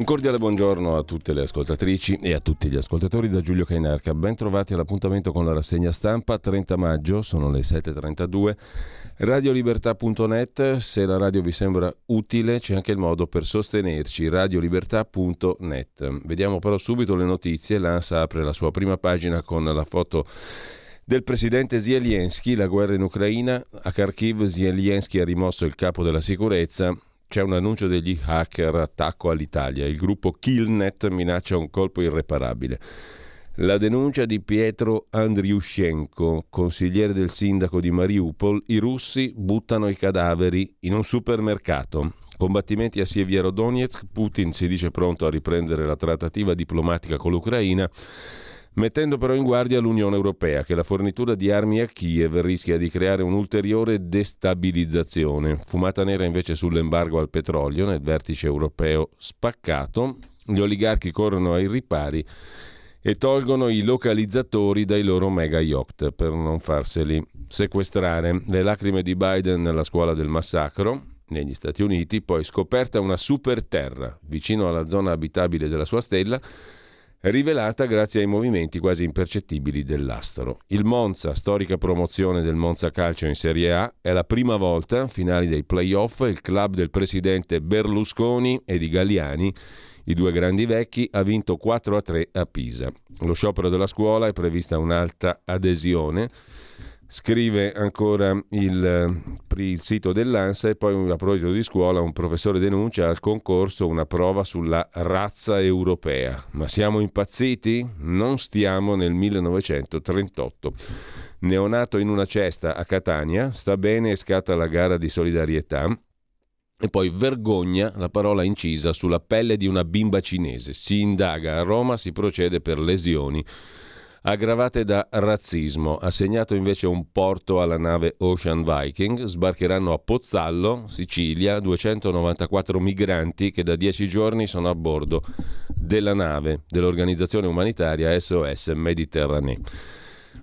Un cordiale buongiorno a tutte le ascoltatrici e a tutti gli ascoltatori da Giulio Cainarca. Ben trovati all'appuntamento con la rassegna stampa 30 maggio, sono le 7.32, radiolibertà.net. Se la radio vi sembra utile c'è anche il modo per sostenerci, radiolibertà.net. Vediamo però subito le notizie. L'ANSA apre la sua prima pagina con la foto del presidente Zelensky, la guerra in Ucraina. A Kharkiv Zelensky ha rimosso il capo della sicurezza. C'è un annuncio degli hacker, attacco all'Italia. Il gruppo Killnet minaccia un colpo irreparabile. La denuncia di Pietro Andriushenko, consigliere del sindaco di Mariupol. I russi buttano i cadaveri in un supermercato. Combattimenti a Sieviero-Donetsk. Putin si dice pronto a riprendere la trattativa diplomatica con l'Ucraina, mettendo però in guardia l'Unione Europea che la fornitura di armi a Kiev rischia di creare un'ulteriore destabilizzazione. Fumata nera invece sull'embargo al petrolio nel vertice europeo spaccato. Gli oligarchi corrono ai ripari e tolgono i localizzatori dai loro mega yacht per non farseli sequestrare. Le lacrime di Biden nella scuola del massacro negli Stati Uniti. Poi scoperta una superterra vicino alla zona abitabile della sua stella, rivelata grazie ai movimenti quasi impercettibili dell'astro. Il Monza, storica promozione del Monza Calcio in Serie A, è la prima volta, finali dei play-off, il club del presidente Berlusconi e di Galliani, i due grandi vecchi, ha vinto 4-3 a Pisa. Lo sciopero della scuola è prevista un'alta adesione, scrive ancora il sito dell'ANSA. E poi a proposito di scuola, un professore denuncia al concorso una prova sulla razza europea. Ma siamo impazziti? Non stiamo nel 1938. Neonato in una cesta a Catania, sta bene e scatta la gara di solidarietà. E poi vergogna, la parola incisa sulla pelle di una bimba cinese. Si indaga a Roma, si procede per lesioni aggravate da razzismo. Assegnato invece un porto alla nave Ocean Viking. Sbarcheranno a Pozzallo, Sicilia, 294 migranti che da 10 giorni sono a bordo della nave dell'organizzazione umanitaria SOS Mediterranee.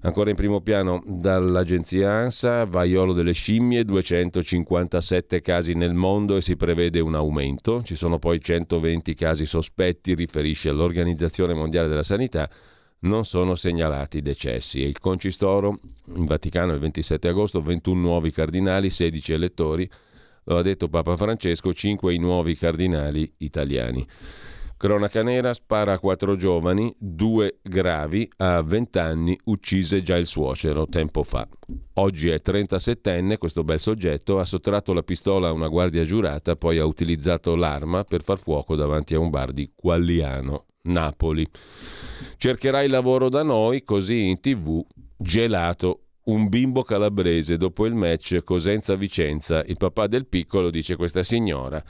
Ancora in primo piano dall'agenzia ANSA, vaiolo delle scimmie, 257 casi nel mondo e si prevede un aumento. Ci sono poi 120 casi sospetti, riferisce l'Organizzazione Mondiale della Sanità. Non sono segnalati decessi. E il Concistoro in Vaticano il 27 agosto, 21 nuovi cardinali, 16 elettori, lo ha detto Papa Francesco, 5 i nuovi cardinali italiani. Cronaca nera, spara a 4 giovani, 2 gravi, a 20 anni uccise già il suocero tempo fa. Oggi è 37enne, questo bel soggetto, ha sottratto la pistola a una guardia giurata, poi ha utilizzato l'arma per far fuoco davanti a un bar di Quagliano, Napoli. Cercherai lavoro da noi, così in TV, gelato un bimbo calabrese dopo il match Cosenza-Vicenza. Il papà del piccolo dice: questa signora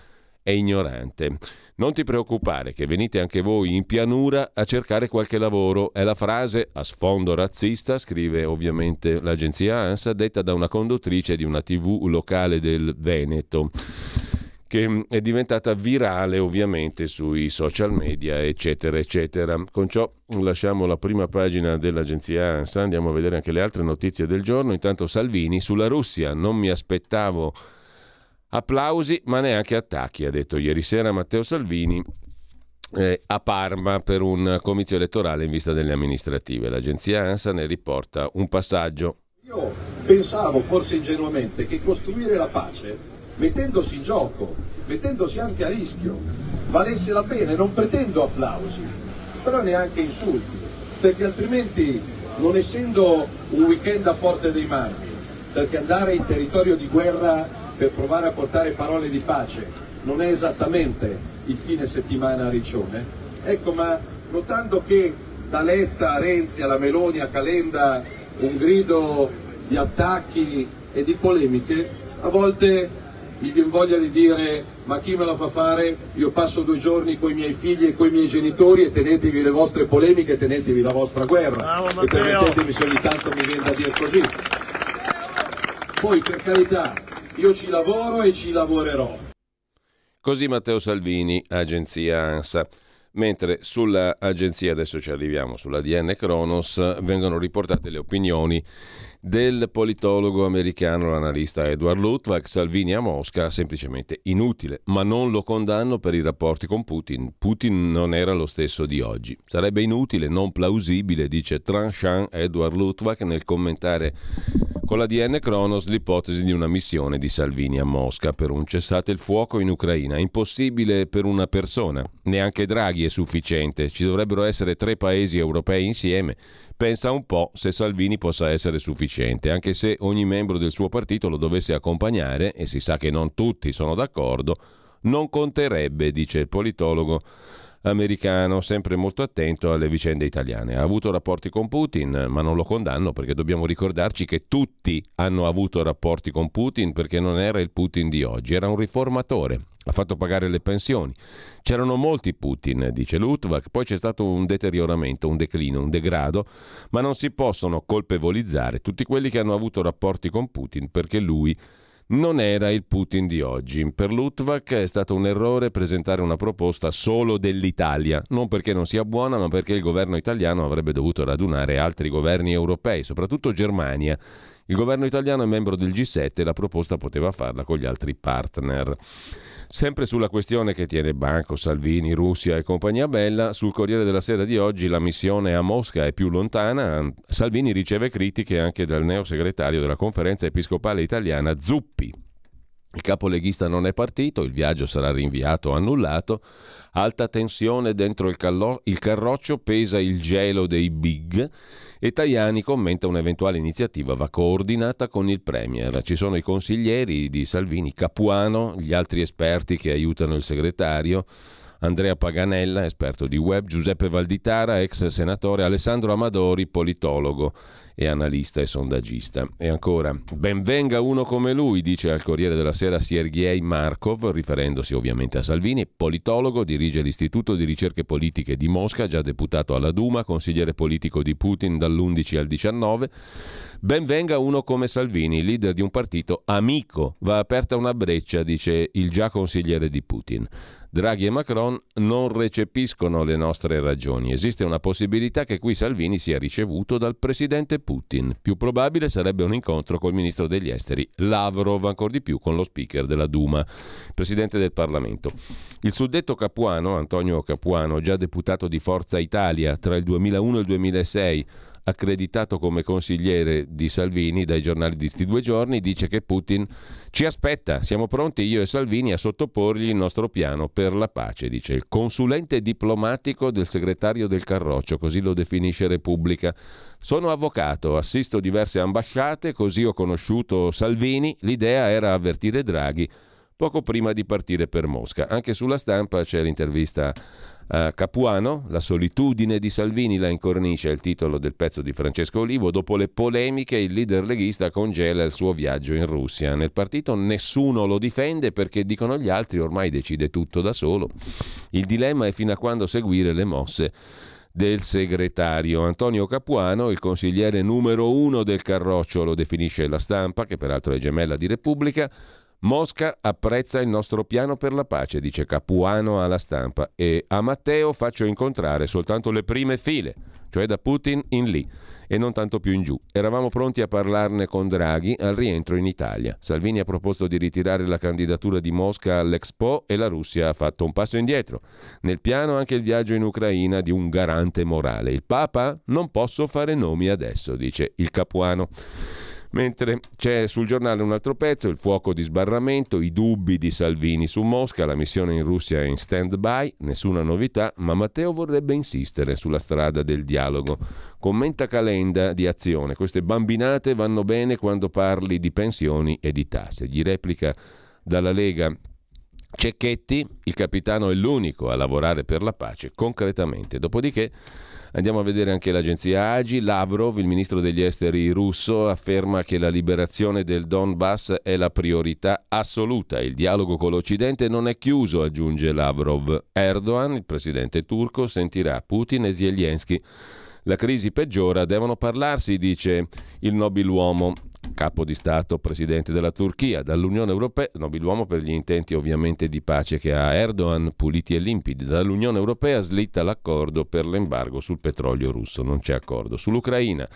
è ignorante. Non ti preoccupare che venite anche voi in pianura a cercare qualche lavoro. È la frase a sfondo razzista, scrive ovviamente l'agenzia ANSA, detta da una conduttrice di una TV locale del Veneto, che è diventata virale ovviamente sui social media, eccetera eccetera. Con ciò lasciamo la prima pagina dell'agenzia ANSA, andiamo a vedere anche le altre notizie del giorno. Intanto Salvini sulla Russia: non mi aspettavo applausi ma neanche attacchi, ha detto ieri sera Matteo Salvini a Parma per un comizio elettorale in vista delle amministrative. L'agenzia ANSA ne riporta un passaggio. Io pensavo, forse ingenuamente, che costruire la pace mettendosi in gioco, mettendosi anche a rischio, valesse la pena. Non pretendo applausi, però neanche insulti, perché altrimenti, non essendo un weekend a Forte dei Marmi, perché andare in territorio di guerra per provare a portare parole di pace non è esattamente il fine settimana a Riccione, ecco, ma notando che da Letta a Renzi alla Meloni a Calenda un grido di attacchi e di polemiche, a volte mi viene voglia di dire: ma chi me la fa fare? Io passo 2 giorni con i miei figli e con i miei genitori, e tenetevi le vostre polemiche, tenetevi la vostra guerra. Bravo, e permettetemi se ogni tanto mi viene da dire così. Poi, per carità, io ci lavoro e ci lavorerò. Così Matteo Salvini, agenzia ANSA. Mentre sulla agenzia, adesso ci arriviamo, sulla DN Kronos, vengono riportate le opinioni del politologo americano, l'analista Edward Luttwak. Salvini a Mosca semplicemente inutile, ma non lo condanno per i rapporti con Putin. Putin non era lo stesso di oggi. Sarebbe inutile, non plausibile, dice tranchant Edward Luttwak nel commentare con la DN Kronos l'ipotesi di una missione di Salvini a Mosca per un cessate il fuoco in Ucraina. Impossibile per una persona, neanche Draghi è sufficiente, ci dovrebbero essere 3 paesi europei insieme. Pensa un po' se Salvini possa essere sufficiente, anche se ogni membro del suo partito lo dovesse accompagnare, e si sa che non tutti sono d'accordo, non conterebbe, dice il politologo americano, sempre molto attento alle vicende italiane. Ha avuto rapporti con Putin, ma non lo condanno, perché dobbiamo ricordarci che tutti hanno avuto rapporti con Putin, perché non era il Putin di oggi, era un riformatore, ha fatto pagare le pensioni. C'erano molti Putin, dice Luttwak, poi c'è stato un deterioramento, un declino, un degrado, ma non si possono colpevolizzare tutti quelli che hanno avuto rapporti con Putin, perché lui non era il Putin di oggi. Per Luttwak è stato un errore presentare una proposta solo dell'Italia, non perché non sia buona, ma perché il governo italiano avrebbe dovuto radunare altri governi europei, soprattutto Germania. Il governo italiano è membro del G7 e la proposta poteva farla con gli altri partner. Sempre sulla questione che tiene banco Salvini, Russia e compagnia bella, sul Corriere della Sera di oggi la missione a Mosca è più lontana. Salvini riceve critiche anche dal neo segretario della Conferenza Episcopale Italiana Zuppi. Il capoleghista non è partito, il viaggio sarà rinviato o annullato. Alta tensione dentro il carroccio, pesa il gelo dei big, e Tajani commenta: un'eventuale iniziativa va coordinata con il Premier. Ci sono i consiglieri di Salvini, Capuano, gli altri esperti che aiutano il segretario, Andrea Paganella, esperto di web, Giuseppe Valditara, ex senatore, Alessandro Amadori, politologo e analista e sondaggista. E ancora, ben venga uno come lui, dice al Corriere della Sera Sergei Markov, riferendosi ovviamente a Salvini, politologo, dirige l'Istituto di Ricerche Politiche di Mosca, già deputato alla Duma, consigliere politico di Putin dall'11 al 19. Ben venga uno come Salvini, leader di un partito amico, va aperta una breccia, dice il già consigliere di Putin. Draghi e Macron non recepiscono le nostre ragioni. Esiste una possibilità che qui Salvini sia ricevuto dal presidente Putin. Più probabile sarebbe un incontro col ministro degli esteri Lavrov, ancor di più con lo speaker della Duma, presidente del Parlamento. Il suddetto Capuano, Antonio Capuano, già deputato di Forza Italia tra il 2001 e il 2006, accreditato come consigliere di Salvini dai giornali di sti 2 giorni, dice che Putin ci aspetta, siamo pronti io e Salvini a sottoporgli il nostro piano per la pace, dice il consulente diplomatico del segretario del Carroccio, così lo definisce Repubblica. Sono avvocato, assisto diverse ambasciate, così ho conosciuto Salvini, l'idea era avvertire Draghi poco prima di partire per Mosca. Anche sulla Stampa c'è l'intervista Capuano, la solitudine di Salvini la incornicia, è il titolo del pezzo di Francesco Olivo. Dopo le polemiche il leader leghista congela il suo viaggio in Russia. Nel partito nessuno lo difende perché dicono gli altri ormai decide tutto da solo. Il dilemma è fino a quando seguire le mosse del segretario. Antonio Capuano, il consigliere numero 1 del Carroccio, lo definisce La Stampa, che peraltro è gemella di Repubblica. Mosca apprezza il nostro piano per la pace, dice Capuano alla Stampa, e a Matteo faccio incontrare soltanto le prime file, cioè da Putin in lì e non tanto più in giù. Eravamo pronti a parlarne con Draghi al rientro in Italia. Salvini ha proposto di ritirare la candidatura di Mosca all'Expo e la Russia ha fatto un passo indietro. Nel piano anche il viaggio in Ucraina di un garante morale. Il Papa? Non posso fare nomi adesso, dice il Capuano. Mentre c'è sul giornale un altro pezzo, il fuoco di sbarramento, i dubbi di Salvini su Mosca, la missione in Russia è in stand-by, nessuna novità, ma Matteo vorrebbe insistere sulla strada del dialogo. Commenta Calenda di Azione, queste bambinate vanno bene quando parli di pensioni e di tasse. Gli replica dalla Lega Cecchetti, il capitano è l'unico a lavorare per la pace concretamente. Dopodiché andiamo a vedere anche l'agenzia Agi. Lavrov, il ministro degli esteri russo, afferma che la liberazione del Donbass è la priorità assoluta. Il dialogo con l'Occidente non è chiuso, aggiunge Lavrov. Erdogan, il presidente turco, sentirà Putin e Zelensky. La crisi peggiora, devono parlarsi, dice il nobiluomo, capo di Stato, presidente della Turchia. Dall'Unione Europea, nobiluomo per gli intenti ovviamente di pace che ha Erdogan, puliti e limpidi, dall'Unione Europea slitta l'accordo per l'embargo sul petrolio russo, non c'è accordo. Sull'Ucraina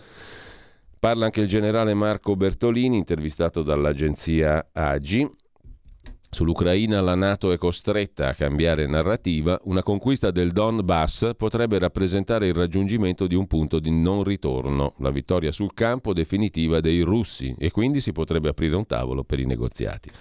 parla anche il generale Marco Bertolini, intervistato dall'agenzia Agi. Sull'Ucraina la NATO è costretta a cambiare narrativa, una conquista del Donbass potrebbe rappresentare il raggiungimento di un punto di non ritorno, la vittoria sul campo definitiva dei russi, e quindi si potrebbe aprire un tavolo per i negoziati.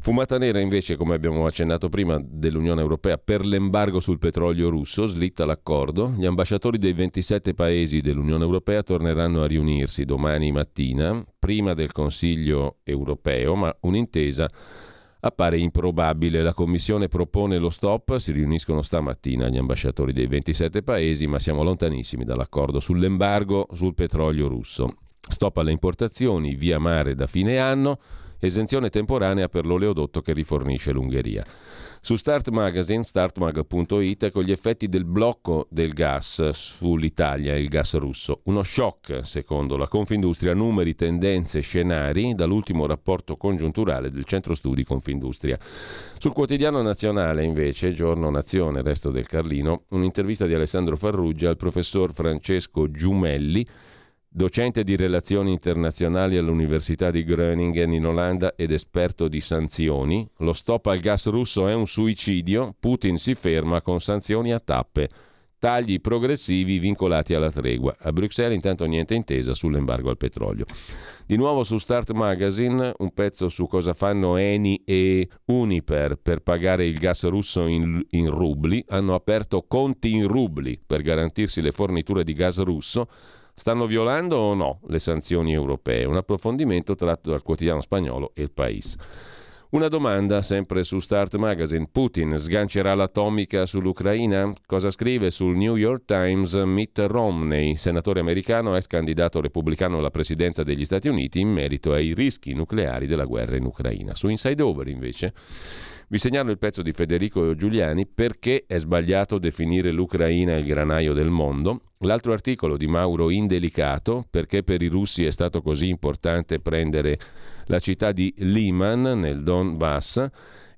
Fumata nera invece, come abbiamo accennato prima, dell'Unione Europea per l'embargo sul petrolio russo, slitta l'accordo. Gli ambasciatori dei 27 paesi dell'Unione Europea torneranno a riunirsi domani mattina, prima del Consiglio europeo, ma un'intesa appare improbabile. La Commissione propone lo stop, si riuniscono stamattina gli ambasciatori dei 27 paesi, ma siamo lontanissimi dall'accordo sull'embargo sul petrolio russo. Stop alle importazioni via mare da fine anno, esenzione temporanea per l'oleodotto che rifornisce l'Ungheria. Su Start Magazine, startmag.it, con gli effetti del blocco del gas sull'Italia e il gas russo. Uno shock, secondo la Confindustria, numeri, tendenze, scenari, dall'ultimo rapporto congiunturale del Centro Studi Confindustria. Sul quotidiano nazionale, invece, Giorno, Nazione, Resto del Carlino, un'intervista di Alessandro Farrugia al professor Francesco Giumelli, docente di relazioni internazionali all'Università di Groningen in Olanda ed esperto di sanzioni. Lo stop al gas russo è un suicidio, Putin si ferma con sanzioni a tappe, tagli progressivi vincolati alla tregua. A Bruxelles intanto niente intesa sull'embargo al petrolio. Di nuovo su Start Magazine un pezzo su cosa fanno Eni e Uniper per pagare il gas russo in rubli. Hanno aperto conti in rubli per garantirsi le forniture di gas russo. Stanno violando o no le sanzioni europee? Un approfondimento tratto dal quotidiano spagnolo El País. Una domanda sempre su Start Magazine. Putin sgancerà l'atomica sull'Ucraina? Cosa scrive sul New York Times Mitt Romney, senatore americano, ex candidato repubblicano alla presidenza degli Stati Uniti, in merito ai rischi nucleari della guerra in Ucraina. Su Inside Over invece vi segnalo il pezzo di Federico Giuliani, perché è sbagliato definire l'Ucraina il granaio del mondo. L'altro articolo di Mauro Indelicato, perché per i russi è stato così importante prendere la città di Liman nel Donbass,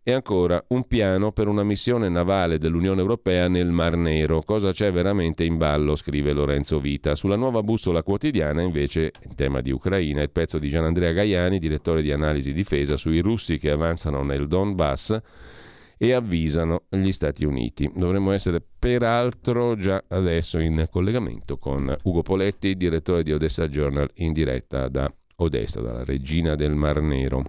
e ancora un piano per una missione navale dell'Unione Europea nel Mar Nero. Cosa c'è veramente in ballo, scrive Lorenzo Vita. Sulla Nuova Bussola Quotidiana, invece, in tema di Ucraina, il pezzo di Gianandrea Gaiani, direttore di analisi difesa, sui russi che avanzano nel Donbass e avvisano gli Stati Uniti. Dovremmo essere peraltro già adesso in collegamento con Ugo Poletti, direttore di Odessa Journal, in diretta da Odessa, dalla regina del Mar Nero.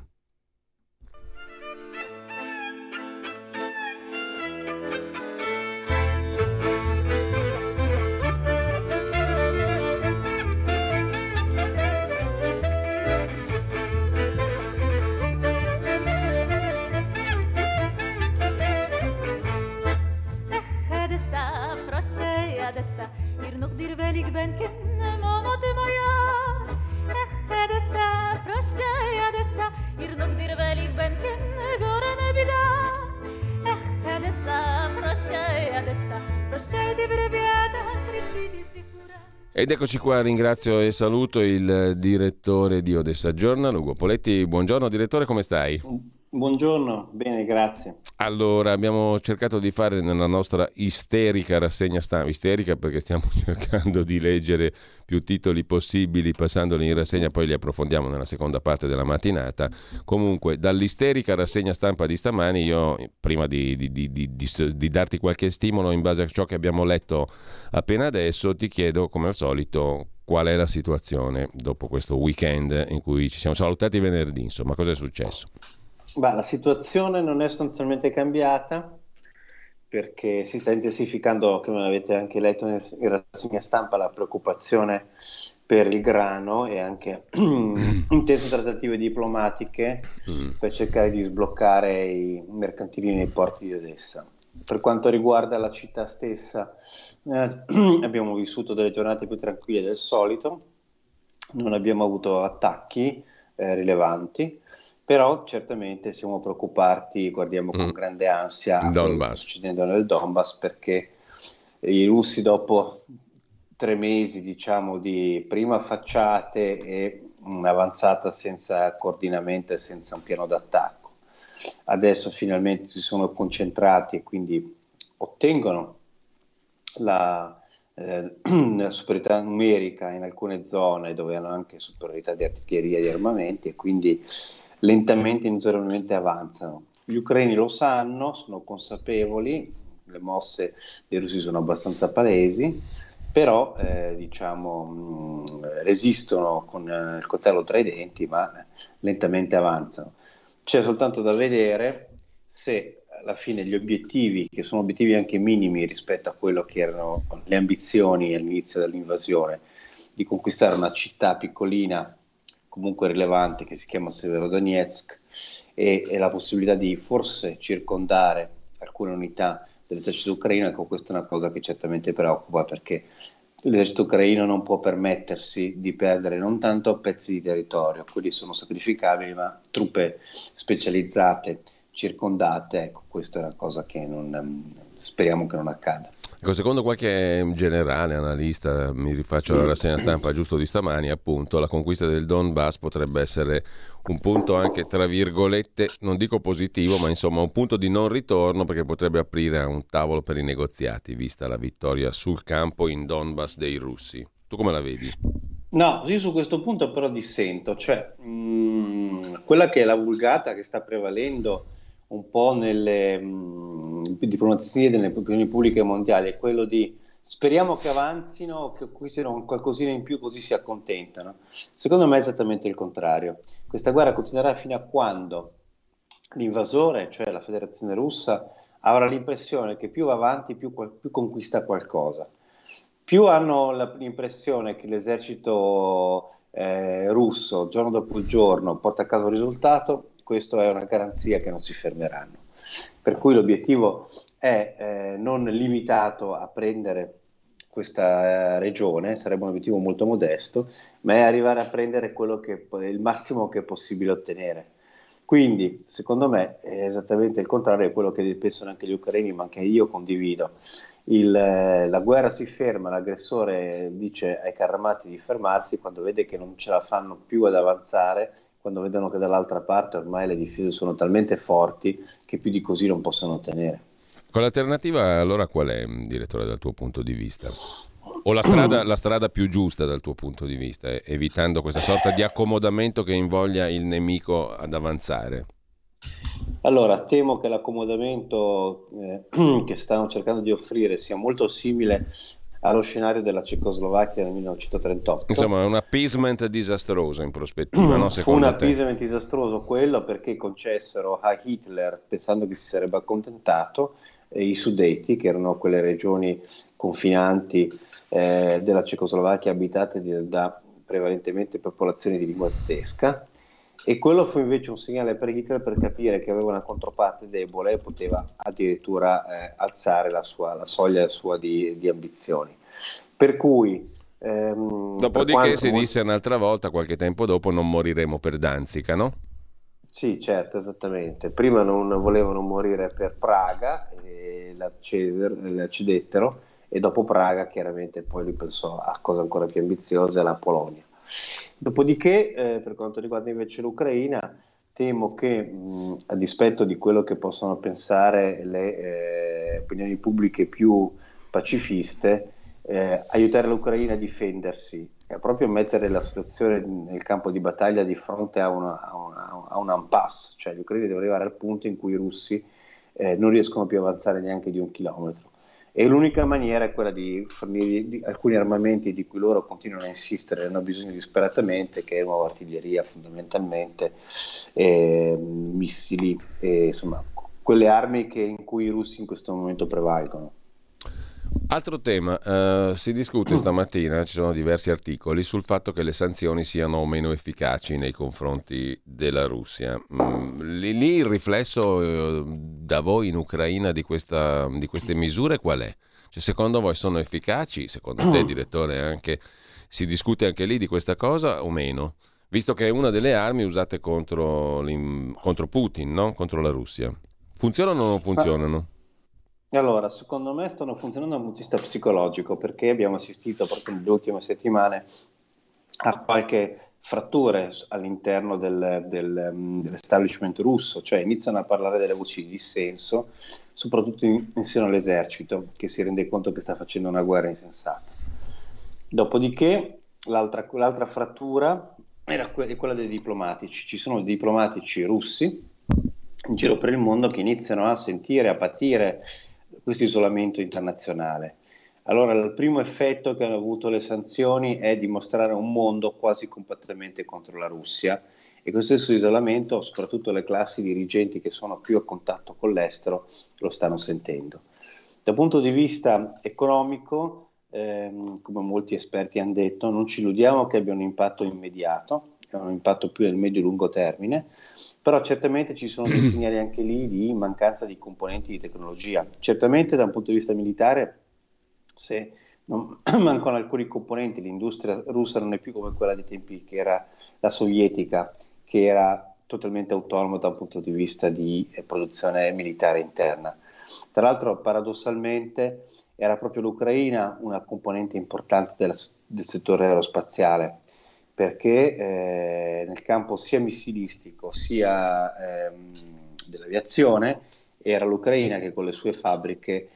Ed eccoci qua, ringrazio e saluto il direttore di Odessa Giornal, Ugo Poletti. Buongiorno direttore, come stai? Buongiorno, bene, grazie. Allora, abbiamo cercato di fare nella nostra isterica rassegna stampa, isterica perché stiamo cercando di leggere più titoli possibili, passandoli in rassegna, poi li approfondiamo nella seconda parte della mattinata. Comunque, dall'isterica rassegna stampa di stamani, io prima di darti qualche stimolo in base a ciò che abbiamo letto appena adesso, ti chiedo, come al solito, qual è la situazione dopo questo weekend in cui ci siamo salutati venerdì, insomma, cosa è successo? Beh, la situazione non è sostanzialmente cambiata perché si sta intensificando, come avete anche letto in rassegna stampa, la preoccupazione per il grano e anche intense trattative diplomatiche per cercare di sbloccare i mercantili nei porti di Odessa. Per quanto riguarda la città stessa, abbiamo vissuto delle giornate più tranquille del solito, non abbiamo avuto attacchi rilevanti. Però certamente siamo preoccupati, guardiamo con grande ansia quello che sta succedendo nel Donbass, perché i russi dopo 3 mesi diciamo di prima facciate e un'avanzata senza coordinamento e senza un piano d'attacco, adesso finalmente si sono concentrati e quindi ottengono la superiorità numerica in alcune zone dove hanno anche superiorità di artiglieria e di armamenti e quindi lentamente e inesorabilmente avanzano. Gli ucraini lo sanno, sono consapevoli, le mosse dei russi sono abbastanza palesi, però resistono con il coltello tra i denti, ma lentamente avanzano. C'è soltanto da vedere se alla fine gli obiettivi, che sono obiettivi anche minimi rispetto a quello che erano le ambizioni all'inizio dell'invasione, di conquistare una città piccolina comunque rilevante che si chiama Severodonetsk e la possibilità di forse circondare alcune unità dell'esercito ucraino, ecco, questa è una cosa che certamente preoccupa, perché l'esercito ucraino non può permettersi di perdere non tanto pezzi di territorio, quelli sono sacrificabili, ma truppe specializzate circondate, ecco, questa è una cosa che non, speriamo che non accada. Ecco, secondo qualche generale, analista, mi rifaccio alla rassegna stampa giusto di stamani, appunto, la conquista del Donbass potrebbe essere un punto anche, tra virgolette, non dico positivo, ma insomma un punto di non ritorno, perché potrebbe aprire un tavolo per i negoziati, vista la vittoria sul campo in Donbass dei russi. Tu come la vedi? No, io su questo punto però dissento, cioè quella che è la vulgata che sta prevalendo un po' nelle diplomazie delle opinioni pubbliche mondiali è quello di speriamo che avanzino, che acquisiscano qualcosina in più così si accontentano. Secondo me è esattamente il contrario. Questa guerra continuerà fino a quando l'invasore, cioè la Federazione Russa, avrà l'impressione che più va avanti più conquista qualcosa. Più hanno l'impressione che l'esercito russo giorno dopo giorno porta a casa un risultato, questo è una garanzia che non si fermeranno. Per cui l'obiettivo è non limitato a prendere questa regione, sarebbe un obiettivo molto modesto, ma è arrivare a prendere quello che il massimo che è possibile ottenere. Quindi, secondo me, è esattamente il contrario di quello che pensano anche gli ucraini, ma anche io condivido. La guerra si ferma, l'aggressore dice ai carri armati di fermarsi quando vede che non ce la fanno più ad avanzare, quando vedono che dall'altra parte ormai le difese sono talmente forti che più di così non possono ottenere. Con l'alternativa allora qual è, direttore, dal tuo punto di vista? O la strada più giusta dal tuo punto di vista, evitando questa sorta di accomodamento che invoglia il nemico ad avanzare? Allora, temo che l'accomodamento che stanno cercando di offrire sia molto simile allo scenario della Cecoslovacchia nel 1938. Insomma, è un appeasement disastroso in prospettiva, no? Fu un appeasement disastroso quello, perché concessero a Hitler, pensando che si sarebbe accontentato, i Sudeti, che erano quelle regioni confinanti della Cecoslovacchia abitate da prevalentemente popolazioni di lingua tedesca, e quello fu invece un segnale per Hitler per capire che aveva una controparte debole e poteva addirittura alzare la soglia sua di ambizioni. Per cui dopodiché si disse un'altra volta, qualche tempo dopo, non moriremo per Danzica, no? Sì, certo, esattamente. Prima non volevano morire per Praga, la cedettero, e dopo Praga chiaramente poi lui pensò a cose ancora più ambiziose, la Polonia. Dopodiché per quanto riguarda invece l'Ucraina, temo che a dispetto di quello che possono pensare le opinioni pubbliche più pacifiste, aiutare l'Ucraina a difendersi e proprio mettere la situazione nel campo di battaglia di fronte a un impasse, cioè gli ucraini devono arrivare al punto in cui i russi non riescono più a avanzare neanche di 1 chilometro, e l'unica maniera è quella di fornire alcuni armamenti di cui loro continuano a insistere, hanno bisogno disperatamente, che è nuova artiglieria fondamentalmente, missili, insomma quelle armi che in cui i russi in questo momento prevalgono. Altro tema, si discute stamattina, ci sono diversi articoli sul fatto che le sanzioni siano meno efficaci nei confronti della Russia. Lì il riflesso da voi in Ucraina di queste misure qual è? Cioè, secondo voi sono efficaci? Secondo te, direttore, anche si discute anche lì di questa cosa o meno? Visto che è una delle armi usate contro Putin, no? Contro la Russia. Funzionano o non funzionano? Allora, secondo me stanno funzionando dal punto di vista psicologico, perché abbiamo assistito proprio nelle ultime settimane a qualche fratture all'interno dell'establishment russo, cioè iniziano a parlare delle voci di dissenso, soprattutto in seno all'esercito, che si rende conto che sta facendo una guerra insensata. Dopodiché l'altra frattura è quella dei diplomatici. Ci sono diplomatici russi in giro per il mondo che iniziano a sentire, a patire questo isolamento internazionale. Allora il primo effetto che hanno avuto le sanzioni è dimostrare un mondo quasi completamente contro la Russia, e questo stesso isolamento, soprattutto le classi dirigenti che sono più a contatto con l'estero, lo stanno sentendo. Dal punto di vista economico, come molti esperti hanno detto, non ci illudiamo che abbia un impatto immediato, è un impatto più nel medio-lungo termine, però certamente ci sono dei segnali anche lì di mancanza di componenti di tecnologia. Certamente da un punto di vista militare, se non mancano alcuni componenti, l'industria russa non è più come quella dei tempi che era la sovietica, che era totalmente autonoma da un punto di vista di produzione militare interna. Tra l'altro, paradossalmente, era proprio l'Ucraina una componente importante del settore aerospaziale, perché nel campo sia missilistico sia dell'aviazione era l'Ucraina che con le sue fabbriche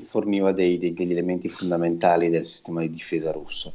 forniva degli elementi fondamentali del sistema di difesa russo.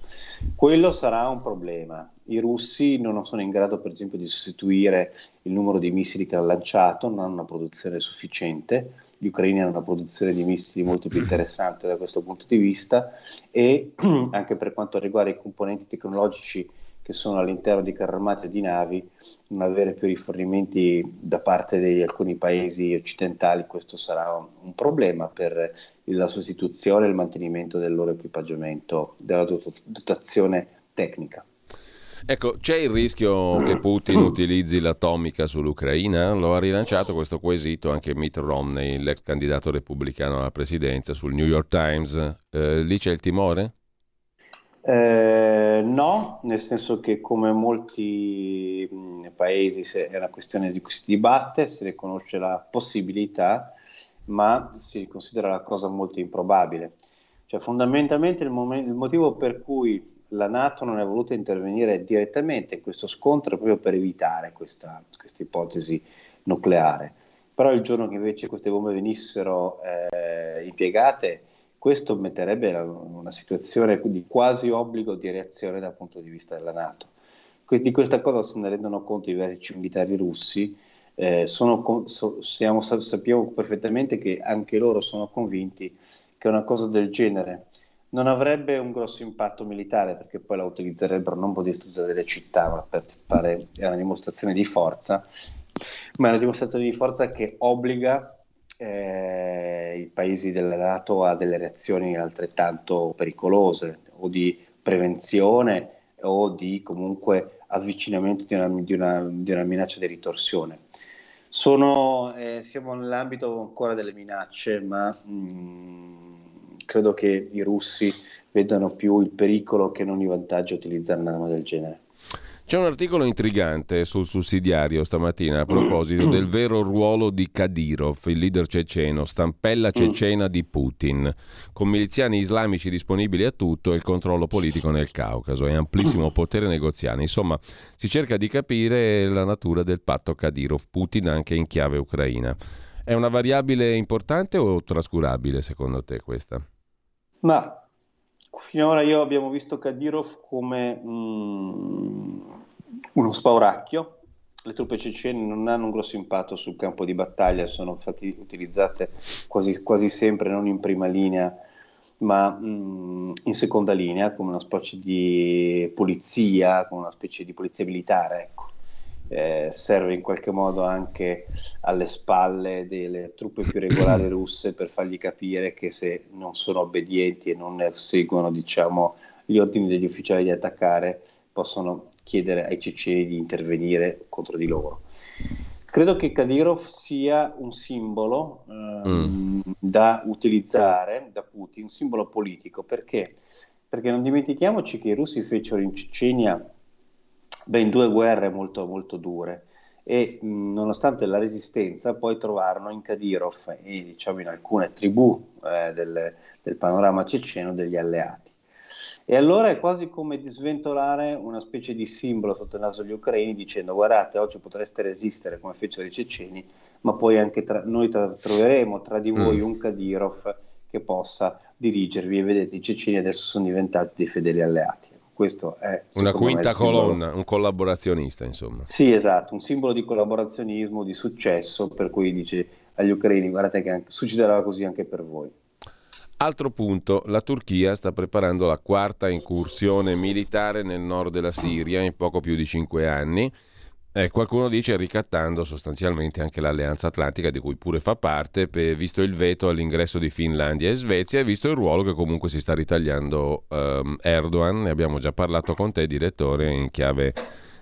Quello sarà un problema. I russi non sono in grado, per esempio, di sostituire il numero di missili che hanno lanciato, non hanno una produzione sufficiente. Gli ucraini hanno una produzione di missili molto più interessante da questo punto di vista, e anche per quanto riguarda i componenti tecnologici che sono all'interno di carri armati e di navi, non avere più rifornimenti da parte di alcuni paesi occidentali, questo sarà un problema per la sostituzione e il mantenimento del loro equipaggiamento, della dotazione tecnica. Ecco, c'è il rischio che Putin utilizzi l'atomica sull'Ucraina? Lo ha rilanciato questo quesito anche Mitt Romney, l'ex candidato repubblicano alla presidenza, sul New York Times. Lì c'è il timore? No, nel senso che come molti paesi è una questione di cui si dibatte, si riconosce la possibilità, ma si considera la cosa molto improbabile. Cioè, fondamentalmente il motivo per cui la NATO non è voluta intervenire direttamente in questo scontro è proprio per evitare questa ipotesi nucleare. Però il giorno che invece queste bombe venissero impiegate, questo metterebbe una situazione di quasi obbligo di reazione dal punto di vista della NATO. Di questa cosa se ne rendono conto i vertici militari russi, sappiamo perfettamente che anche loro sono convinti che una cosa del genere non avrebbe un grosso impatto militare, perché poi la utilizzerebbero non per distruggere delle città, ma per fare una dimostrazione di forza, ma è una dimostrazione di forza che obbliga i paesi della NATO a delle reazioni altrettanto pericolose, o di prevenzione o di comunque avvicinamento di una minaccia di ritorsione. Siamo nell'ambito ancora delle minacce, ma credo che i russi vedano più il pericolo che non i vantaggi a utilizzare un'arma del genere. C'è un articolo intrigante sul Sussidiario stamattina a proposito del vero ruolo di Kadyrov, il leader ceceno, stampella cecena di Putin, con miliziani islamici disponibili a tutto e il controllo politico nel Caucaso e amplissimo potere negoziale. Insomma, si cerca di capire la natura del patto Kadyrov-Putin anche in chiave ucraina. È una variabile importante o trascurabile secondo te questa? Ma finora io abbiamo visto Kadyrov come uno spauracchio. Le truppe cecene non hanno un grosso impatto sul campo di battaglia, sono infatti utilizzate quasi sempre non in prima linea ma in seconda linea, come una specie di polizia, come una specie di polizia militare, ecco. Serve in qualche modo anche alle spalle delle truppe più regolari russe per fargli capire che se non sono obbedienti e non seguono, diciamo, gli ordini degli ufficiali di attaccare, possono chiedere ai ceceni di intervenire contro di loro. Credo che Kadyrov sia un simbolo da utilizzare da Putin, un simbolo politico, perché non dimentichiamoci che i russi fecero in Cecenia ben due guerre molto molto dure e nonostante la resistenza poi trovarono in Kadyrov e diciamo in alcune tribù del panorama ceceno degli alleati. E allora è quasi come di sventolare una specie di simbolo sotto il naso degli ucraini dicendo: guardate, oggi potreste resistere come fecero i ceceni, ma poi anche noi troveremo tra di voi un Kadyrov che possa dirigervi, e vedete i ceceni adesso sono diventati dei fedeli alleati. Questo è una quinta colonna, un collaborazionista, insomma. Sì, esatto, un simbolo di collaborazionismo, di successo, per cui dice agli ucraini: guardate che succederà così anche per voi. Altro punto, la Turchia sta preparando la quarta incursione militare nel nord della Siria in poco più di 5 anni. Qualcuno dice ricattando sostanzialmente anche l'Alleanza Atlantica, di cui pure fa parte, visto il veto all'ingresso di Finlandia e Svezia e visto il ruolo che comunque si sta ritagliando Erdogan. Ne abbiamo già parlato con te, direttore, in chiave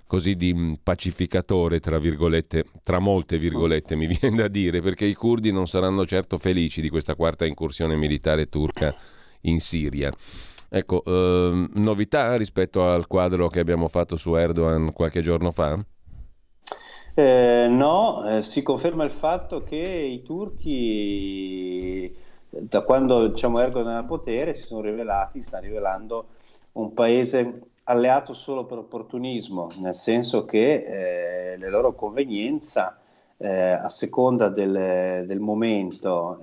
così di pacificatore, tra virgolette, tra molte virgolette mi viene da dire, perché i curdi non saranno certo felici di questa quarta incursione militare turca in Siria. Ecco, novità rispetto al quadro che abbiamo fatto su Erdogan qualche giorno fa? No, si conferma il fatto che i turchi, da quando diciamo Erdogan al potere, si sta rivelando un paese alleato solo per opportunismo, nel senso che le loro convenienza a seconda del momento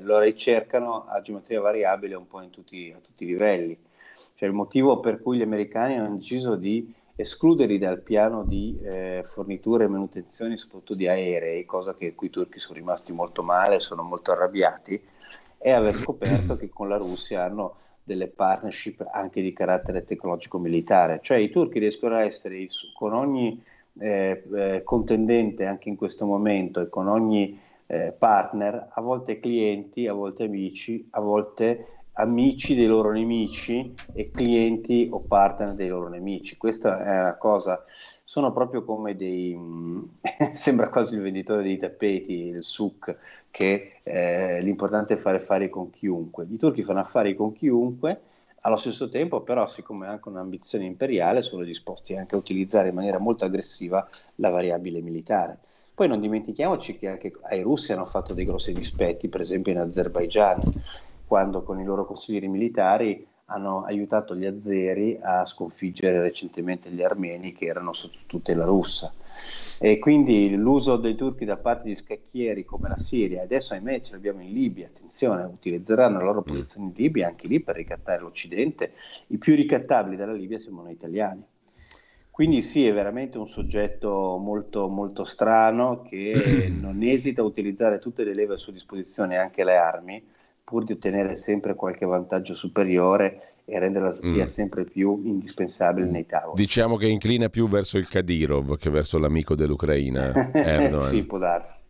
lo ricercano a geometria variabile un po' a tutti i livelli. Cioè il motivo per cui gli americani hanno deciso di escluderli dal piano di forniture e manutenzioni, soprattutto di aerei, cosa che qui i turchi sono rimasti molto male, sono molto arrabbiati, e aver scoperto che con la Russia hanno delle partnership anche di carattere tecnologico-militare. Cioè i turchi riescono a essere con ogni contendente anche in questo momento e con ogni partner, a volte clienti, a volte amici, a volte amici dei loro nemici e clienti o partner dei loro nemici. Questa è una cosa, sono proprio come dei sembra quasi il venditore dei tappeti, il souk, che l'importante è fare affari con chiunque. I turchi fanno affari con chiunque, allo stesso tempo però, siccome hanno anche un'ambizione imperiale, sono disposti anche a utilizzare in maniera molto aggressiva la variabile militare. Poi non dimentichiamoci che anche ai russi hanno fatto dei grossi dispetti, per esempio in Azerbaigian, quando con i loro consiglieri militari hanno aiutato gli azeri a sconfiggere recentemente gli armeni che erano sotto tutela russa. E quindi l'uso dei turchi da parte di scacchieri come la Siria, adesso ahimè ce l'abbiamo in Libia, attenzione, utilizzeranno la loro posizione in Libia anche lì per ricattare l'Occidente. I più ricattabili dalla Libia sembrano italiani. Quindi sì, è veramente un soggetto molto molto strano che non esita a utilizzare tutte le leve a sua disposizione, anche le armi, pur di ottenere sempre qualche vantaggio superiore e rendere la Turchia sempre più indispensabile nei tavoli. Diciamo che inclina più verso il Kadyrov che verso l'amico dell'Ucraina, Erdogan. Sì, può darsi.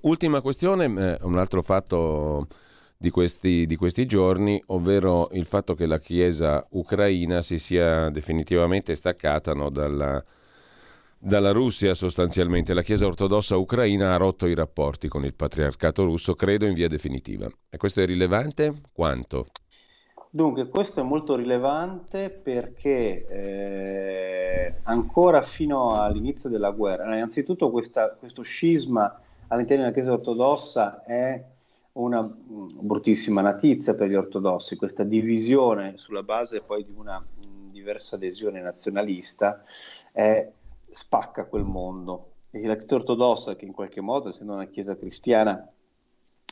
Ultima questione, un altro fatto di questi giorni, ovvero il fatto che la Chiesa ucraina si sia definitivamente staccata dalla Russia sostanzialmente. La Chiesa ortodossa ucraina ha rotto i rapporti con il patriarcato russo, credo in via definitiva. E questo è rilevante? Quanto? Dunque, questo è molto rilevante perché ancora fino all'inizio della guerra, innanzitutto questo scisma all'interno della Chiesa ortodossa è una bruttissima notizia per gli ortodossi, questa divisione sulla base poi di una diversa adesione nazionalista spacca quel mondo. E la Chiesa ortodossa, che in qualche modo, essendo una Chiesa cristiana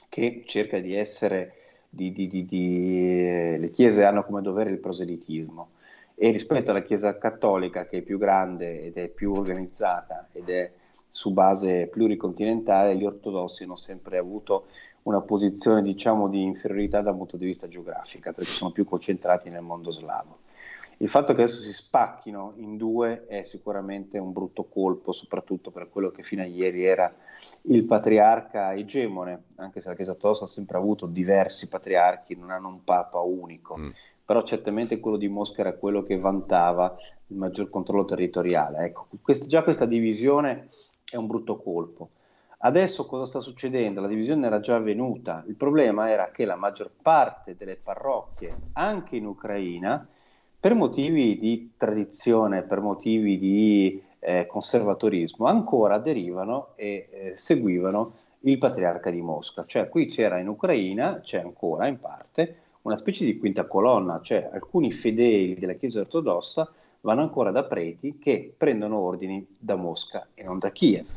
che cerca di essere... le chiese hanno come dovere il proselitismo, e rispetto alla Chiesa cattolica, che è più grande ed è più organizzata ed è su base pluricontinentale, gli ortodossi hanno sempre avuto una posizione, diciamo, di inferiorità dal punto di vista geografico, perché sono più concentrati nel mondo slavo. Il fatto che adesso si spacchino in due è sicuramente un brutto colpo, soprattutto per quello che fino a ieri era il patriarca egemone, anche se la Chiesa ortodossa ha sempre avuto diversi patriarchi, non hanno un papa unico, però certamente quello di Mosca era quello che vantava il maggior controllo territoriale. Ecco, già questa divisione è un brutto colpo. Adesso cosa sta succedendo? La divisione era già avvenuta, il problema era che la maggior parte delle parrocchie, anche in Ucraina, per motivi di tradizione, per motivi di conservatorismo, ancora aderivano e seguivano il patriarca di Mosca. Cioè qui c'era in Ucraina, c'è ancora in parte, una specie di quinta colonna, cioè alcuni fedeli della Chiesa ortodossa vanno ancora da preti che prendono ordini da Mosca e non da Kiev.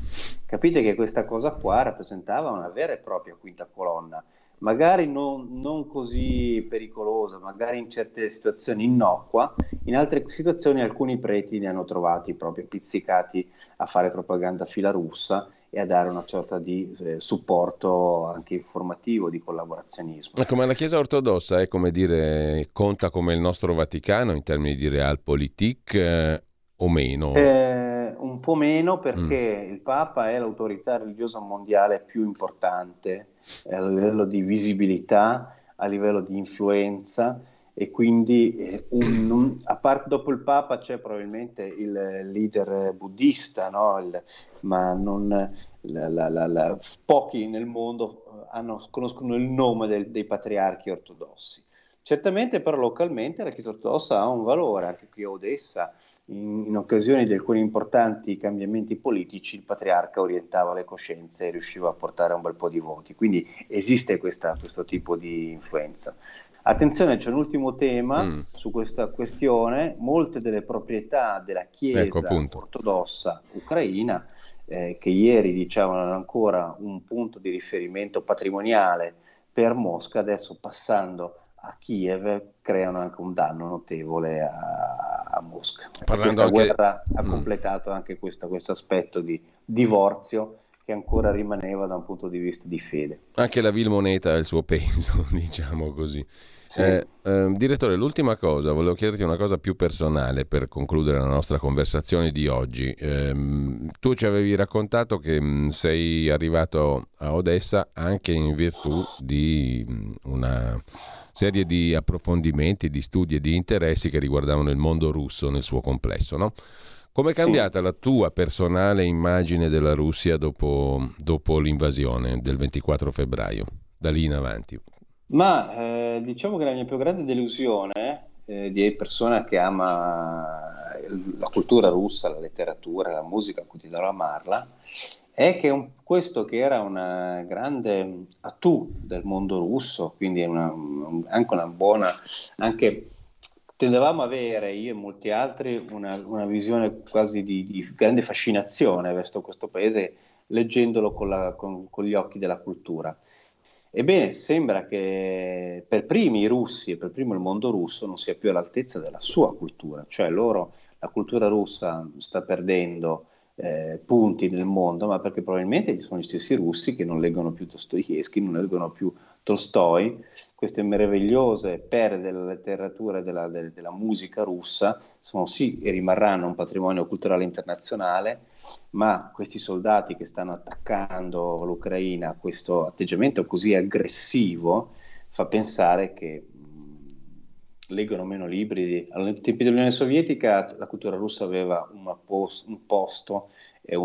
Capite che questa cosa qua rappresentava una vera e propria quinta colonna, magari non così pericolosa, magari in certe situazioni innocua, in altre situazioni alcuni preti ne hanno trovati proprio pizzicati a fare propaganda filarussa e a dare una sorta di supporto anche informativo, di collaborazionismo. Ecco, ma la Chiesa ortodossa è, come dire, conta come il nostro Vaticano in termini di realpolitik o meno? Un po' meno, perché il Papa è l'autorità religiosa mondiale più importante a livello di visibilità, a livello di influenza, e quindi a parte, dopo il Papa c'è probabilmente il leader buddista, no? Ma non pochi nel mondo conoscono il nome dei patriarchi ortodossi. Certamente però localmente la Chiesa ortodossa ha un valore, anche qui a Odessa, in occasione di alcuni importanti cambiamenti politici il patriarca orientava le coscienze e riusciva a portare un bel po' di voti, quindi esiste questo tipo di influenza. Attenzione, c'è un ultimo tema su questa questione: molte delle proprietà della Chiesa ortodossa ucraina, che ieri diciamo erano ancora un punto di riferimento patrimoniale per Mosca, adesso passando a Kiev creano anche un danno notevole a Mosca. Questa guerra ha completato anche questo aspetto di divorzio che ancora rimaneva da un punto di vista di fede. Anche la vil moneta ha il suo peso, diciamo così. Sì. Direttore, l'ultima cosa, volevo chiederti una cosa più personale per concludere la nostra conversazione di oggi. Tu ci avevi raccontato che sei arrivato a Odessa anche in virtù di una serie di approfondimenti, di studi e di interessi che riguardavano il mondo russo nel suo complesso, no? Com'è cambiata la tua personale immagine della Russia dopo l'invasione del 24 febbraio, da lì in avanti? Ma diciamo che la mia più grande delusione di persona che ama la cultura russa, la letteratura, la musica, continuerò a amarla, è che questo che era un grande atu del mondo russo, quindi anche una buona, anche tendevamo a avere, io e molti altri, una visione quasi di grande fascinazione verso questo paese, leggendolo con gli occhi della cultura. Ebbene, sembra che per primi i russi e per primo il mondo russo non sia più all'altezza della sua cultura, cioè la cultura russa sta perdendo punti nel mondo, ma perché probabilmente sono gli stessi russi che non leggono più Dostoevskij, non leggono più Tolstoi, queste meravigliose perle della letteratura e della musica russa sono sì e rimarranno un patrimonio culturale internazionale, ma questi soldati che stanno attaccando l'Ucraina, questo atteggiamento così aggressivo fa pensare che leggono meno libri. Ai tempi dell'Unione Sovietica la cultura russa aveva un posto e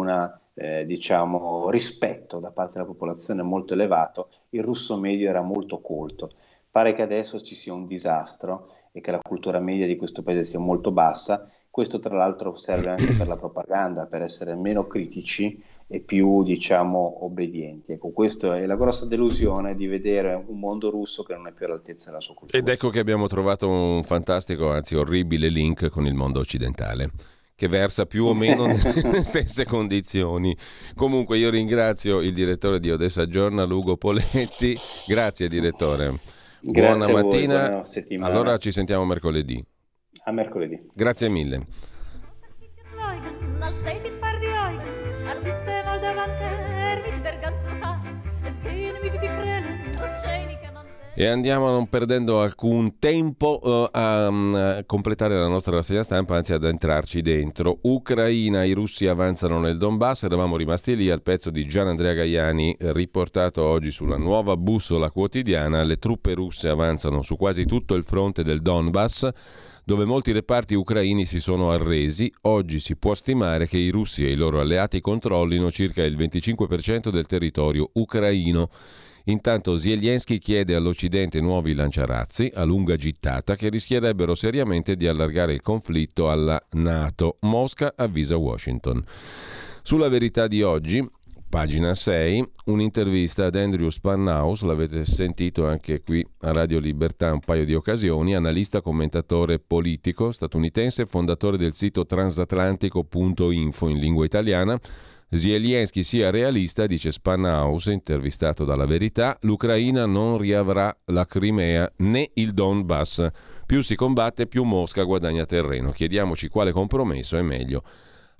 diciamo rispetto da parte della popolazione molto elevato, il russo medio era molto colto, Pare che adesso ci sia un disastro e che la cultura media di questo paese sia molto bassa. Questo tra l'altro serve anche per la propaganda, per essere meno critici e più, diciamo, obbedienti. Ecco, questa è la grossa delusione di vedere un mondo russo che non è più all'altezza della sua cultura. Ed ecco che abbiamo trovato un fantastico, anzi orribile link con il mondo occidentale, che versa più o meno nelle stesse condizioni. Comunque io ringrazio il direttore di Odessa Journal, Ugo Poletti. Grazie direttore. Grazie, buona mattina. Voi, buona settimana. Allora ci sentiamo mercoledì. A mercoledì. Grazie mille. E andiamo, non perdendo alcun tempo, a completare la nostra rassegna stampa, anzi ad entrarci dentro. Ucraina, i russi avanzano nel Donbass, eravamo rimasti lì al pezzo di Gianandrea Gaiani, riportato oggi sulla Nuova Bussola Quotidiana. Le truppe russe avanzano su quasi tutto il fronte del Donbass, dove molti reparti ucraini si sono arresi. Oggi si può stimare che i russi e i loro alleati controllino circa il 25% del territorio ucraino. Intanto Zelensky chiede all'Occidente nuovi lanciarazzi a lunga gittata che rischierebbero seriamente di allargare il conflitto alla NATO. Mosca avvisa Washington. Sulla Verità di oggi, pagina 6, un'intervista ad Andrew Spannaus, l'avete sentito anche qui a Radio Libertà un paio di occasioni, analista, commentatore politico statunitense, fondatore del sito transatlantico.info in lingua italiana. Zelensky sia realista, dice Spannaus, intervistato dalla Verità, l'Ucraina non riavrà la Crimea né il Donbass. Più si combatte, più Mosca guadagna terreno. Chiediamoci quale compromesso è meglio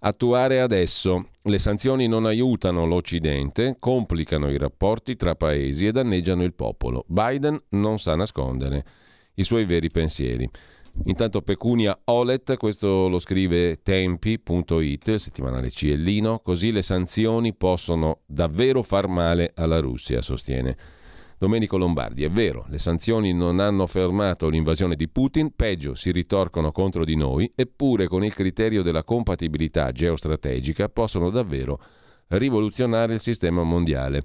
attuare adesso. Le sanzioni non aiutano l'Occidente, complicano i rapporti tra paesi e danneggiano il popolo. Biden non sa nascondere i suoi veri pensieri. Intanto Pecunia Olet, questo lo scrive Tempi.it, il settimanale Ciellino, così le sanzioni possono davvero far male alla Russia, sostiene Domenico Lombardi. È vero, le sanzioni non hanno fermato l'invasione di Putin, peggio si ritorcono contro di noi, eppure con il criterio della compatibilità geostrategica possono davvero rivoluzionare il sistema mondiale.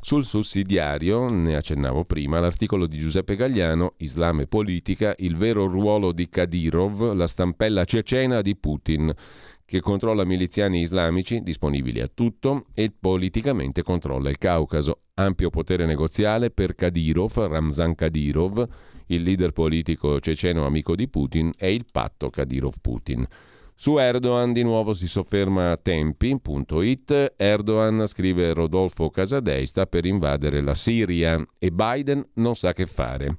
Sul sussidiario, ne accennavo prima, l'articolo di Giuseppe Gagliano, Islam e politica, il vero ruolo di Kadyrov, la stampella cecena di Putin, che controlla miliziani islamici disponibili a tutto e politicamente controlla il Caucaso. Ampio potere negoziale per Kadyrov, Ramzan Kadyrov, il leader politico ceceno amico di Putin, e il patto Kadyrov-Putin. Su Erdogan di nuovo si sofferma a Tempi.it. Erdogan, scrive Rodolfo Casadei, sta per invadere la Siria e Biden non sa che fare.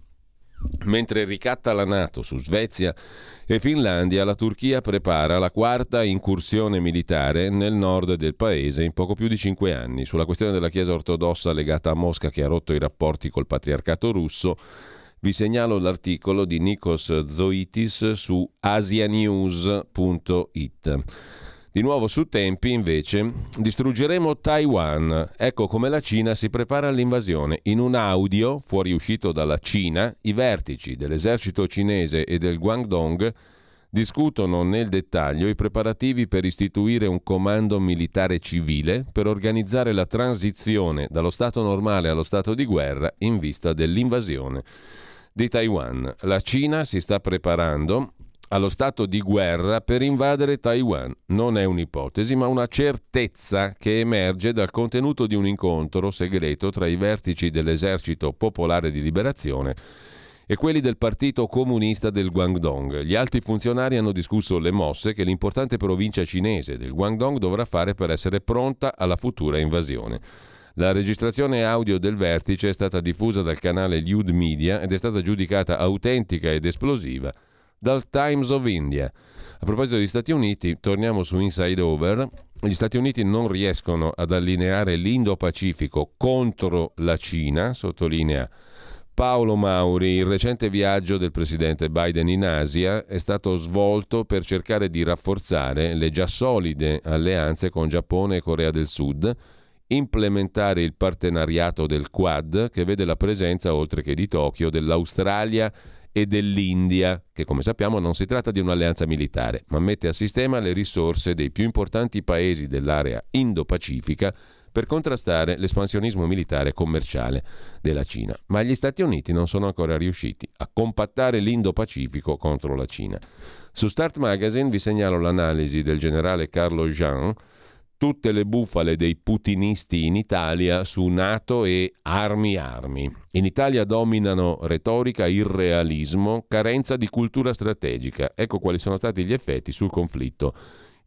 Mentre ricatta la NATO su Svezia e Finlandia, la Turchia prepara la quarta incursione militare nel nord del paese in poco più di 5 anni. Sulla questione della Chiesa ortodossa legata a Mosca, che ha rotto i rapporti col patriarcato russo, vi segnalo l'articolo di Nikos Zoitis su asianews.it. Di nuovo su Tempi invece, distruggeremo Taiwan. Ecco come la Cina si prepara all'invasione. In un audio fuoriuscito dalla Cina, i vertici dell'esercito cinese e del Guangdong discutono nel dettaglio i preparativi per istituire un comando militare civile per organizzare la transizione dallo stato normale allo stato di guerra in vista dell'invasione di Taiwan. La Cina si sta preparando allo stato di guerra per invadere Taiwan. Non è un'ipotesi, ma una certezza che emerge dal contenuto di un incontro segreto tra i vertici dell'Esercito Popolare di Liberazione e quelli del Partito Comunista del Guangdong. Gli alti funzionari hanno discusso le mosse che l'importante provincia cinese del Guangdong dovrà fare per essere pronta alla futura invasione. La registrazione audio del vertice è stata diffusa dal canale Liud Media ed è stata giudicata autentica ed esplosiva dal Times of India. A proposito degli Stati Uniti, torniamo su Inside Over. Gli Stati Uniti non riescono ad allineare l'Indo-Pacifico contro la Cina, sottolinea Paolo Mauri. Il recente viaggio del presidente Biden in Asia è stato svolto per cercare di rafforzare le già solide alleanze con Giappone e Corea del Sud, implementare il partenariato del Quad, che vede la presenza, oltre che di Tokyo, dell'Australia e dell'India, che come sappiamo non si tratta di un'alleanza militare, ma mette a sistema le risorse dei più importanti paesi dell'area Indo-Pacifica per contrastare l'espansionismo militare e commerciale della Cina. Ma gli Stati Uniti non sono ancora riusciti a compattare l'Indo-Pacifico contro la Cina. Su Start Magazine vi segnalo l'analisi del generale Carlo Jean, tutte le bufale dei putinisti in Italia su NATO e armi. In Italia dominano retorica, irrealismo, carenza di cultura strategica. Ecco quali sono stati gli effetti sul conflitto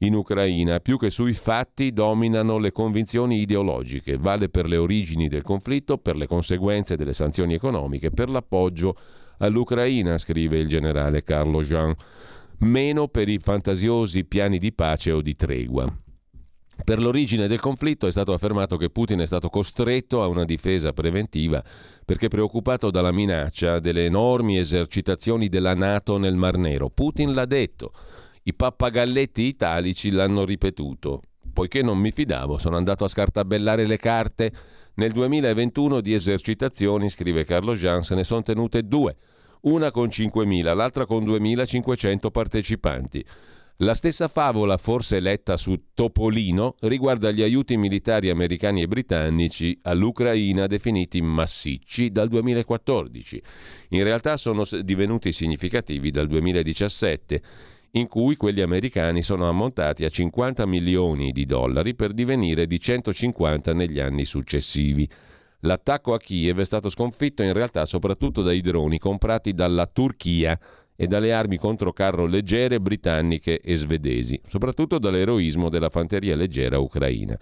in Ucraina. Più che sui fatti dominano le convinzioni ideologiche. Vale per le origini del conflitto, per le conseguenze delle sanzioni economiche, per l'appoggio all'Ucraina, scrive il generale Carlo Jean. Meno per i fantasiosi piani di pace o di tregua. Per l'origine del conflitto è stato affermato che Putin è stato costretto a una difesa preventiva perché preoccupato dalla minaccia delle enormi esercitazioni della NATO nel Mar Nero. Putin l'ha detto, i pappagalletti italici l'hanno ripetuto. Poiché non mi fidavo, sono andato a scartabellare le carte. Nel 2021 di esercitazioni, scrive Carlo Jean, se ne sono tenute due, una con 5.000, l'altra con 2.500 partecipanti. La stessa favola, forse letta su Topolino, riguarda gli aiuti militari americani e britannici all'Ucraina definiti massicci dal 2014. In realtà sono divenuti significativi dal 2017, in cui quelli americani sono ammontati a $50 milioni per divenire di 150 negli anni successivi. L'attacco a Kiev è stato sconfitto in realtà soprattutto dai droni comprati dalla Turchia e dalle armi controcarro leggere britanniche e svedesi, soprattutto dall'eroismo della fanteria leggera ucraina.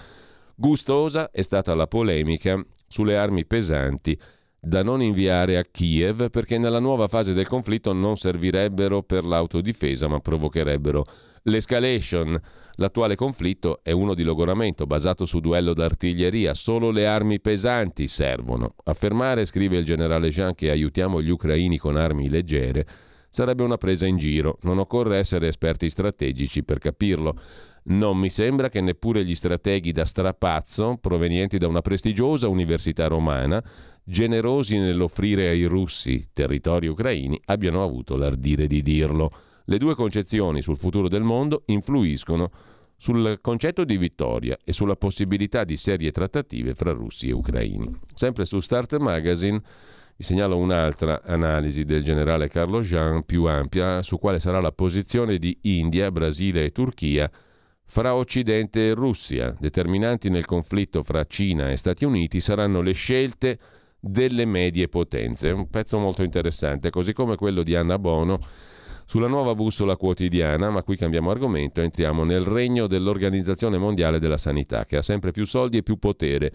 Gustosa è stata la polemica sulle armi pesanti da non inviare a Kiev perché nella nuova fase del conflitto non servirebbero per l'autodifesa ma provocherebbero l'escalation. L'attuale conflitto è uno di logoramento basato su duello d'artiglieria, solo le armi pesanti servono. Affermare, scrive il generale Jean, che aiutiamo gli ucraini con armi leggere sarebbe una presa in giro, non occorre essere esperti strategici per capirlo. Non mi sembra che neppure gli strateghi da strapazzo, provenienti da una prestigiosa università romana, generosi nell'offrire ai russi territori ucraini, abbiano avuto l'ardire di dirlo. Le due concezioni sul futuro del mondo influiscono sul concetto di vittoria e sulla possibilità di serie trattative fra russi e ucraini. Sempre su Start Magazine vi segnalo un'altra analisi del generale Carlo Jean più ampia su quale sarà la posizione di India, Brasile e Turchia fra Occidente e Russia. Determinanti nel conflitto fra Cina e Stati Uniti saranno le scelte delle medie potenze. Un pezzo molto interessante, così come quello di Anna Bono sulla Nuova Bussola Quotidiana, ma qui cambiamo argomento, entriamo nel regno dell'Organizzazione Mondiale della Sanità, che ha sempre più soldi e più potere.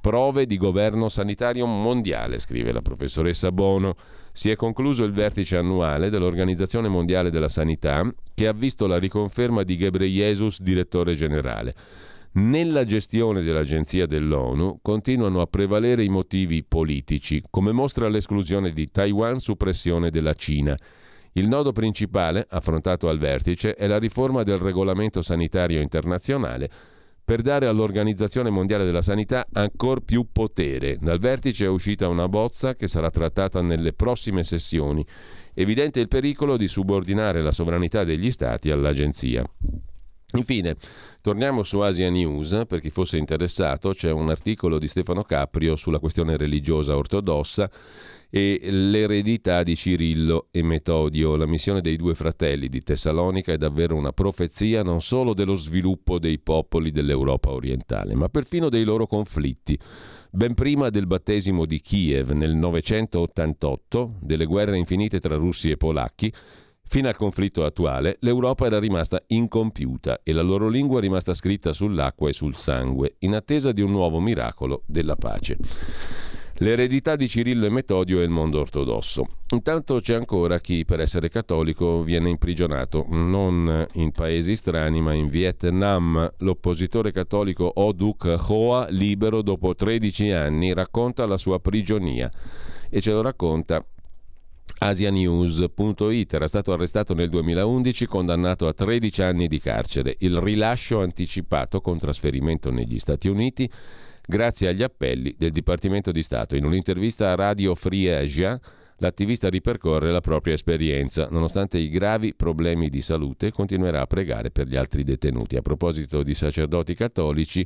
Prove di governo sanitario mondiale, scrive la professoressa Bono. Si è concluso il vertice annuale dell'Organizzazione Mondiale della Sanità, che ha visto la riconferma di Ghebreyesus, direttore generale. Nella gestione dell'agenzia dell'ONU continuano a prevalere i motivi politici, come mostra l'esclusione di Taiwan su pressione della Cina. Il nodo principale, affrontato al vertice, è la riforma del regolamento sanitario internazionale, per dare all'Organizzazione Mondiale della Sanità ancor più potere. Dal vertice è uscita una bozza che sarà trattata nelle prossime sessioni. Evidente il pericolo di subordinare la sovranità degli Stati all'Agenzia. Infine, torniamo su Asia News. Per chi fosse interessato, c'è un articolo di Stefano Caprio sulla questione religiosa ortodossa e l'eredità di Cirillo e Metodio. La missione dei due fratelli di Tessalonica è davvero una profezia non solo dello sviluppo dei popoli dell'Europa orientale, ma perfino dei loro conflitti. Ben prima del battesimo di Kiev nel 988, delle guerre infinite tra russi e polacchi, fino al conflitto attuale, l'Europa era rimasta incompiuta e la loro lingua è rimasta scritta sull'acqua e sul sangue, in attesa di un nuovo miracolo della pace. L'eredità di Cirillo e Metodio è il mondo ortodosso. Intanto c'è ancora chi, per essere cattolico, viene imprigionato, non in paesi strani, ma in Vietnam. L'oppositore cattolico O Duc Hoa, libero dopo 13 anni, racconta la sua prigionia e ce lo racconta Asianews.it. Era stato arrestato nel 2011, condannato a 13 anni di carcere. Il rilascio anticipato con trasferimento negli Stati Uniti grazie agli appelli del Dipartimento di Stato. In un'intervista a Radio Free Asia, l'attivista ripercorre la propria esperienza. Nonostante i gravi problemi di salute, continuerà a pregare per gli altri detenuti. A proposito di sacerdoti cattolici,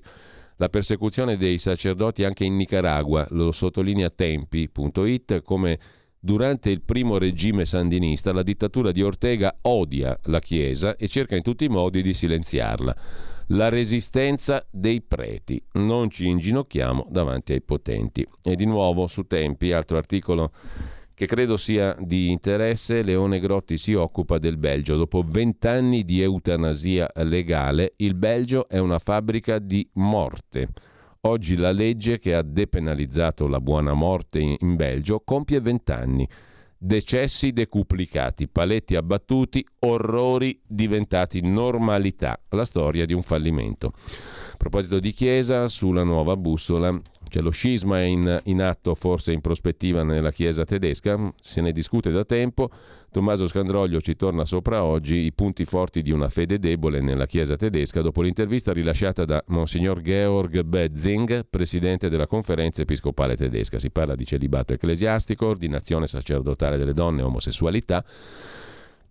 la persecuzione dei sacerdoti anche in Nicaragua, lo sottolinea Tempi.it, come durante il primo regime sandinista la dittatura di Ortega odia la Chiesa e cerca in tutti i modi di silenziarla. La resistenza dei preti. Non ci inginocchiamo davanti ai potenti. E di nuovo su Tempi, altro articolo che credo sia di interesse, Leone Grotti si occupa del Belgio. Dopo 20 anni di eutanasia legale, il Belgio è una fabbrica di morte. Oggi la legge che ha depenalizzato la buona morte in Belgio compie 20 anni. Decessi decuplicati, paletti abbattuti, orrori diventati normalità. La storia di un fallimento. A proposito di Chiesa, sulla Nuova Bussola c'è lo scisma in atto, forse in prospettiva, nella Chiesa tedesca. Se ne discute da tempo. Tommaso Scandroglio ci torna sopra oggi. I punti forti di una fede debole nella Chiesa tedesca, dopo l'intervista rilasciata da Monsignor Georg Betzing, presidente della Conferenza Episcopale Tedesca. Si parla di celibato ecclesiastico, ordinazione sacerdotale delle donne, omosessualità.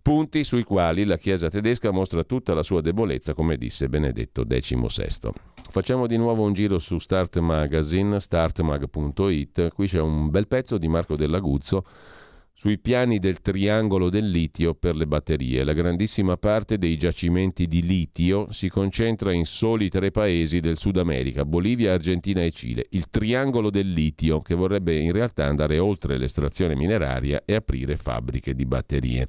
Punti sui quali la Chiesa tedesca mostra tutta la sua debolezza, come disse Benedetto XVI. Facciamo di nuovo un giro su Start Magazine, startmag.it. Qui c'è un bel pezzo di Marco Dell'Aguzzo sui piani del triangolo del litio per le batterie. La grandissima parte dei giacimenti di litio si concentra in soli 3 paesi del Sud America: Bolivia, Argentina e Cile. Il triangolo del litio, che vorrebbe in realtà andare oltre l'estrazione mineraria e aprire fabbriche di batterie.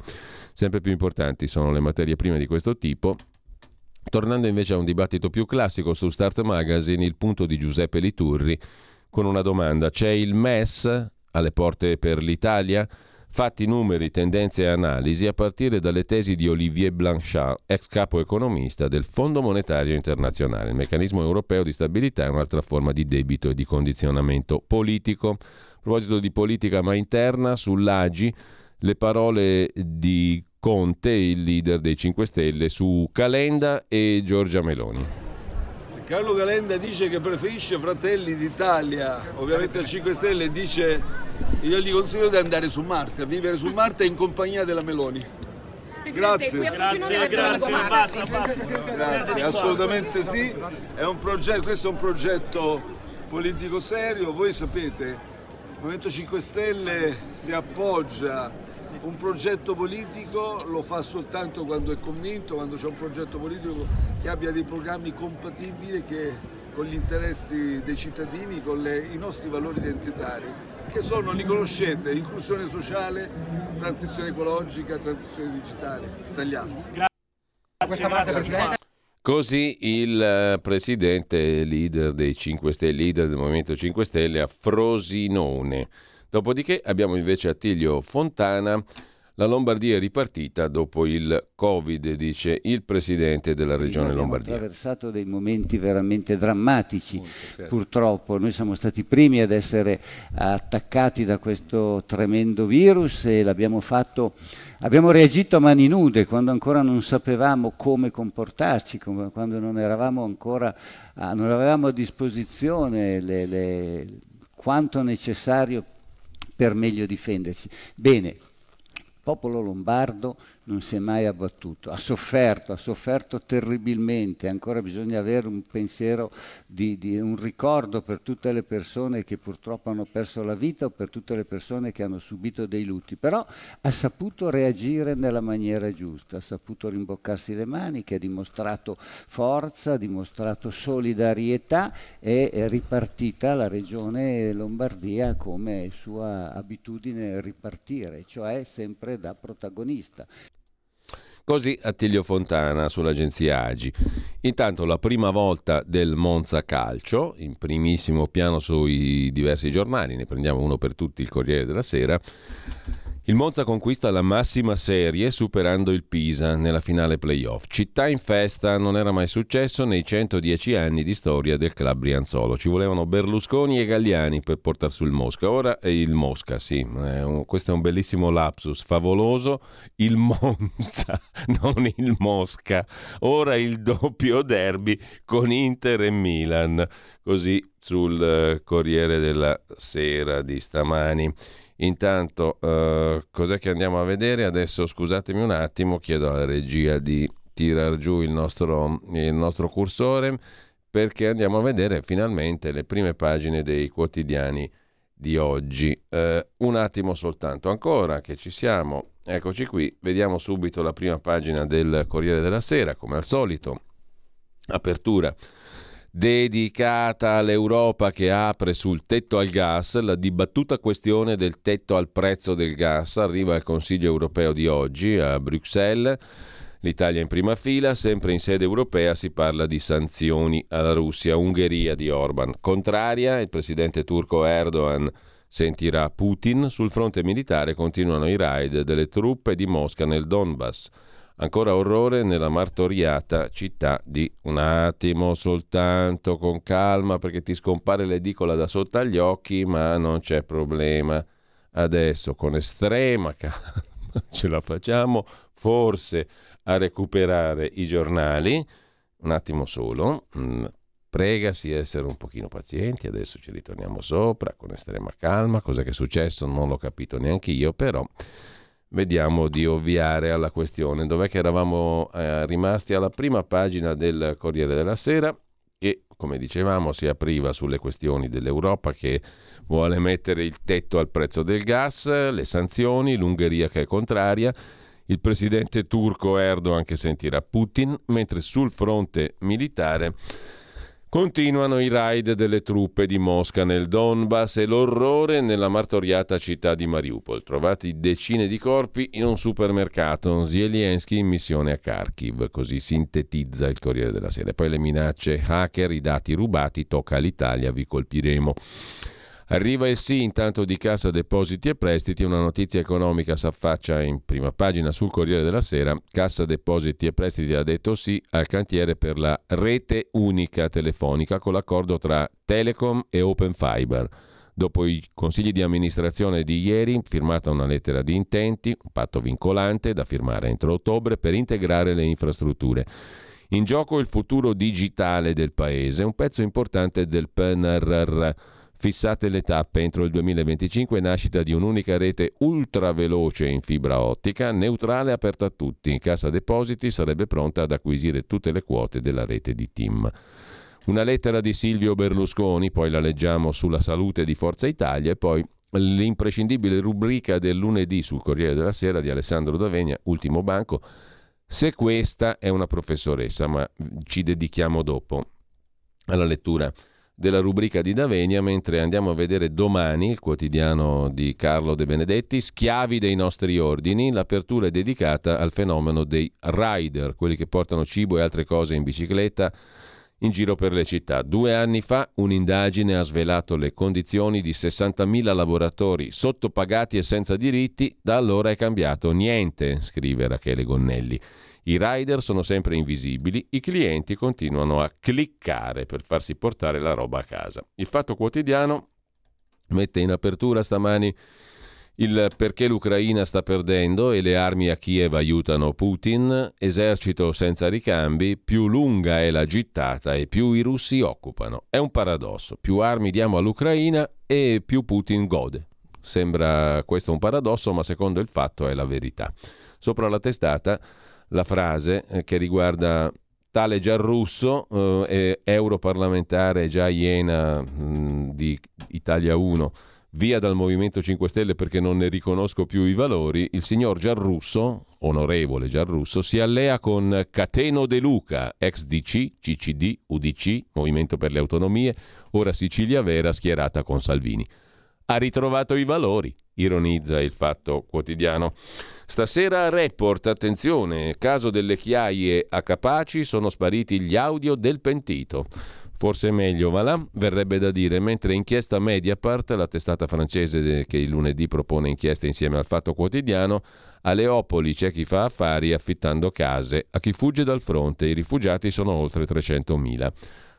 Sempre più importanti sono le materie prime di questo tipo. Tornando invece a un dibattito più classico su Start Magazine, il punto di Giuseppe Liturri con una domanda: c'è il MES alle porte per l'Italia? Fatti, numeri, tendenze e analisi a partire dalle tesi di Olivier Blanchard, ex capo economista del Fondo Monetario Internazionale. Il meccanismo europeo di stabilità è un'altra forma di debito e di condizionamento politico. A proposito di politica ma interna, sull'Agi le parole di Conte, il leader dei 5 Stelle, su Calenda e Giorgia Meloni. Carlo Calenda dice che preferisce Fratelli d'Italia, ovviamente al 5 Stelle dice: io gli consiglio di andare su Marte, a vivere su Marte in compagnia della Meloni. Presidente, grazie, assolutamente sì, è un progetto, questo è un progetto politico serio. Voi sapete, il Movimento 5 Stelle si appoggia un progetto politico, lo fa soltanto quando è convinto, quando c'è un progetto politico che abbia dei programmi compatibili con gli interessi dei cittadini, con i nostri valori identitari, che sono, li conoscete, inclusione sociale, transizione ecologica, transizione digitale, tra gli altri. Grazie. Così il presidente, leader dei 5 Stelle, leader del Movimento 5 Stelle a Frosinone. Dopodiché abbiamo invece Attilio Fontana. La Lombardia è ripartita dopo il Covid, dice il presidente della regione Lombardia. Abbiamo attraversato dei momenti veramente drammatici, purtroppo. Noi siamo stati i primi ad essere attaccati da questo tremendo virus e l'abbiamo fatto. Abbiamo reagito a mani nude, quando ancora non sapevamo come comportarci, quando non avevamo a disposizione quanto necessario per meglio difendersi. Bene, il popolo lombardo non si è mai abbattuto, ha sofferto terribilmente, ancora bisogna avere un pensiero, un ricordo per tutte le persone che purtroppo hanno perso la vita o per tutte le persone che hanno subito dei lutti, però ha saputo reagire nella maniera giusta, ha saputo rimboccarsi le maniche, ha dimostrato forza, ha dimostrato solidarietà e è ripartita la regione Lombardia come sua abitudine ripartire, cioè sempre da protagonista. Così Attilio Fontana sull'agenzia Agi. Intanto la prima volta del Monza Calcio, in primissimo piano sui diversi giornali, ne prendiamo uno per tutti, il Corriere della Sera. Il Monza conquista la massima serie superando il Pisa nella finale playoff. Città in festa, non era mai successo nei 110 anni di storia del club brianzolo. Ci volevano Berlusconi e Galliani per portare sul Mosca. Ora è il Mosca, sì. Questo è un bellissimo lapsus, favoloso. Il Monza, non il Mosca. Ora il doppio derby con Inter e Milan. Così sul Corriere della Sera di stamani. Intanto, cos'è che andiamo a vedere? Adesso scusatemi un attimo, chiedo alla regia di tirar giù il nostro cursore perché andiamo a vedere finalmente le prime pagine dei quotidiani di oggi. Un attimo soltanto ancora che ci siamo, eccoci qui, vediamo subito la prima pagina del Corriere della Sera, come al solito, apertura dedicata all'Europa che apre sul tetto al gas, la dibattuta questione del tetto al prezzo del gas arriva al Consiglio europeo di oggi a Bruxelles. L'Italia in prima fila, sempre in sede europea si parla di sanzioni alla Russia, Ungheria di Orban. Contraria, il presidente turco Erdogan sentirà Putin. Sul fronte militare continuano i raid delle truppe di Mosca nel Donbass. Ancora orrore nella martoriata città di... Un attimo soltanto, con calma, perché ti scompare l'edicola da sotto agli occhi, ma non c'è problema. Adesso con estrema calma ce la facciamo, forse, a recuperare i giornali. Un attimo solo, pregasi essere un pochino pazienti, adesso ci ritorniamo sopra con estrema calma. Cos'è che è successo non l'ho capito neanche io, però vediamo di ovviare alla questione. Dov'è che eravamo rimasti? Alla prima pagina del Corriere della Sera, che come dicevamo si apriva sulle questioni dell'Europa che vuole mettere il tetto al prezzo del gas, le sanzioni, l'Ungheria che è contraria, il presidente turco Erdogan che sentirà Putin, mentre sul fronte militare continuano i raid delle truppe di Mosca nel Donbass e l'orrore nella martoriata città di Mariupol. Trovati decine di corpi in un supermercato, Zelensky in missione a Kharkiv, così sintetizza il Corriere della Sera. Poi le minacce hacker, i dati rubati, tocca all'Italia, vi colpiremo. Arriva il sì intanto di Cassa Depositi e Prestiti, una notizia economica s'affaccia in prima pagina sul Corriere della Sera. Cassa Depositi e Prestiti ha detto sì al cantiere per la rete unica telefonica con l'accordo tra Telecom e Open Fiber. Dopo i consigli di amministrazione di ieri, firmata una lettera di intenti, un patto vincolante da firmare entro ottobre per integrare le infrastrutture. In gioco il futuro digitale del paese, un pezzo importante del PNRR. Fissate le tappe entro il 2025, nascita di un'unica rete ultraveloce in fibra ottica, neutrale e aperta a tutti. Cassa Depositi sarebbe pronta ad acquisire tutte le quote della rete di TIM. Una lettera di Silvio Berlusconi, poi la leggiamo sulla salute di Forza Italia, e poi l'imprescindibile rubrica del lunedì sul Corriere della Sera di Alessandro D'Avegna, Ultimo Banco. Se questa è una professoressa, ma ci dedichiamo dopo alla lettura della rubrica di D'Avegna, mentre andiamo a vedere domani il quotidiano di Carlo De Benedetti, schiavi dei nostri ordini, l'apertura è dedicata al fenomeno dei rider, quelli che portano cibo e altre cose in bicicletta in giro per le città. 2 anni fa un'indagine ha svelato le condizioni di 60.000 lavoratori sottopagati e senza diritti, da allora è cambiato niente, scrive Rachele Gonnelli. I rider sono sempre invisibili, i clienti continuano a cliccare per farsi portare la roba a casa. Il Fatto Quotidiano mette in apertura stamani il perché l'Ucraina sta perdendo e le armi a Kiev aiutano Putin, esercito senza ricambi, più lunga è la gittata e più i russi occupano. È un paradosso, più armi diamo all'Ucraina e più Putin gode. Sembra questo un paradosso, ma secondo il Fatto è la verità. Sopra la testata la frase che riguarda tale Giarrusso, europarlamentare già iena di Italia 1, via dal Movimento 5 Stelle perché non ne riconosco più i valori, il signor Giarrusso, onorevole Giarrusso, si allea con Cateno De Luca, ex DC, CCD, UDC, Movimento per le Autonomie, ora Sicilia Vera schierata con Salvini. Ha ritrovato i valori, ironizza il Fatto Quotidiano. Stasera Report, attenzione, caso delle chiaie a Capaci, sono spariti gli audio del pentito. Forse meglio, va là, verrebbe da dire, mentre inchiesta Mediapart, la testata francese che il lunedì propone inchieste insieme al Fatto Quotidiano, a Leopoli c'è chi fa affari affittando case a chi fugge dal fronte, i rifugiati sono oltre 300.000.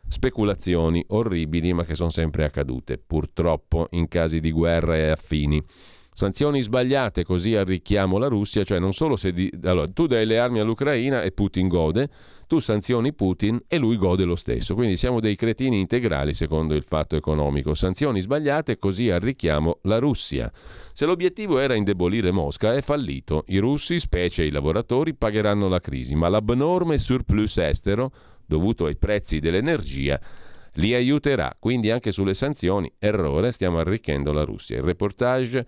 Speculazioni orribili ma che sono sempre accadute, purtroppo, in casi di guerra e affini. Sanzioni sbagliate, così arricchiamo la Russia, cioè non solo se... Allora, tu dai le armi all'Ucraina e Putin gode, tu sanzioni Putin e lui gode lo stesso. Quindi siamo dei cretini integrali, secondo il Fatto Economico. Sanzioni sbagliate, così arricchiamo la Russia. Se l'obiettivo era indebolire Mosca, è fallito. I russi, specie i lavoratori, pagheranno la crisi, ma l'abnorme surplus estero dovuto ai prezzi dell'energia li aiuterà. Quindi anche sulle sanzioni, errore, stiamo arricchendo la Russia. Il reportage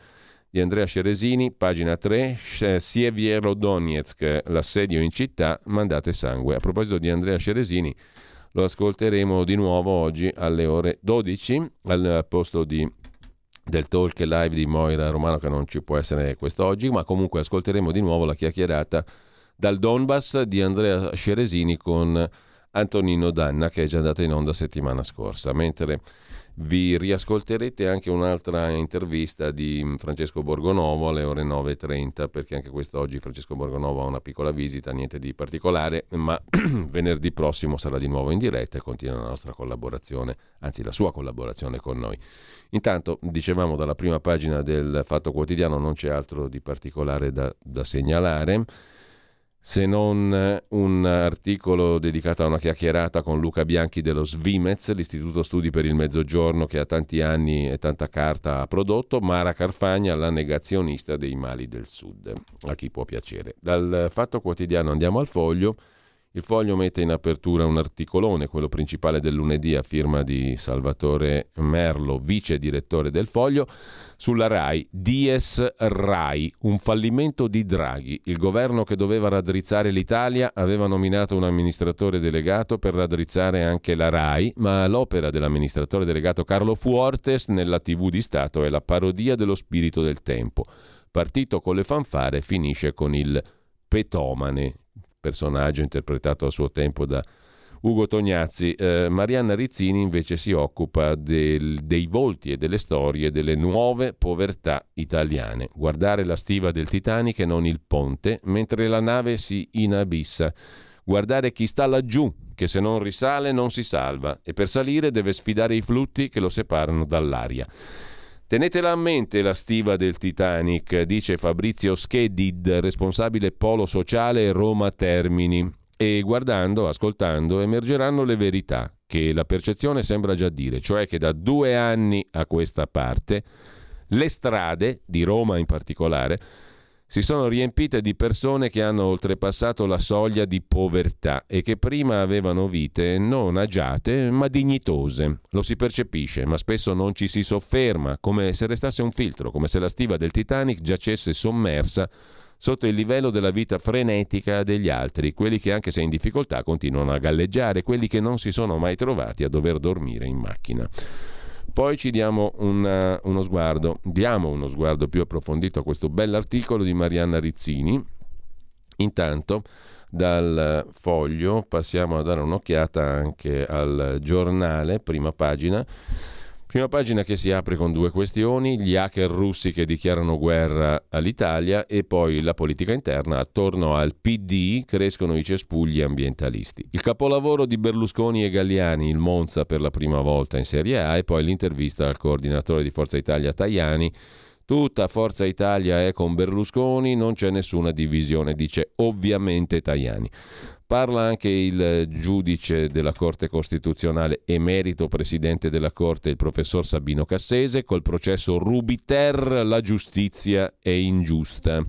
di Andrea Ceresini, pagina 3, Sievierodonetsk, l'assedio in città, mandate sangue. A proposito di Andrea Ceresini, lo ascolteremo di nuovo oggi alle ore 12, al posto del talk live di Moira Romano, che non ci può essere quest'oggi, ma comunque ascolteremo di nuovo la chiacchierata dal Donbass di Andrea Ceresini con Antonino Danna, che è già andata in onda settimana scorsa, mentre vi riascolterete anche un'altra intervista di Francesco Borgonovo alle ore 9.30, perché anche quest'oggi Francesco Borgonovo ha una piccola visita, niente di particolare, ma venerdì prossimo sarà di nuovo in diretta e continua la nostra collaborazione, anzi la sua collaborazione con noi. Intanto, dicevamo, dalla prima pagina del Fatto Quotidiano non c'è altro di particolare da segnalare, se non un articolo dedicato a una chiacchierata con Luca Bianchi dello Svimez, l'Istituto Studi per il Mezzogiorno che ha tanti anni e tanta carta ha prodotto, Mara Carfagna, la negazionista dei mali del Sud, a chi può piacere. Dal Fatto Quotidiano andiamo al Foglio. Il Foglio mette in apertura un articolone, quello principale del lunedì, a firma di Salvatore Merlo, vice direttore del Foglio, sulla RAI. Dies RAI, un fallimento di Draghi. Il governo che doveva raddrizzare l'Italia aveva nominato un amministratore delegato per raddrizzare anche la RAI, ma l'opera dell'amministratore delegato Carlo Fuortes nella TV di Stato è la parodia dello spirito del tempo. Partito con le fanfare, finisce con il petomane, personaggio interpretato a suo tempo da Ugo Tognazzi. Marianna Rizzini invece si occupa dei volti e delle storie delle nuove povertà italiane. Guardare la stiva del Titanic e non il ponte, mentre la nave si inabissa. Guardare chi sta laggiù, che se non risale non si salva, e per salire deve sfidare i flutti che lo separano dall'aria. Tenetela a mente la stiva del Titanic, dice Fabrizio Schedid, responsabile polo sociale Roma Termini. E guardando, ascoltando, emergeranno le verità che la percezione sembra già dire, cioè che da 2 anni a questa parte le strade, di Roma in particolare, si sono riempite di persone che hanno oltrepassato la soglia di povertà e che prima avevano vite non agiate ma dignitose. Lo si percepisce, ma spesso non ci si sofferma, come se restasse un filtro, come se la stiva del Titanic giacesse sommersa sotto il livello della vita frenetica degli altri, quelli che anche se in difficoltà continuano a galleggiare, quelli che non si sono mai trovati a dover dormire in macchina. Poi ci diamo uno sguardo più approfondito a questo bell'articolo di Marianna Rizzini. Intanto dal Foglio passiamo a dare un'occhiata anche al Giornale, prima pagina che si apre con 2 questioni, gli hacker russi che dichiarano guerra all'Italia e poi la politica interna, attorno al PD crescono i cespugli ambientalisti. Il capolavoro di Berlusconi e Galliani, il Monza per la prima volta in Serie A, e poi l'intervista al coordinatore di Forza Italia Tajani. Tutta Forza Italia è con Berlusconi, non c'è nessuna divisione, dice ovviamente Tajani. Parla anche il giudice della Corte Costituzionale, emerito presidente della Corte, il professor Sabino Cassese, col processo Rubiter, la giustizia è ingiusta.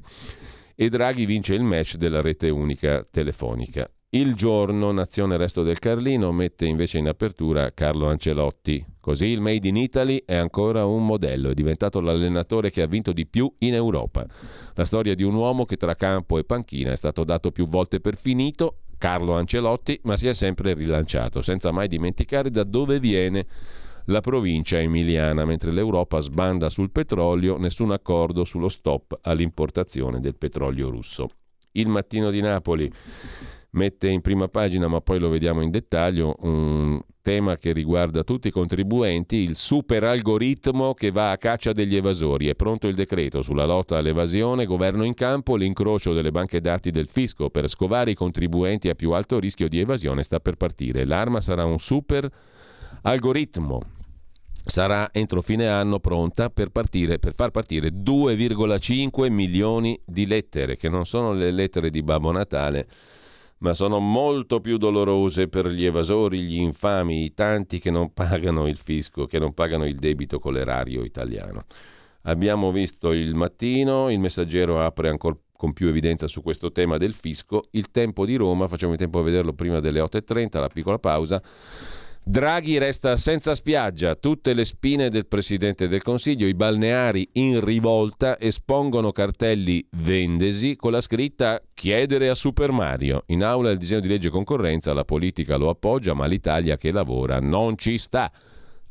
E Draghi vince il match della rete unica telefonica. Il Giorno, Nazione, Resto del Carlino, mette invece in apertura Carlo Ancelotti. Così il Made in Italy è ancora un modello, è diventato l'allenatore che ha vinto di più in Europa. La storia di un uomo che tra campo e panchina è stato dato più volte per finito, Carlo Ancelotti, ma si è sempre rilanciato, senza mai dimenticare da dove viene la provincia emiliana. Mentre l'Europa sbanda sul petrolio, nessun accordo sullo stop all'importazione del petrolio russo. Il Mattino di Napoli mette in prima pagina, ma poi lo vediamo in dettaglio, un tema che riguarda tutti i contribuenti, il super algoritmo che va a caccia degli evasori. È pronto il decreto sulla lotta all'evasione, governo in campo, l'incrocio delle banche dati del fisco per scovare i contribuenti a più alto rischio di evasione sta per partire. L'arma sarà un super algoritmo. Sarà entro fine anno pronta per far partire 2,5 milioni di lettere, che non sono le lettere di Babbo Natale, ma sono molto più dolorose per gli evasori, gli infami, i tanti che non pagano il fisco, che non pagano il debito con l'erario italiano. Abbiamo visto il Mattino, il Messaggero apre ancora con più evidenza su questo tema del fisco. Il Tempo di Roma, facciamo in tempo a vederlo prima delle 8.30, la piccola pausa. Draghi resta senza spiaggia, tutte le spine del Presidente del Consiglio, i balneari in rivolta espongono cartelli vendesi con la scritta «Chiedere a Super Mario». In aula il disegno di legge concorrenza, la politica lo appoggia, ma l'Italia che lavora non ci sta.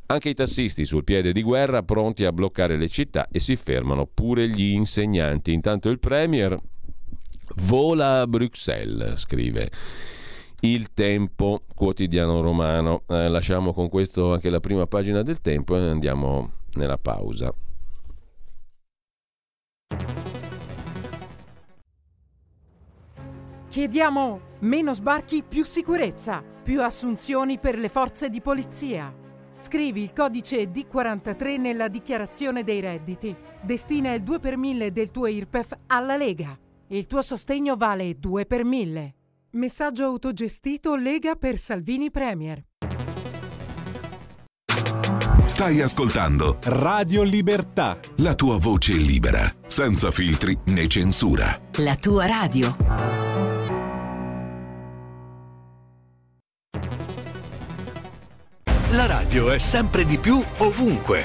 Anche i tassisti sul piede di guerra pronti a bloccare le città e si fermano pure gli insegnanti. Intanto il Premier vola a Bruxelles, scrive Il Tempo, quotidiano romano. Lasciamo con questo anche la prima pagina del Tempo e andiamo nella pausa. Chiediamo meno sbarchi, più sicurezza, più assunzioni per le forze di polizia. Scrivi il codice D43 nella dichiarazione dei redditi. Destina il 2 per 1000 del tuo IRPEF alla Lega. Il tuo sostegno vale 2 per 1000. Messaggio autogestito Lega per Salvini Premier. Stai ascoltando Radio Libertà. La tua voce libera, senza filtri né censura. La tua radio. La radio è sempre di più ovunque.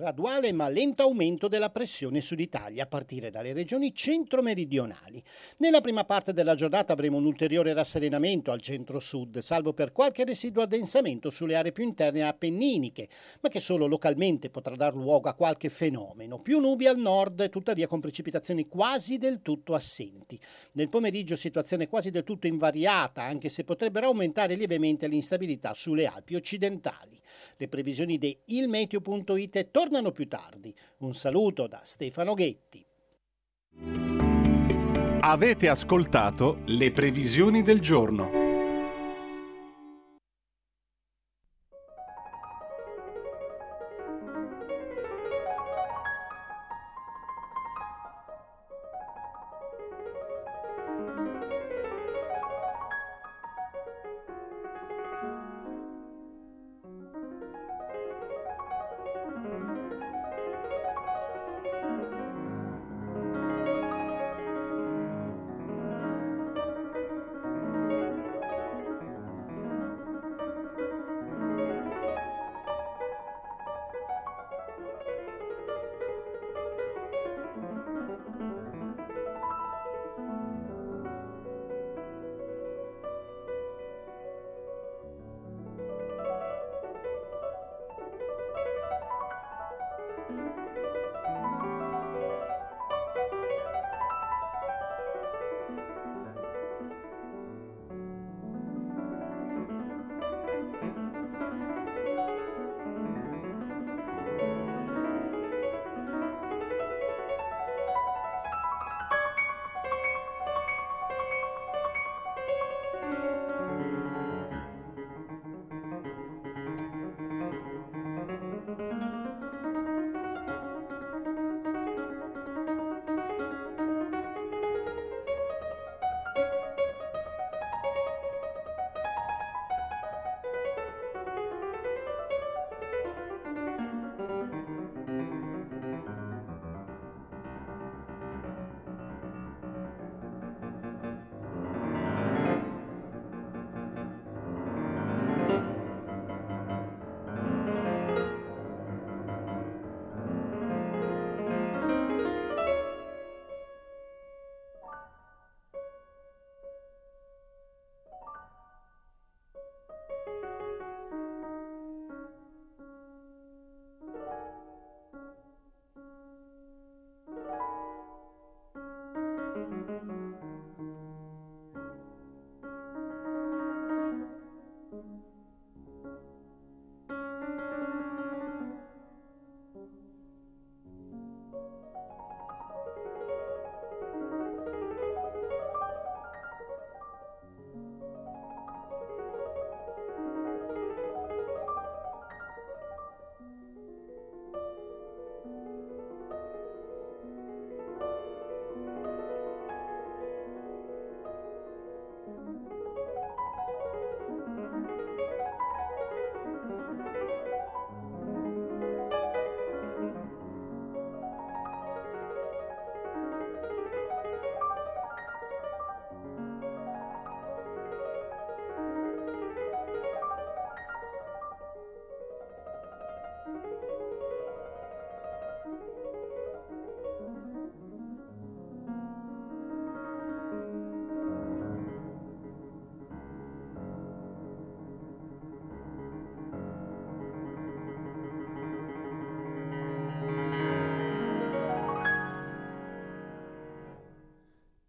Graduale ma lento aumento della pressione sull'Italia a partire dalle regioni centro-meridionali. Nella prima parte della giornata avremo un ulteriore rasserenamento al centro-sud, salvo per qualche residuo addensamento sulle aree più interne appenniniche, ma che solo localmente potrà dar luogo a qualche fenomeno. Più nubi al nord, tuttavia con precipitazioni quasi del tutto assenti. Nel pomeriggio situazione quasi del tutto invariata, anche se potrebbero aumentare lievemente l'instabilità sulle Alpi occidentali. Le previsioni di ilmeteo.it tornano più tardi. Un saluto da Stefano Ghetti. Avete ascoltato le previsioni del giorno.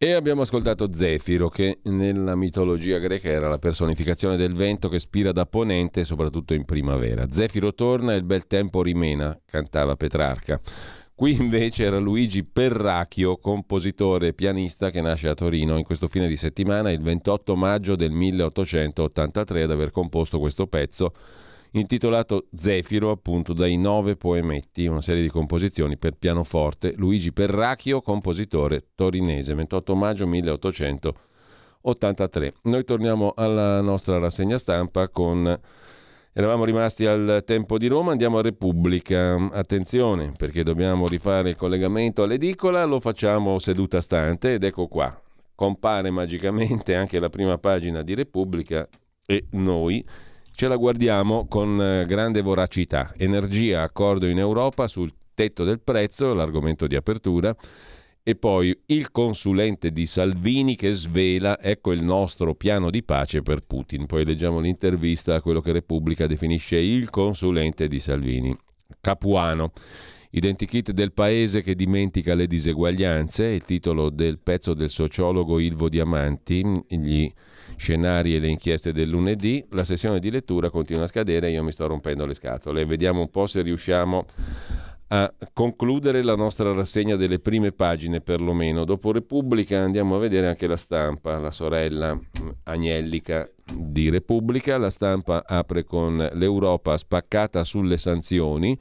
E abbiamo ascoltato Zefiro, che nella mitologia greca era la personificazione del vento che spira da ponente, soprattutto in primavera. Zefiro torna e il bel tempo rimena, cantava Petrarca. Qui invece era Luigi Perracchio, compositore e pianista che nasce a Torino in questo fine di settimana, il 28 maggio del 1883, ad aver composto questo pezzo intitolato Zefiro, appunto, dai 9 poemetti, una serie di composizioni per pianoforte. Luigi Perracchio, compositore torinese, 28 maggio 1883. Noi torniamo alla nostra rassegna stampa con... Eravamo rimasti al tempo di Roma, andiamo a Repubblica. Attenzione, perché dobbiamo rifare il collegamento all'edicola, lo facciamo seduta stante ed ecco qua. Compare magicamente anche la prima pagina di Repubblica e noi ce la guardiamo con grande voracità. Energia, accordo in Europa sul tetto del prezzo, l'argomento di apertura. E poi il consulente di Salvini che svela, ecco il nostro piano di pace per Putin. Poi leggiamo l'intervista a quello che Repubblica definisce il consulente di Salvini, Capuano. Identikit del paese che dimentica le diseguaglianze, il titolo del pezzo del sociologo Ilvo Diamanti, gli scenari e le inchieste del lunedì. La sessione di lettura continua a scadere, io mi sto rompendo le scatole. Vediamo un po' se riusciamo a concludere la nostra rassegna delle prime pagine, perlomeno. Dopo Repubblica andiamo a vedere anche La Stampa, la sorella agnellica di Repubblica. La Stampa apre con l'Europa spaccata sulle sanzioni,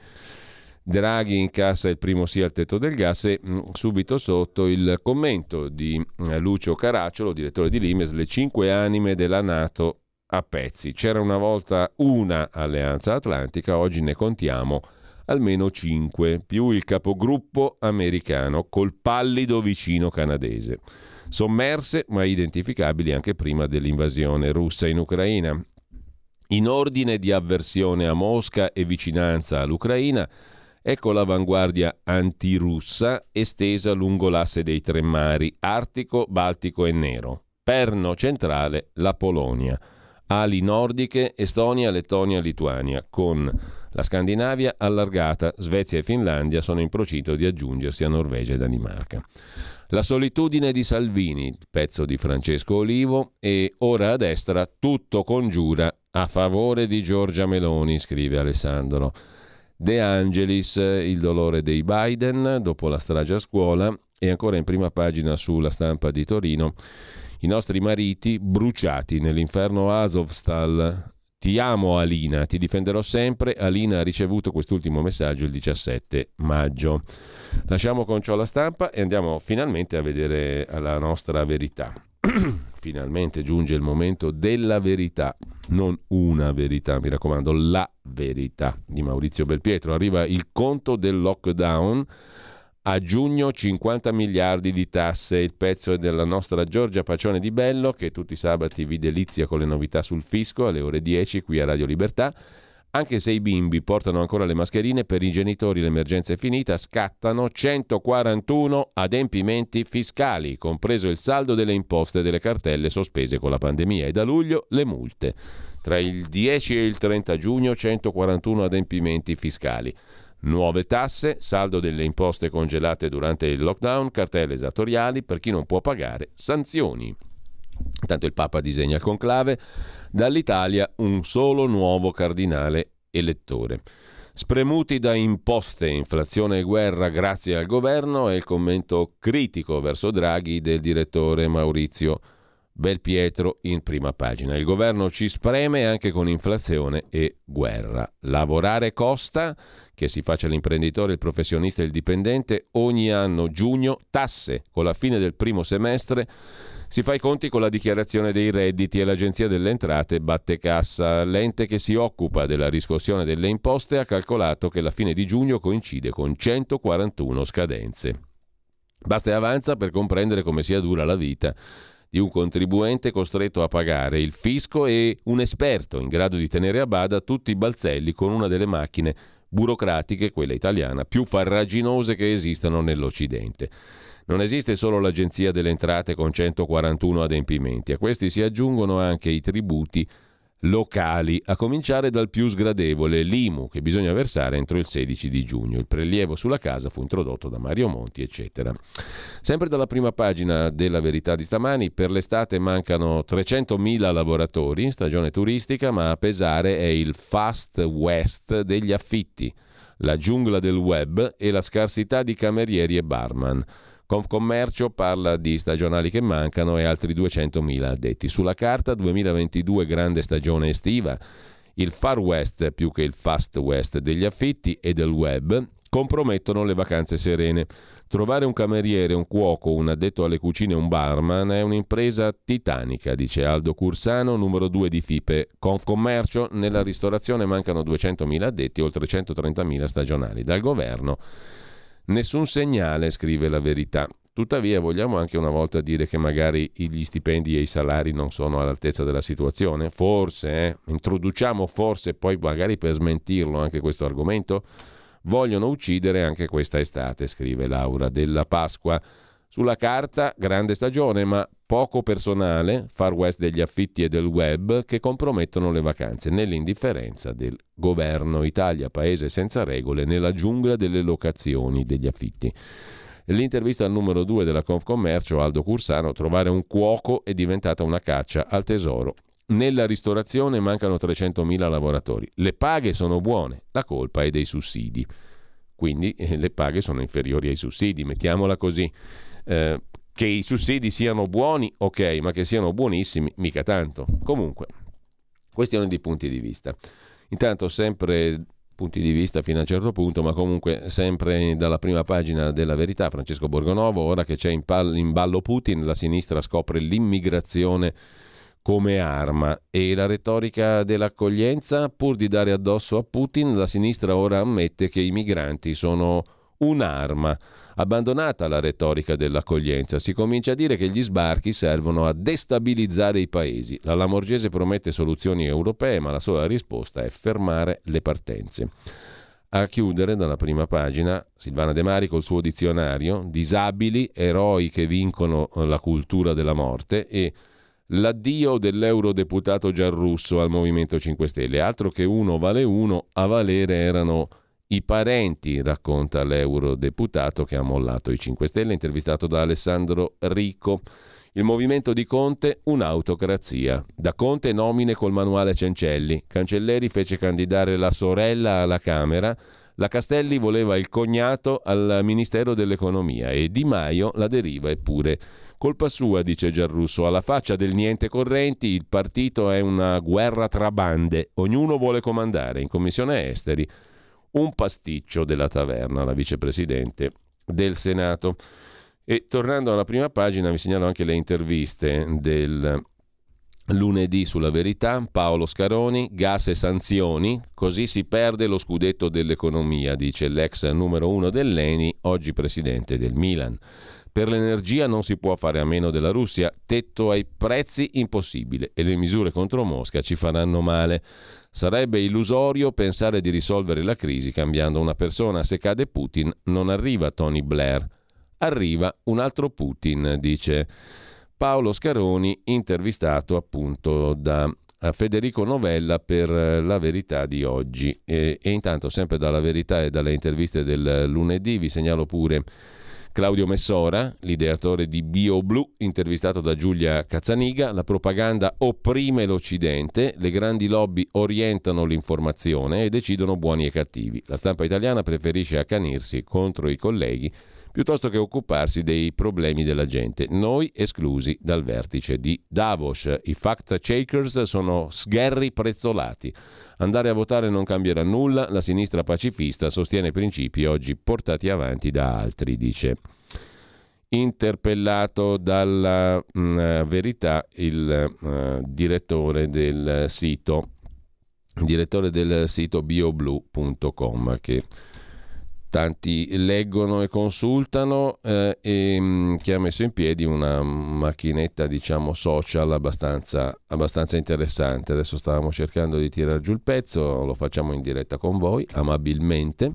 Draghi incassa il primo sì al tetto del gas e subito sotto il commento di Lucio Caracciolo, direttore di Limes, le 5 anime della NATO a pezzi. C'era una volta una alleanza atlantica, oggi ne contiamo almeno 5, più il capogruppo americano col pallido vicino canadese, sommerse ma identificabili anche prima dell'invasione russa in Ucraina. In ordine di avversione a Mosca e vicinanza all'Ucraina, ecco l'avanguardia antirussa estesa lungo l'asse dei tre mari, Artico, Baltico e Nero. Perno centrale, la Polonia. Ali nordiche, Estonia, Lettonia, Lituania, con la Scandinavia allargata, Svezia e Finlandia sono in procinto di aggiungersi a Norvegia e Danimarca. La solitudine di Salvini, pezzo di Francesco Olivo, e ora a destra tutto congiura a favore di Giorgia Meloni, scrive Alessandro De Angelis, il dolore dei Biden dopo la strage a scuola. E ancora in prima pagina sulla Stampa di Torino, i nostri mariti bruciati nell'inferno Azovstal. Ti amo Alina, ti difenderò sempre. Alina ha ricevuto quest'ultimo messaggio il 17 maggio. Lasciamo con ciò La Stampa e andiamo finalmente a vedere la nostra verità. Finalmente giunge il momento della verità, non una verità, mi raccomando, la verità di Maurizio Belpietro. Arriva il conto del lockdown. A giugno 50 miliardi di tasse, il pezzo è della nostra Giorgia Pacione Di Bello, che tutti i sabati vi delizia con le novità sul fisco alle ore 10 qui a Radio Libertà. Anche se i bimbi portano ancora le mascherine, per i genitori l'emergenza è finita, scattano 141 adempimenti fiscali, compreso il saldo delle imposte delle cartelle sospese con la pandemia, e da luglio le multe. Tra il 10 e il 30 giugno 141 adempimenti fiscali. Nuove tasse, saldo delle imposte congelate durante il lockdown, cartelle esattoriali per chi non può pagare, sanzioni. Intanto il Papa disegna il conclave, dall'Italia un solo nuovo cardinale elettore. Spremuti da imposte, inflazione e guerra grazie al governo, è il commento critico verso Draghi del direttore Maurizio Belpietro in prima pagina. Il governo ci spreme anche con inflazione e guerra. Lavorare costa, che si faccia l'imprenditore, il professionista e il dipendente. Ogni anno giugno tasse, con la fine del primo semestre si fa i conti con la dichiarazione dei redditi e l'Agenzia delle Entrate batte cassa. L'ente che si occupa della riscossione delle imposte ha calcolato che la fine di giugno coincide con 141 scadenze. Basta e avanza per comprendere come sia dura la vita di un contribuente costretto a pagare il fisco e un esperto in grado di tenere a bada tutti i balzelli con una delle macchine burocratiche, quella italiana, più farraginose che esistano nell'Occidente. Non esiste solo l'Agenzia delle Entrate con 141 adempimenti, a questi si aggiungono anche i tributi locali, a cominciare dal più sgradevole, l'IMU, che bisogna versare entro il 16 di giugno. Il prelievo sulla casa fu introdotto da Mario Monti, eccetera. Sempre dalla prima pagina della Verità di stamani, per l'estate mancano 300.000 lavoratori in stagione turistica, ma a pesare è il Fast West degli affitti, la giungla del web e la scarsità di camerieri e barman. Confcommercio parla di stagionali che mancano e altri 200.000 addetti. Sulla carta 2022 grande stagione estiva, il Far West più che il Fast West degli affitti e del web compromettono le vacanze serene. Trovare un cameriere, un cuoco, un addetto alle cucine, un barman è un'impresa titanica, dice Aldo Cursano, numero 2 di Fipe. Confcommercio, nella ristorazione mancano 200.000 addetti, oltre 130.000 stagionali. Dal governo nessun segnale, scrive la Verità. Tuttavia vogliamo anche una volta dire che magari gli stipendi e i salari non sono all'altezza della situazione? Forse, introduciamo forse poi magari per smentirlo anche questo argomento? Vogliono uccidere anche questa estate, scrive Laura della Pasqua. Sulla carta grande stagione ma poco personale, Far West degli affitti e del web che compromettono le vacanze nell'indifferenza del governo. Italia, paese senza regole, nella giungla delle locazioni, degli affitti. L'intervista al numero 2 della Confcommercio, Aldo Cursano, trovare un cuoco è diventata una caccia al tesoro. Nella ristorazione mancano 300.000 lavoratori. Le paghe sono buone, la colpa è dei sussidi. Quindi le paghe sono inferiori ai sussidi, mettiamola così. Che i sussidi siano buoni, ok, ma che siano buonissimi, mica tanto. Comunque, questione di punti di vista. Intanto sempre punti di vista fino a un certo punto, ma comunque sempre dalla prima pagina della Verità, Francesco Borgonovo, ora che c'è in ballo Putin, la sinistra scopre l'immigrazione come arma e la retorica dell'accoglienza. Pur di dare addosso a Putin, la sinistra ora ammette che i migranti sono un'arma. Abbandonata la retorica dell'accoglienza, si comincia a dire che gli sbarchi servono a destabilizzare i paesi. La Lamorgese promette soluzioni europee, ma la sola risposta è fermare le partenze. A chiudere dalla prima pagina Silvana De Mari col suo dizionario, disabili, eroi che vincono la cultura della morte e l'addio dell'eurodeputato Giarrusso al Movimento 5 Stelle. Altro che uno vale uno, a valere erano i parenti, racconta l'eurodeputato che ha mollato i 5 Stelle, intervistato da Alessandro Rico. Il movimento di Conte, un'autocrazia. Da Conte nomine col manuale Cencelli. Cancelleri fece candidare la sorella alla Camera. La Castelli voleva il cognato al Ministero dell'Economia e Di Maio la deriva, eppure colpa sua, dice Giarrusso, alla faccia del niente correnti, il partito è una guerra tra bande, ognuno vuole comandare. In Commissione Esteri un pasticcio della Taverna, la vicepresidente del Senato. E tornando alla prima pagina vi segnalo anche le interviste del lunedì sulla Verità. Paolo Scaroni, gas e sanzioni, così si perde lo scudetto dell'economia, dice l'ex numero 1 dell'ENI, oggi presidente del Milan. Per l'energia non si può fare a meno della Russia, tetto ai prezzi impossibile e le misure contro Mosca ci faranno male. Sarebbe illusorio pensare di risolvere la crisi cambiando una persona. Se cade Putin non arriva Tony Blair, arriva un altro Putin, dice Paolo Scaroni, intervistato appunto da Federico Novella per la Verità di oggi. E intanto sempre dalla Verità e dalle interviste del lunedì vi segnalo pure Claudio Messora, l'ideatore di BioBlu, intervistato da Giulia Cazzaniga. La propaganda opprime l'Occidente, le grandi lobby orientano l'informazione e decidono buoni e cattivi. La stampa italiana preferisce accanirsi contro i colleghi piuttosto che occuparsi dei problemi della gente, noi esclusi dal vertice di Davos. I fact checkers sono sgherri prezzolati. Andare a votare non cambierà nulla, la sinistra pacifista sostiene principi oggi portati avanti da altri, dice. Interpellato dalla Verità il direttore del sito bioblu.com, che tanti leggono e consultano, e che ha messo in piedi una macchinetta, diciamo, social abbastanza interessante. Adesso stavamo cercando di tirar giù il pezzo, lo facciamo in diretta con voi, amabilmente,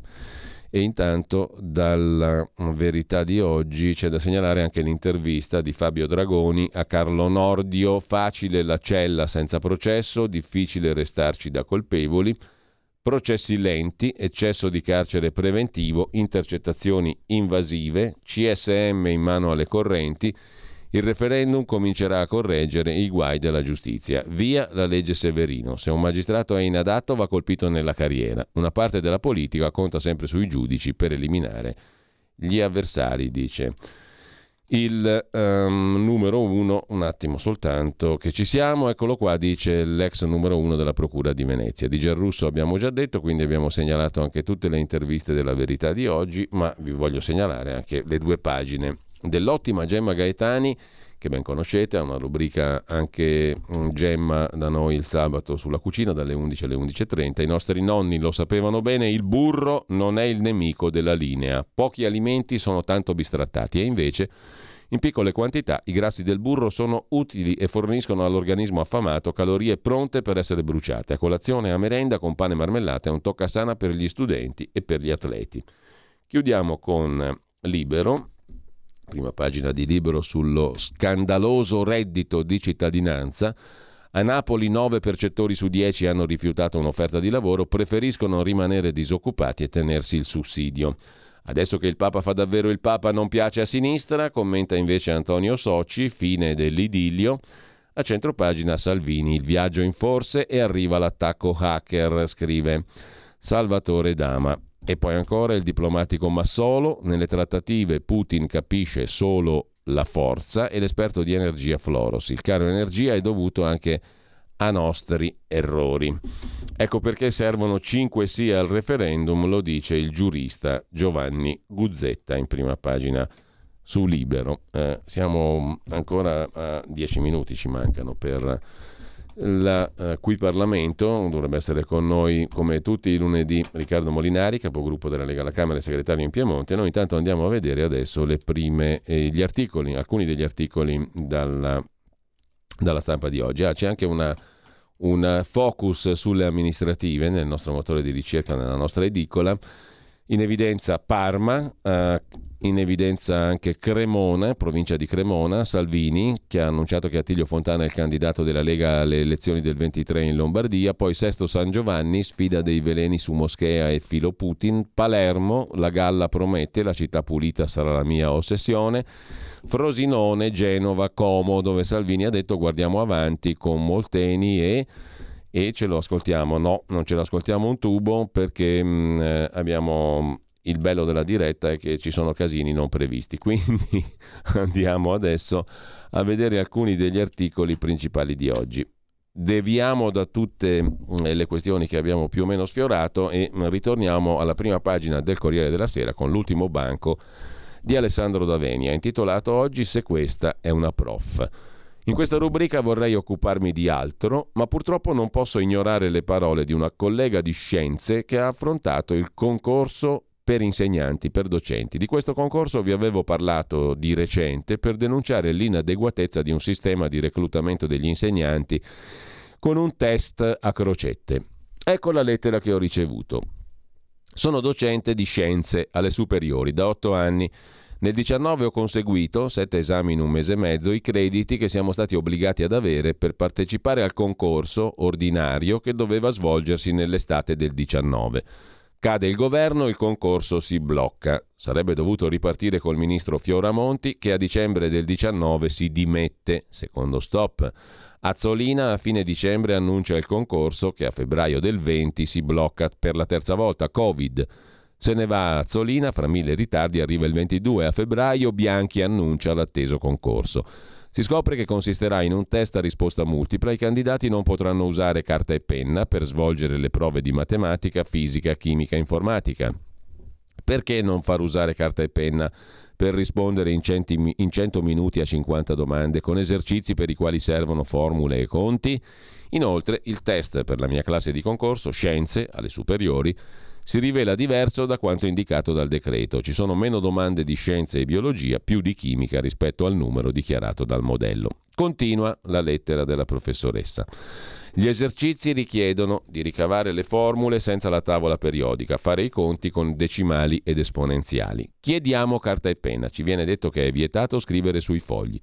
E intanto dalla Verità di oggi c'è da segnalare anche l'intervista di Fabio Dragoni a Carlo Nordio. Facile la cella senza processo, difficile restarci da colpevoli, processi lenti, eccesso di carcere preventivo, intercettazioni invasive, CSM in mano alle correnti, il referendum comincerà a correggere i guai della giustizia. Via la legge Severino, se un magistrato è inadatto va colpito nella carriera, una parte della politica conta sempre sui giudici per eliminare gli avversari, dice. Il numero uno, un attimo soltanto che ci siamo, eccolo qua, dice l'ex numero uno della Procura di Venezia. Di Giarrusso abbiamo già detto, quindi abbiamo segnalato anche tutte le interviste della Verità di oggi, ma vi voglio segnalare anche le due pagine dell'ottima Gemma Gaetani, che ben conoscete, ha una rubrica anche Gemma da noi il sabato sulla cucina dalle 11 alle 11.30. I nostri nonni lo sapevano bene, il burro non è il nemico della linea, pochi alimenti sono tanto bistrattati e invece in piccole quantità i grassi del burro sono utili e forniscono all'organismo affamato calorie pronte per essere bruciate a colazione, a merenda, con pane e marmellata. È un toccasana per gli studenti e per gli atleti. Chiudiamo con Libero, prima pagina di Libero sullo scandaloso reddito di cittadinanza. A Napoli 9 percettori su 10 hanno rifiutato un'offerta di lavoro, preferiscono rimanere disoccupati e tenersi il sussidio. Adesso che il Papa fa davvero il Papa non piace a sinistra, commenta invece Antonio Socci, fine dell'idillio. A centropagina Salvini, il viaggio in forse e arriva l'attacco hacker, scrive Salvatore Dama. E poi ancora il diplomatico Massolo, nelle trattative Putin capisce solo la forza, e l'esperto di energia Floros, il caro energia è dovuto anche a nostri errori. Ecco perché servono 5 sì al referendum, lo dice il giurista Giovanni Guzzetta in prima pagina su Libero. Siamo ancora a 10 minuti, ci mancano per qui Parlamento. Dovrebbe essere con noi come tutti i lunedì Riccardo Molinari, capogruppo della Lega alla Camera e segretario in Piemonte. Noi intanto andiamo a vedere adesso le prime gli articoli, alcuni degli articoli dalla stampa di oggi. C'è anche un focus sulle amministrative nel nostro motore di ricerca, nella nostra edicola. In evidenza Parma, in evidenza anche Cremona, provincia di Cremona, Salvini che ha annunciato che Attilio Fontana è il candidato della Lega alle elezioni del 23 in Lombardia, poi Sesto San Giovanni, sfida dei veleni su Moschea e filo Putin, Palermo, la galla promette, la città pulita sarà la mia ossessione, Frosinone, Genova, Como, dove Salvini ha detto guardiamo avanti con Molteni e ce lo ascoltiamo. No, non ce lo ascoltiamo un tubo perché abbiamo il bello della diretta è che ci sono casini non previsti, quindi andiamo adesso a vedere alcuni degli articoli principali di oggi. Deviamo da tutte le questioni che abbiamo più o meno sfiorato e ritorniamo alla prima pagina del Corriere della Sera con l'ultimo banco di Alessandro D'Avenia, intitolato oggi "Se questa è una prof". In questa rubrica vorrei occuparmi di altro, ma purtroppo non posso ignorare le parole di una collega di scienze che ha affrontato il concorso per insegnanti, per docenti. Di questo concorso vi avevo parlato di recente per denunciare l'inadeguatezza di un sistema di reclutamento degli insegnanti con un test a crocette. Ecco la lettera che ho ricevuto. Sono docente di scienze alle superiori da 8 anni. Nel 19 ho conseguito, 7 esami in un mese e mezzo, i crediti che siamo stati obbligati ad avere per partecipare al concorso ordinario che doveva svolgersi nell'estate del 19. Cade il governo, il concorso si blocca. Sarebbe dovuto ripartire col ministro Fioramonti, che a dicembre del 19 si dimette, secondo stop. Azzolina a fine dicembre annuncia il concorso, che a febbraio del 20 si blocca per la 3ª volta, Covid. Se ne va Azzolina, fra 1000 ritardi arriva il 22 a febbraio, Bianchi annuncia l'atteso concorso. Si scopre che consisterà in un test a risposta multipla, i candidati non potranno usare carta e penna per svolgere le prove di matematica, fisica, chimica e informatica. Perché non far usare carta e penna per rispondere in 100 minuti a 50 domande con esercizi per i quali servono formule e conti? Inoltre il test per la mia classe di concorso, scienze, alle superiori, si rivela diverso da quanto indicato dal decreto. Ci sono meno domande di scienze e biologia, più di chimica rispetto al numero dichiarato dal modello. Continua la lettera della professoressa. Gli esercizi richiedono di ricavare le formule senza la tavola periodica, fare i conti con decimali ed esponenziali. Chiediamo carta e penna. Ci viene detto che è vietato scrivere sui fogli.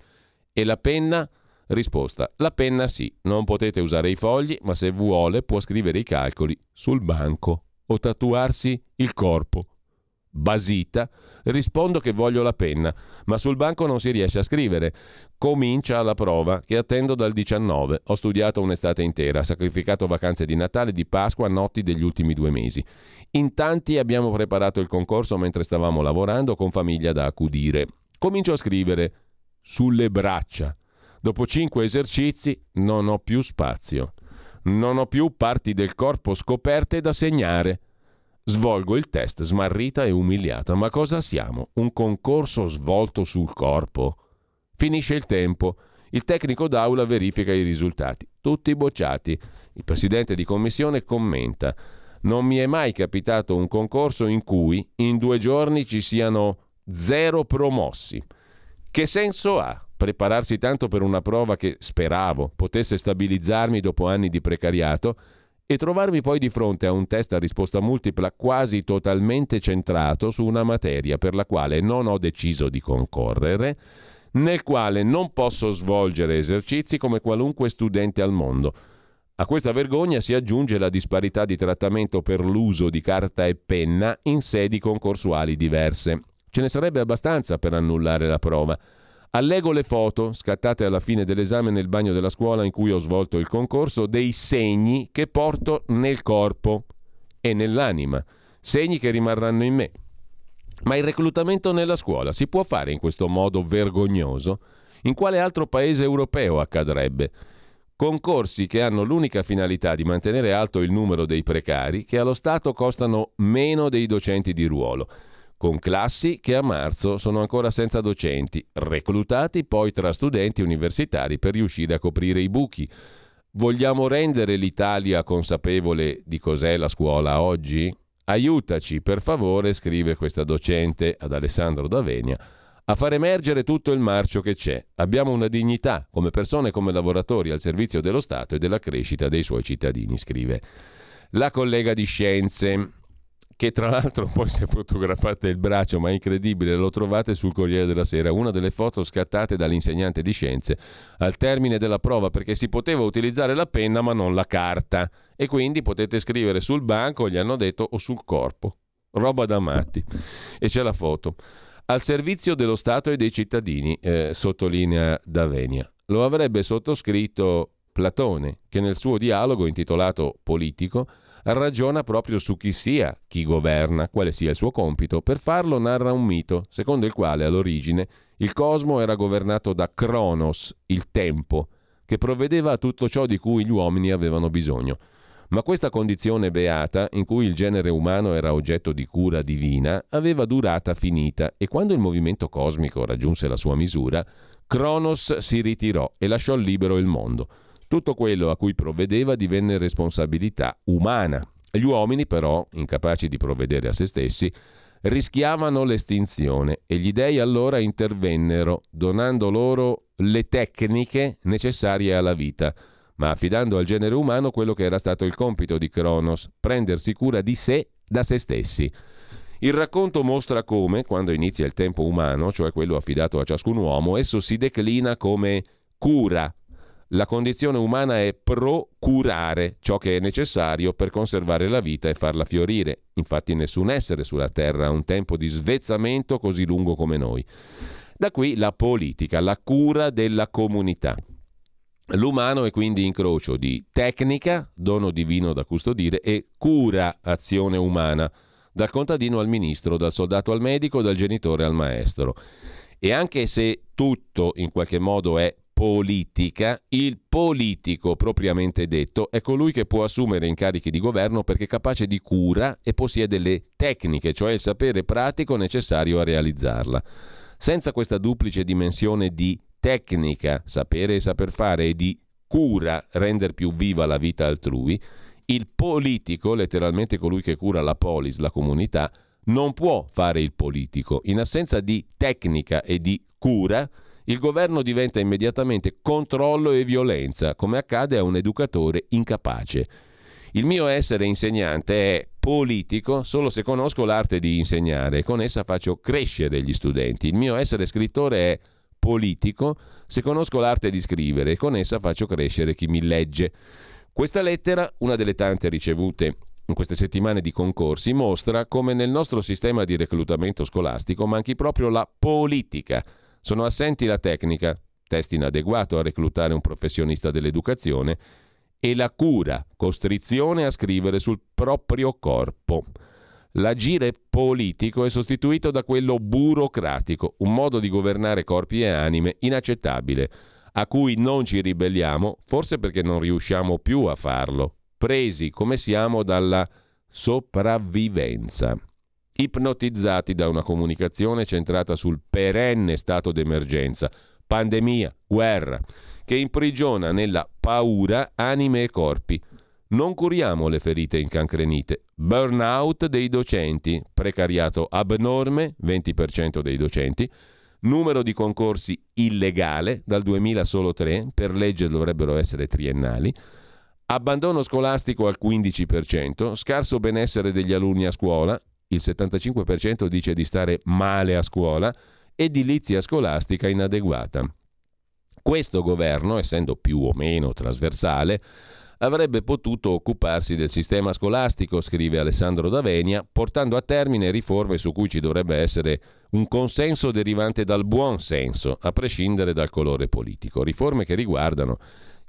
E la penna? Risposta: la penna sì, non potete usare i fogli, ma se vuole può scrivere i calcoli sul banco o tatuarsi il corpo. Basita, rispondo che voglio la penna, ma sul banco non si riesce a scrivere. Comincia la prova, che attendo dal 19. Ho studiato un'estate intera, sacrificato vacanze di Natale, di Pasqua, notti degli ultimi 2 mesi. In tanti abbiamo preparato il concorso mentre stavamo lavorando, con famiglia da accudire. Comincio a scrivere sulle braccia. Dopo 5 esercizi non ho più spazio. Non ho più parti del corpo scoperte da segnare. Svolgo il test smarrita e umiliata. Ma cosa siamo? Un concorso svolto sul corpo? Finisce il tempo. Il tecnico d'aula verifica i risultati. Tutti bocciati. Il presidente di commissione commenta: non mi è mai capitato un concorso in cui in 2 giorni ci siano 0 promossi. Che senso ha prepararsi tanto per una prova che speravo potesse stabilizzarmi dopo anni di precariato e trovarmi poi di fronte a un test a risposta multipla quasi totalmente centrato su una materia per la quale non ho deciso di concorrere, nel quale non posso svolgere esercizi come qualunque studente al mondo. A questa vergogna si aggiunge la disparità di trattamento per l'uso di carta e penna in sedi concorsuali diverse. Ce ne sarebbe abbastanza per annullare la prova. Allego le foto, scattate alla fine dell'esame nel bagno della scuola in cui ho svolto il concorso, dei segni che porto nel corpo e nell'anima, segni che rimarranno in me. Ma il reclutamento nella scuola si può fare in questo modo vergognoso? In quale altro paese europeo accadrebbe? Concorsi che hanno l'unica finalità di mantenere alto il numero dei precari, che allo Stato costano meno dei docenti di ruolo, con classi che a marzo sono ancora senza docenti, reclutati poi tra studenti universitari per riuscire a coprire i buchi. Vogliamo rendere l'Italia consapevole di cos'è la scuola oggi? Aiutaci, per favore, scrive questa docente ad Alessandro D'Avenia, a far emergere tutto il marcio che c'è. Abbiamo una dignità come persone e come lavoratori al servizio dello Stato e della crescita dei suoi cittadini, scrive la collega di Scienze, che tra l'altro poi se fotografate il braccio, ma è incredibile, lo trovate sul Corriere della Sera, una delle foto scattate dall'insegnante di scienze al termine della prova, perché si poteva utilizzare la penna ma non la carta, e quindi potete scrivere sul banco, gli hanno detto, o sul corpo, roba da matti. E c'è la foto. Al servizio dello Stato e dei cittadini, sottolinea D'Avenia. Lo avrebbe sottoscritto Platone, che nel suo dialogo intitolato Politico ragiona proprio su chi sia chi governa, quale sia il suo compito. Per farlo narra un mito secondo il quale all'origine il cosmo era governato da Cronos, il tempo, che provvedeva a tutto ciò di cui gli uomini avevano bisogno. Ma questa condizione beata, in cui il genere umano era oggetto di cura divina, aveva durata finita, e quando il movimento cosmico raggiunse la sua misura, Cronos si ritirò e lasciò libero il mondo. Tutto quello a cui provvedeva divenne responsabilità umana. Gli uomini, però, incapaci di provvedere a se stessi, rischiavano l'estinzione, e gli dei allora intervennero, donando loro le tecniche necessarie alla vita, ma affidando al genere umano quello che era stato il compito di Cronos: prendersi cura di sé, da se stessi. Il racconto mostra come, quando inizia il tempo umano, cioè quello affidato a ciascun uomo, esso si declina come cura. La condizione umana è procurare ciò che è necessario per conservare la vita e farla fiorire. Infatti nessun essere sulla Terra ha un tempo di svezzamento così lungo come noi. Da qui la politica, la cura della comunità. L'umano è quindi incrocio di tecnica, dono divino da custodire, e cura, azione umana, dal contadino al ministro, dal soldato al medico, dal genitore al maestro. E anche se tutto in qualche modo è politica, il politico propriamente detto è colui che può assumere incarichi di governo perché è capace di cura e possiede le tecniche, cioè il sapere pratico necessario a realizzarla. Senza questa duplice dimensione di tecnica, sapere e saper fare, e di cura, rendere più viva la vita altrui, Il politico, letteralmente colui che cura la polis, la comunità, non può fare il politico. In assenza di tecnica e di cura, il governo diventa immediatamente controllo e violenza, come accade a un educatore incapace. Il mio essere insegnante è politico solo se conosco l'arte di insegnare e con essa faccio crescere gli studenti. Il mio essere scrittore è politico se conosco l'arte di scrivere e con essa faccio crescere chi mi legge. Questa lettera, una delle tante ricevute in queste settimane di concorsi, mostra come nel nostro sistema di reclutamento scolastico manchi proprio la politica. Sono assenti la tecnica, test inadeguato a reclutare un professionista dell'educazione, e la cura, costrizione a scrivere sul proprio corpo. L'agire politico è sostituito da quello burocratico, un modo di governare corpi e anime inaccettabile, a cui non ci ribelliamo, forse perché non riusciamo più a farlo, presi come siamo dalla sopravvivenza, ipnotizzati da una comunicazione centrata sul perenne stato d'emergenza, pandemia, guerra, che imprigiona nella paura anime e corpi. Non curiamo le ferite incancrenite. Burnout dei docenti, precariato abnorme, 20% dei docenti, numero di concorsi illegale, dal 2000 solo 3, per legge dovrebbero essere triennali, abbandono scolastico al 15%, scarso benessere degli alunni a scuola, il 75% dice di stare male a scuola, edilizia scolastica inadeguata. Questo governo, essendo più o meno trasversale, avrebbe potuto occuparsi del sistema scolastico, scrive Alessandro D'Avenia, portando a termine riforme su cui ci dovrebbe essere un consenso derivante dal buon senso, a prescindere dal colore politico. Riforme che riguardano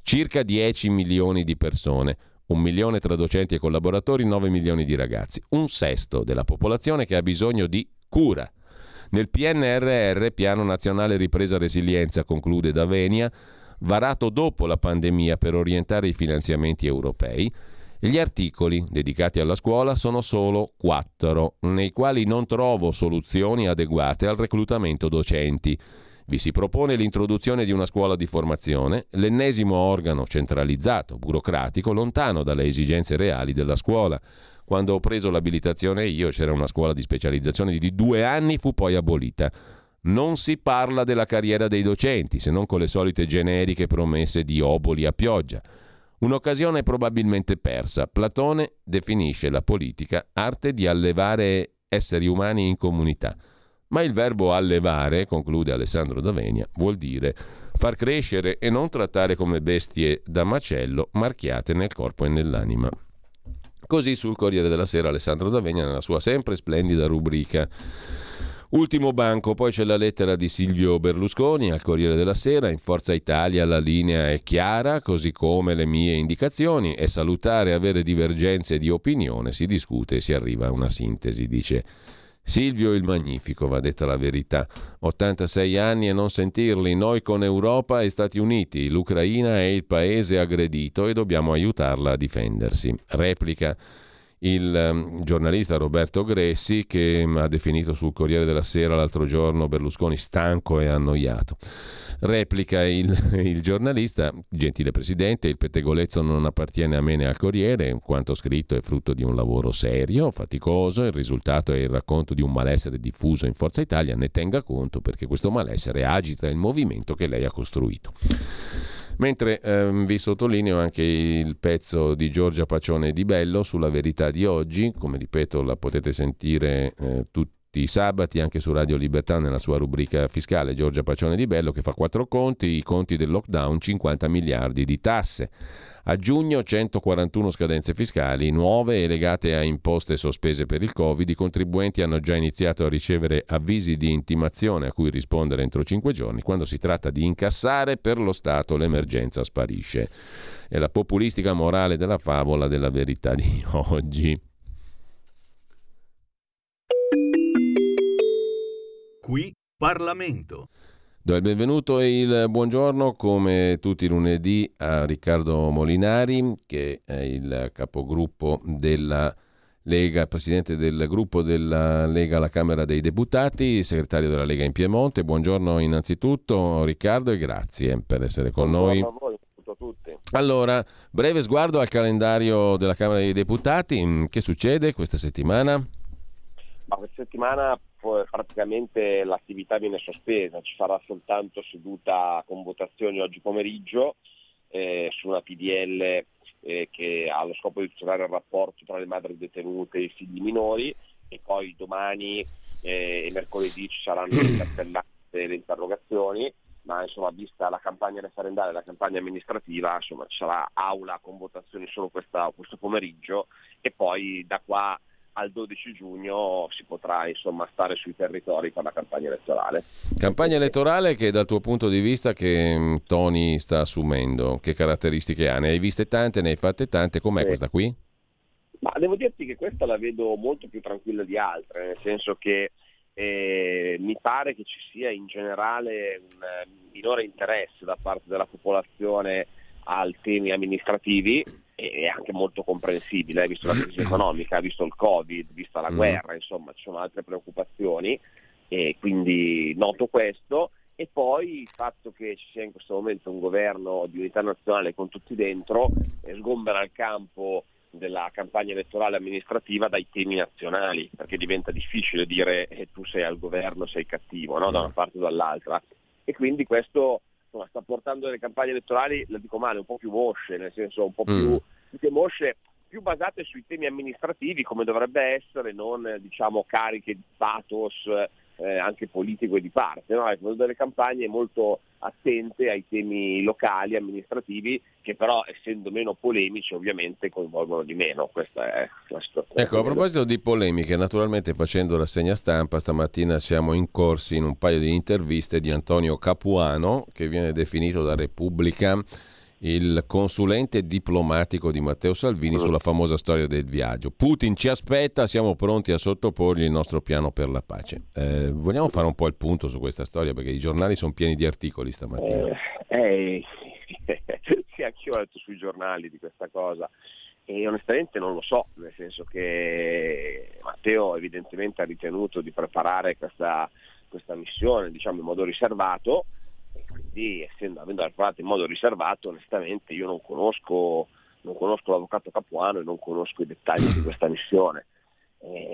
circa 10 milioni di persone, 1 milione tra docenti e collaboratori, 9 milioni di ragazzi, un sesto della popolazione che ha bisogno di cura. Nel PNRR, Piano Nazionale Ripresa Resilienza, conclude D'Avenia, varato dopo la pandemia per orientare i finanziamenti europei, gli articoli dedicati alla scuola sono solo 4, nei quali non trovo soluzioni adeguate al reclutamento docenti. Vi si propone l'introduzione di una scuola di formazione, l'ennesimo organo centralizzato, burocratico, lontano dalle esigenze reali della scuola. Quando ho preso l'abilitazione io c'era una scuola di specializzazione di 2 anni, fu poi abolita. Non si parla della carriera dei docenti, se non con le solite generiche promesse di oboli a pioggia. Un'occasione probabilmente persa. Platone definisce la politica arte di allevare esseri umani in comunità. Ma il verbo allevare, conclude Alessandro D'Avenia, vuol dire far crescere e non trattare come bestie da macello marchiate nel corpo e nell'anima. Così sul Corriere della Sera Alessandro D'Avenia nella sua sempre splendida rubrica Ultimo banco. Poi c'è la lettera di Silvio Berlusconi al Corriere della Sera. In Forza Italia la linea è chiara, così come le mie indicazioni. È salutare avere divergenze di opinione, si discute e si arriva a una sintesi, dice Silvio il Magnifico, va detta la verità. 86 anni e non sentirli, noi con Europa e Stati Uniti. L'Ucraina è il paese aggredito e dobbiamo aiutarla a difendersi. Replica il giornalista Roberto Gressi, che ha definito sul Corriere della Sera l'altro giorno Berlusconi stanco e annoiato. Replica il giornalista: gentile Presidente, il pettegolezzo non appartiene a me né al Corriere, quanto scritto è frutto di un lavoro serio, faticoso, il risultato è il racconto di un malessere diffuso in Forza Italia, ne tenga conto perché questo malessere agita il movimento che lei ha costruito. Mentre vi sottolineo anche il pezzo di Giorgia Pacione Di Bello sulla Verità di oggi, come ripeto la potete sentire tutti i sabati anche su Radio Libertà nella sua rubrica fiscale. Giorgia Pacione Di Bello che fa 4 conti, i conti del lockdown, 50 miliardi di tasse. A giugno 141 scadenze fiscali nuove e legate a imposte sospese per il Covid, i contribuenti hanno già iniziato a ricevere avvisi di intimazione a cui rispondere entro 5 giorni. Quando si tratta di incassare per lo Stato l'emergenza sparisce. È la populistica morale della favola della Verità di oggi. Qui Parlamento. Do il benvenuto e il buongiorno, come tutti i lunedì, a Riccardo Molinari, che è il capogruppo della Lega, presidente del gruppo della Lega alla Camera dei Deputati, segretario della Lega in Piemonte. Buongiorno innanzitutto Riccardo e grazie per essere con noi. Buongiorno a voi, a tutti. Allora, breve sguardo al calendario della Camera dei Deputati. Che succede questa settimana? Ma questa settimana praticamente l'attività viene sospesa, ci sarà soltanto seduta con votazioni oggi pomeriggio su una PDL che ha lo scopo di tutelare il rapporto tra le madri detenute e i figli minori, e poi domani e mercoledì ci saranno le interrogazioni, ma insomma, vista la campagna referendaria e la campagna amministrativa, insomma ci sarà aula con votazioni solo questo pomeriggio, e poi da qua al 12 giugno si potrà insomma stare sui territori per la campagna elettorale. Campagna elettorale che, dal tuo punto di vista, che toni sta assumendo? Che caratteristiche ha? Ne hai viste tante, ne hai fatte tante, com'è questa qui? Ma devo dirti che questa la vedo molto più tranquilla di altre, nel senso che mi pare che ci sia in generale un minore interesse da parte della popolazione ai temi amministrativi, e anche molto comprensibile, visto la crisi economica, visto il Covid, vista la guerra, insomma ci sono altre preoccupazioni, e quindi noto questo. E poi il fatto che ci sia in questo momento un governo di unità nazionale con tutti dentro sgombera il campo della campagna elettorale amministrativa dai temi nazionali, perché diventa difficile dire tu sei al governo, sei cattivo, no? Da una parte o dall'altra, e quindi questo insomma sta portando le campagne elettorali, la dico male, un po' più mosce, nel senso un po' più mosce, più basate sui temi amministrativi come dovrebbe essere, non diciamo cariche di pathos anche politico e di parte, no? Ecco, delle campagne molto attente ai temi locali, amministrativi, che però essendo meno polemici ovviamente coinvolgono di meno. Questa è la situazione. Ecco, a proposito di polemiche, naturalmente facendo rassegna stampa stamattina siamo incorsi in un paio di interviste di Antonio Capuano, che viene definito da Repubblica il consulente diplomatico di Matteo Salvini sulla famosa storia del viaggio. Putin ci aspetta, siamo pronti a sottoporgli il nostro piano per la pace. Vogliamo fare un po' il punto su questa storia, perché i giornali sono pieni di articoli stamattina. Sì, anch'io ho letto sui giornali di questa cosa, e onestamente non lo so, nel senso che Matteo evidentemente ha ritenuto di preparare questa missione, diciamo, in modo riservato. Quindi, avendo parlato in modo riservato, onestamente io non conosco l'avvocato Capuano e non conosco i dettagli di questa missione,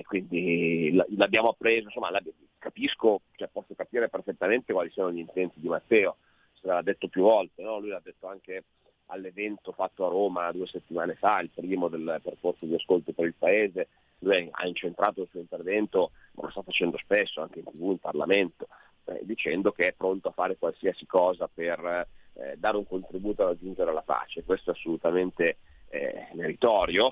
quindi l'abbiamo appreso, insomma capisco, cioè posso capire perfettamente quali sono gli intenti di Matteo, se l'ha detto più volte, no? Lui l'ha detto anche all'evento fatto a Roma 2 settimane fa, il primo del percorso di ascolto per il paese. Lui ha incentrato il suo intervento, ma lo sta facendo spesso anche in TV, in Parlamento, dicendo che è pronto a fare qualsiasi cosa per dare un contributo a raggiungere la pace. Questo è assolutamente meritorio,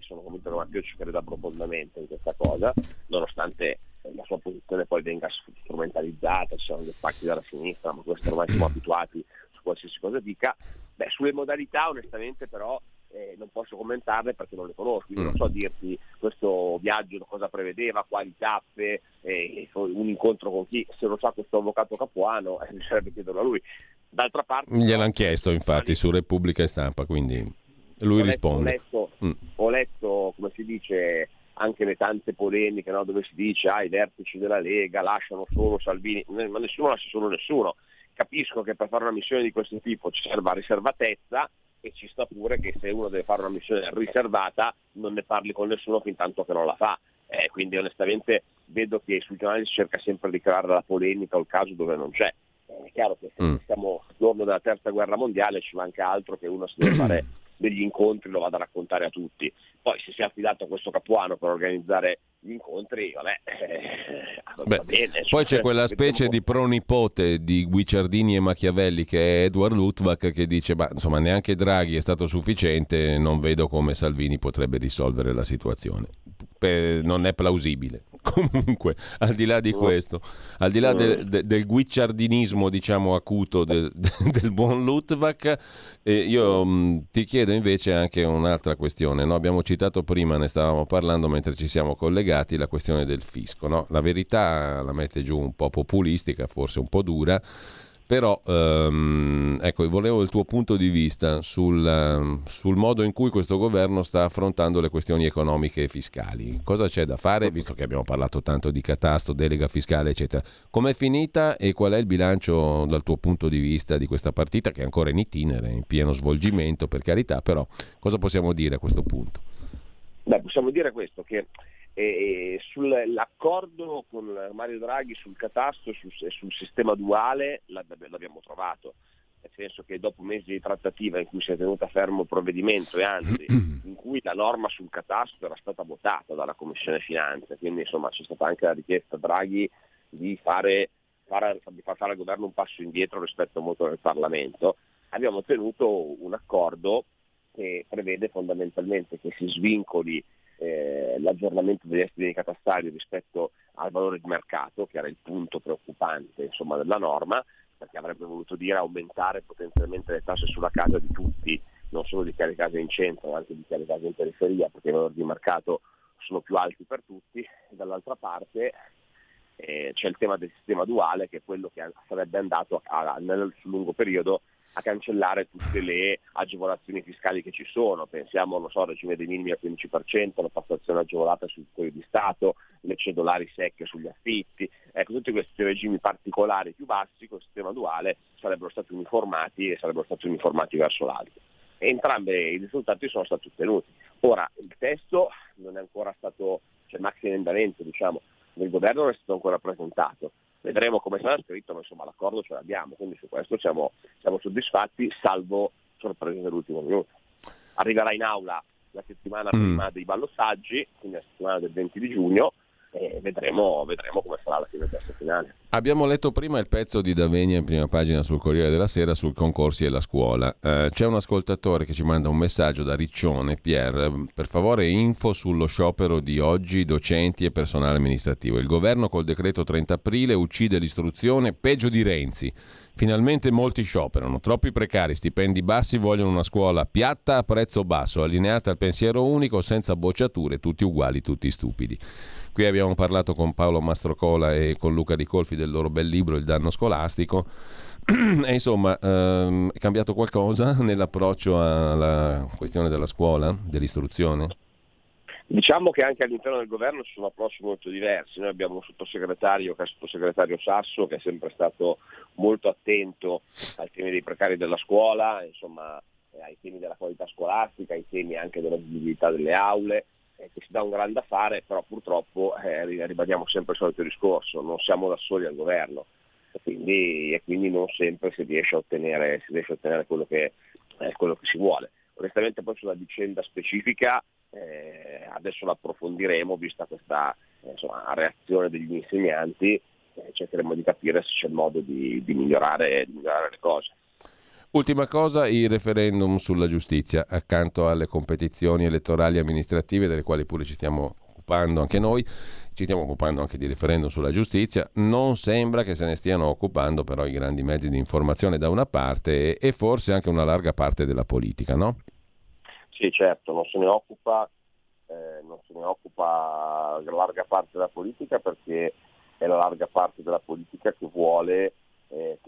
sono convinto che Matteo ci creda profondamente in questa cosa, nonostante la sua posizione poi venga strumentalizzata, ci sono gli attacchi dalla sinistra, ma questo ormai siamo abituati, su qualsiasi cosa dica. Sulle modalità onestamente però non posso commentarle perché non le conosco, quindi non so dirti questo viaggio cosa prevedeva, quali tappe, un incontro con chi. Se lo sa questo avvocato Capuano bisognerebbe chiederlo a lui. D'altra parte gliel'hanno chiesto infatti su Repubblica e Stampa, quindi lui risponde. Ho letto come si dice anche le tante polemiche, no? Dove si dice i vertici della Lega lasciano solo Salvini, ma nessuno lascia solo nessuno. Capisco che per fare una missione di questo tipo ci serva riservatezza, e ci sta pure che se uno deve fare una missione riservata non ne parli con nessuno fin tanto che non la fa, quindi onestamente vedo che sui giornali si cerca sempre di creare la polemica o il caso dove non c'è. È chiaro che se siamo torno dalla terza guerra mondiale, ci manca altro che uno si deve fare degli incontri lo vada a raccontare a tutti. Poi se si è affidato a questo Capuano per organizzare gli incontri, va bene. Poi c'è quella specie di pronipote di Guicciardini e Machiavelli che è Edward Luttwak, che dice insomma neanche Draghi è stato sufficiente, non vedo come Salvini potrebbe risolvere la situazione, non è plausibile. Comunque, al di là di questo, al di là del guicciardinismo diciamo acuto del buon Luttwak, io ti chiedo invece anche un'altra questione, no? Abbiamo citato prima, ne stavamo parlando mentre ci siamo collegati, la questione del fisco, no? La verità la mette giù un po' populistica, forse un po' dura, Però ecco, volevo il tuo punto di vista sul modo in cui questo governo sta affrontando le questioni economiche e fiscali. Cosa c'è da fare, visto che abbiamo parlato tanto di catasto, delega fiscale, eccetera? Com'è finita e qual è il bilancio dal tuo punto di vista di questa partita, che è ancora in itinere, in pieno svolgimento, per carità, però cosa possiamo dire a questo punto? Beh, possiamo dire questo, che sull'accordo con Mario Draghi sul catasto e sul sistema duale l'abbiamo trovato, nel senso che dopo mesi di trattativa in cui si è tenuta fermo il provvedimento, e anzi in cui la norma sul catasto era stata votata dalla Commissione Finanze, quindi insomma c'è stata anche la richiesta Draghi di far fare al governo un passo indietro rispetto a molto del Parlamento, abbiamo ottenuto un accordo che prevede fondamentalmente che si svincoli l'aggiornamento degli estimi catastali rispetto al valore di mercato, che era il punto preoccupante insomma della norma, perché avrebbe voluto dire aumentare potenzialmente le tasse sulla casa di tutti, non solo di chi ha le case in centro ma anche di chi ha le case in periferia, perché i valori di mercato sono più alti per tutti. E dall'altra parte c'è il tema del sistema duale, che è quello che sarebbe andato nel lungo periodo a cancellare tutte le agevolazioni fiscali che ci sono. Pensiamo, non so, al regime dei minimi al 15%, la tassazione agevolata sul credito di Stato, le cedolari secche sugli affitti. Ecco, tutti questi regimi particolari più bassi col sistema duale sarebbero stati uniformati verso l'alto. E entrambi i risultati sono stati ottenuti. Ora, il testo non è ancora stato, cioè maxi emendamento, diciamo, del governo non è stato ancora presentato. Vedremo come sarà scritto, ma insomma l'accordo ce l'abbiamo, quindi su questo siamo soddisfatti, salvo sorprese dell'ultimo minuto. Arriverà in aula la settimana prima dei ballottaggi, quindi la settimana del 20 di giugno, e vedremo come sarà la fine del testo finale. Abbiamo letto prima il pezzo di D'Avenia in prima pagina sul Corriere della Sera sul concorsi e la scuola. C'è un ascoltatore che ci manda un messaggio da Riccione. Pier, per favore info sullo sciopero di oggi docenti e personale amministrativo. Il governo col decreto 30 aprile uccide l'istruzione, peggio di Renzi. Finalmente molti scioperano, troppi precari, stipendi bassi, vogliono una scuola piatta a prezzo basso, allineata al pensiero unico, senza bocciature, tutti uguali, tutti stupidi. Qui abbiamo parlato con Paolo Mastrocola e con Luca Ricolfi del loro bel libro Il danno scolastico e insomma è cambiato qualcosa nell'approccio alla questione della scuola, dell'istruzione? Diciamo che anche all'interno del governo ci sono approcci molto diversi. Noi abbiamo un sottosegretario che è sottosegretario Sasso, che è sempre stato molto attento ai temi dei precari della scuola, insomma ai temi della qualità scolastica, ai temi anche della visibilità delle aule, che si dà un gran da fare, però purtroppo ribadiamo sempre il solito discorso, non siamo da soli al governo e quindi non sempre si riesce a ottenere quello che si vuole. Onestamente poi sulla vicenda specifica adesso l'approfondiremo, vista questa reazione degli insegnanti, cercheremo di capire se c'è modo di migliorare le cose. Ultima cosa, il referendum sulla giustizia, accanto alle competizioni elettorali e amministrative delle quali pure ci stiamo occupando anche noi, ci stiamo occupando anche di referendum sulla giustizia, non sembra che se ne stiano occupando però i grandi mezzi di informazione da una parte e forse anche una larga parte della politica, no? Sì, certo, non se ne occupa la larga parte della politica, perché è la larga parte della politica che vuole che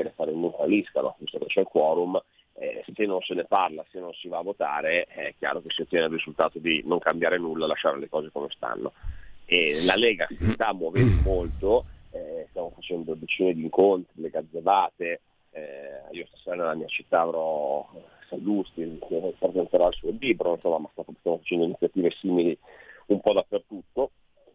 i referendum falliscano, visto che c'è il quorum. Se non se ne parla, se non si va a votare, è chiaro che si ottiene il risultato di non cambiare nulla, lasciare le cose come stanno. E la Lega si sta muovendo molto, stiamo facendo decine di incontri, le gazzevate, io stasera nella mia città avrò Sallusti che presenterà il suo libro, insomma, ma stiamo facendo iniziative simili un po' dappertutto.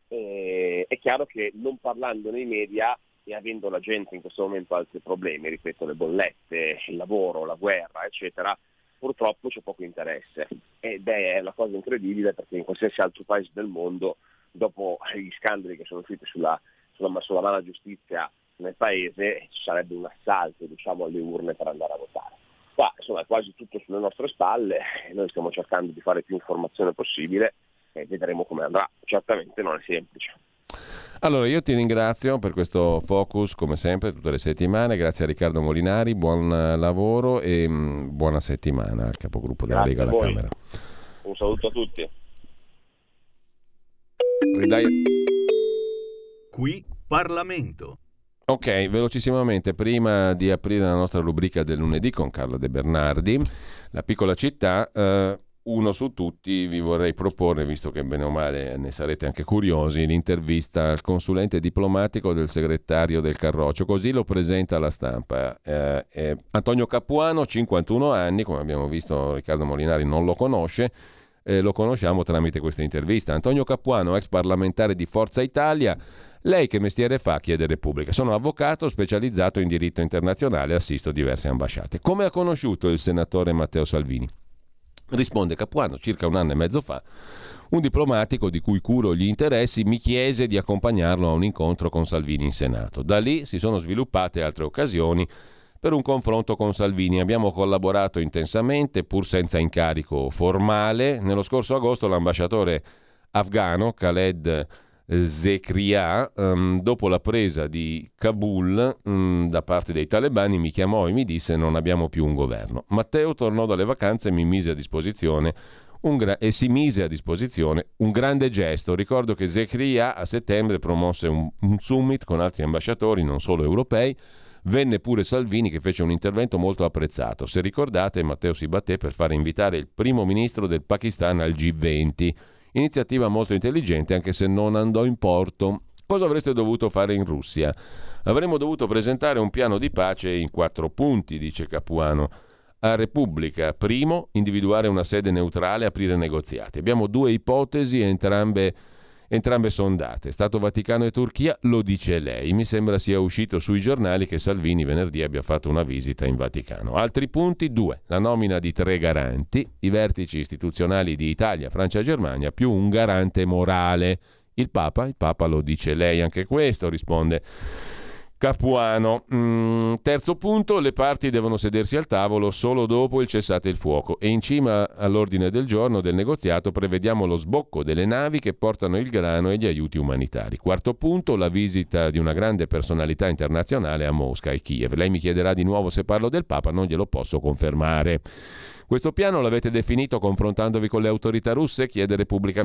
È chiaro che non parlando nei media e avendo la gente in questo momento altri problemi, ripeto, le bollette, il lavoro, la guerra, eccetera, purtroppo c'è poco interesse. Ed è una cosa incredibile, perché in qualsiasi altro paese del mondo, dopo gli scandali che sono usciti sulla mala giustizia nel paese, ci sarebbe un assalto, diciamo, alle urne per andare a votare. Qua insomma è quasi tutto sulle nostre spalle, noi stiamo cercando di fare più informazione possibile e vedremo come andrà. Certamente non è semplice. Allora io ti ringrazio per questo focus come sempre tutte le settimane, grazie a Riccardo Molinari, buon lavoro e buona settimana al capogruppo della Lega alla Camera. Un saluto a tutti. Qui Parlamento. Ok, velocissimamente, prima di aprire la nostra rubrica del lunedì con Carla De Bernardi, la piccola città, uno su tutti vi vorrei proporre, visto che bene o male ne sarete anche curiosi, l'intervista al consulente diplomatico del segretario del Carroccio, così lo presenta la stampa. Antonio Capuano, 51 anni, come abbiamo visto Riccardo Molinari non lo conosce, lo conosciamo tramite questa intervista. Antonio Capuano, ex parlamentare di Forza Italia. Lei che mestiere fa? Chiede Repubblica. Sono avvocato specializzato in diritto internazionale, assisto diverse ambasciate. Come ha conosciuto il senatore Matteo Salvini? Risponde Capuano, circa un anno e mezzo fa, un diplomatico di cui curo gli interessi mi chiese di accompagnarlo a un incontro con Salvini in Senato. Da lì si sono sviluppate altre occasioni per un confronto con Salvini. Abbiamo collaborato intensamente, pur senza incarico formale. Nello scorso agosto l'ambasciatore afghano Khaled Zekria, dopo la presa di Kabul da parte dei talebani, mi chiamò e mi disse: non abbiamo più un governo. Matteo tornò dalle vacanze e si mise a disposizione un grande gesto. Ricordo che Zekria a settembre promosse un summit con altri ambasciatori, non solo europei. Venne pure Salvini, che fece un intervento molto apprezzato. Se ricordate, Matteo si batté per far invitare il primo ministro del Pakistan al G20. Iniziativa molto intelligente, anche se non andò in porto. Cosa avreste dovuto fare in Russia? Avremmo dovuto presentare un piano di pace in 4 punti, dice Capuano a Repubblica. Primo, individuare una sede neutrale, aprire negoziati. Abbiamo 2 ipotesi, entrambe sondate. Stato Vaticano e Turchia, lo dice lei. Mi sembra sia uscito sui giornali che Salvini venerdì abbia fatto una visita in Vaticano. Altri punti, 2. La nomina di 3 garanti, i vertici istituzionali di Italia, Francia e Germania, più un garante morale. Il Papa lo dice lei. Anche questo, risponde Capuano. Terzo punto, le parti devono sedersi al tavolo solo dopo il cessate il fuoco e in cima all'ordine del giorno del negoziato prevediamo lo sbocco delle navi che portano il grano e gli aiuti umanitari. Quarto punto, la visita di una grande personalità internazionale a Mosca e Kiev. Lei mi chiederà di nuovo se parlo del Papa, non glielo posso confermare. Questo piano l'avete definito confrontandovi con le autorità russe? Chiede Repubblica.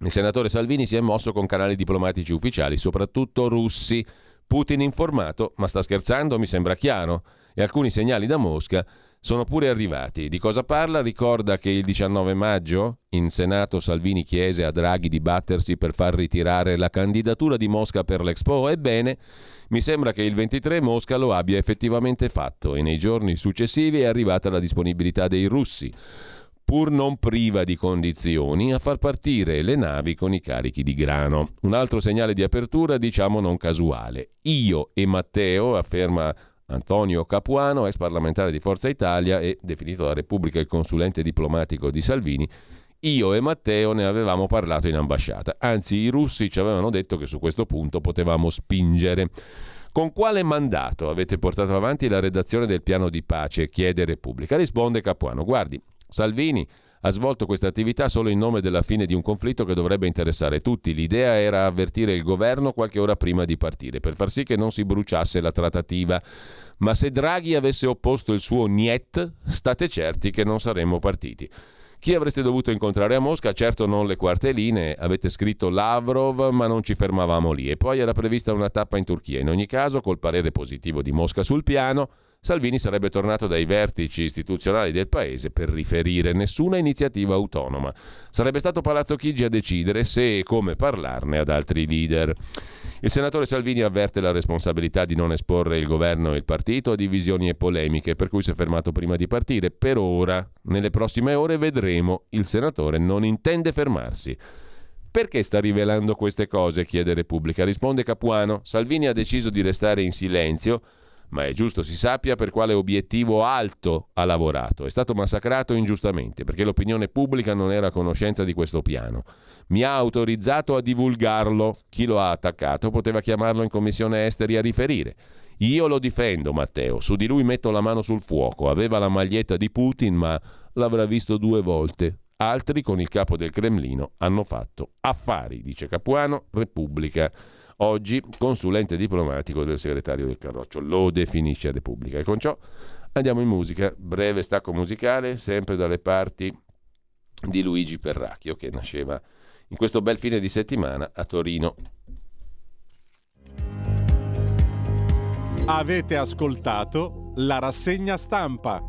Il senatore Salvini si è mosso con canali diplomatici ufficiali, soprattutto russi. Putin informato, ma sta scherzando, mi sembra chiaro, e alcuni segnali da Mosca sono pure arrivati. Di cosa parla? Ricorda che il 19 maggio in Senato Salvini chiese a Draghi di battersi per far ritirare la candidatura di Mosca per l'Expo. Ebbene, mi sembra che il 23 Mosca lo abbia effettivamente fatto e nei giorni successivi è arrivata la disponibilità dei russi, pur non priva di condizioni, a far partire le navi con i carichi di grano. Un altro segnale di apertura, diciamo non casuale. Io e Matteo, afferma Antonio Capuano, ex parlamentare di Forza Italia e definito da Repubblica il consulente diplomatico di Salvini, io e Matteo ne avevamo parlato in ambasciata. Anzi, i russi ci avevano detto che su questo punto potevamo spingere. Con quale mandato avete portato avanti la redazione del piano di pace? Chiede Repubblica. Risponde Capuano: guardi, Salvini ha svolto questa attività solo in nome della fine di un conflitto che dovrebbe interessare tutti. L'idea era avvertire il governo qualche ora prima di partire, per far sì che non si bruciasse la trattativa. Ma se Draghi avesse opposto il suo niet, state certi che non saremmo partiti. Chi avreste dovuto incontrare a Mosca? Certo non le quarte linee, avete scritto Lavrov, ma non ci fermavamo lì. E poi era prevista una tappa in Turchia. In ogni caso, col parere positivo di Mosca sul piano, Salvini sarebbe tornato dai vertici istituzionali del paese per riferire. Nessuna iniziativa autonoma. Sarebbe stato Palazzo Chigi a decidere se e come parlarne ad altri leader. Il senatore Salvini avverte la responsabilità di non esporre il governo e il partito a divisioni e polemiche, per cui si è fermato prima di partire. Per ora, nelle prossime ore vedremo. Il senatore non intende fermarsi. Perché sta rivelando queste cose? Chiede Repubblica. Risponde Capuano: Salvini ha deciso di restare in silenzio, ma è giusto si sappia per quale obiettivo alto ha lavorato. È stato massacrato ingiustamente perché l'opinione pubblica non era a conoscenza di questo piano. Mi ha autorizzato a divulgarlo. Chi lo ha attaccato poteva chiamarlo in commissione esteri a riferire. Io lo difendo, Matteo. Su di lui metto la mano sul fuoco. Aveva la maglietta di Putin, ma l'avrà visto 2 volte. Altri con il capo del Cremlino hanno fatto affari, dice Capuano, Repubblica. Oggi consulente diplomatico del segretario del Carroccio, lo definisce Repubblica. E con ciò andiamo in musica, breve stacco musicale, sempre dalle parti di Luigi Perracchio, che nasceva in questo bel fine di settimana a Torino. Avete ascoltato la rassegna stampa.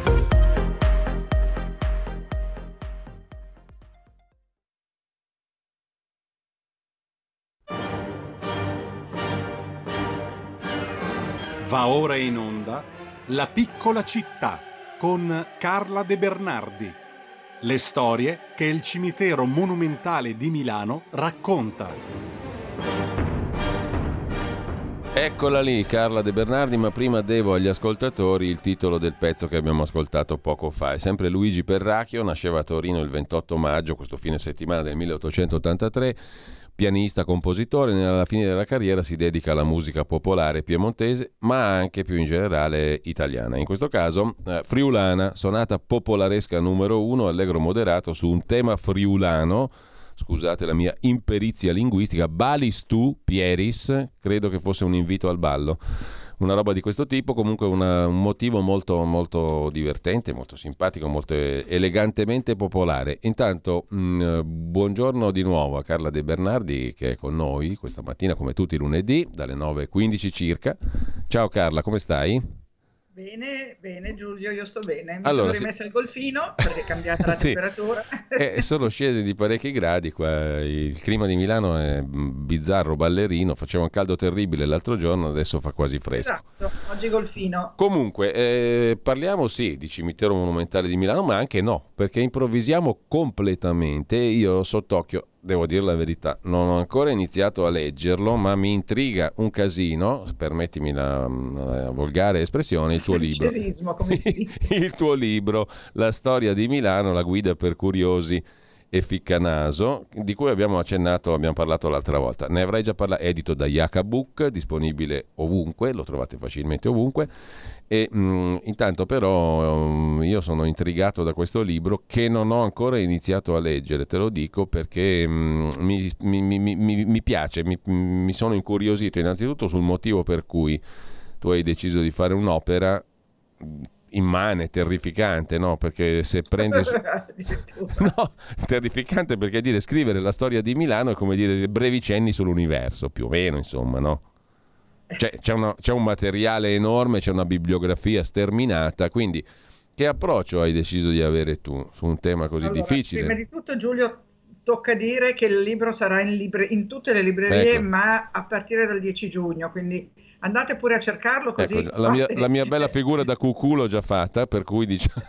Va ora in onda La piccola città con Carla De Bernardi. Le storie che il cimitero monumentale di Milano racconta. Eccola lì Carla De Bernardi, ma prima devo agli ascoltatori il titolo del pezzo che abbiamo ascoltato poco fa. È sempre Luigi Perracchio, nasceva a Torino il 28 maggio, questo fine settimana del 1883. Pianista, compositore, nella fine della carriera si dedica alla musica popolare piemontese, ma anche più in generale italiana. In questo caso friulana, sonata popolaresca numero 1, allegro moderato su un tema friulano, scusate la mia imperizia linguistica, balis tu pieris, credo che fosse un invito al ballo. Una roba di questo tipo, comunque un motivo molto, molto divertente, molto simpatico, molto elegantemente popolare. Intanto, buongiorno di nuovo a Carla De Bernardi che è con noi questa mattina come tutti i lunedì dalle 9.15 circa. Ciao Carla, come stai? Bene, bene Giulio, io sto bene. Sono rimessa al golfino perché è cambiata la temperatura. Sono scesi di parecchi gradi qua. Il clima di Milano è bizzarro, ballerino. Faceva un caldo terribile l'altro giorno, adesso fa quasi fresco. Esatto, oggi golfino. Comunque, parliamo sì di cimitero monumentale di Milano, ma anche no, perché improvvisiamo completamente. Io sott'occhio, devo dire la verità, non ho ancora iniziato a leggerlo, ma mi intriga un casino, permettimi la volgare espressione, il tuo libro. Come si dice. Il tuo libro, La storia di Milano, la guida per curiosi e ficcanaso, di cui abbiamo parlato l'altra volta. Ne avrei già parlato, edito da Yakabook, disponibile ovunque, lo trovate facilmente ovunque. E intanto però io sono intrigato da questo libro che non ho ancora iniziato a leggere, te lo dico perché mi piace, mi sono incuriosito innanzitutto sul motivo per cui tu hai deciso di fare un'opera immane, terrificante, no? Perché se prendi no, terrificante perché dire scrivere la storia di Milano è come dire brevi cenni sull'universo, più o meno, insomma, no? C'è un materiale enorme, c'è una bibliografia sterminata, quindi che approccio hai deciso di avere tu su un tema così difficile? Prima di tutto Giulio tocca dire che il libro sarà in tutte le librerie, ecco, ma a partire dal 10 giugno, quindi andate pure a cercarlo così. Ecco, la mia bella figura da cucù l'ho già fatta, per cui diciamo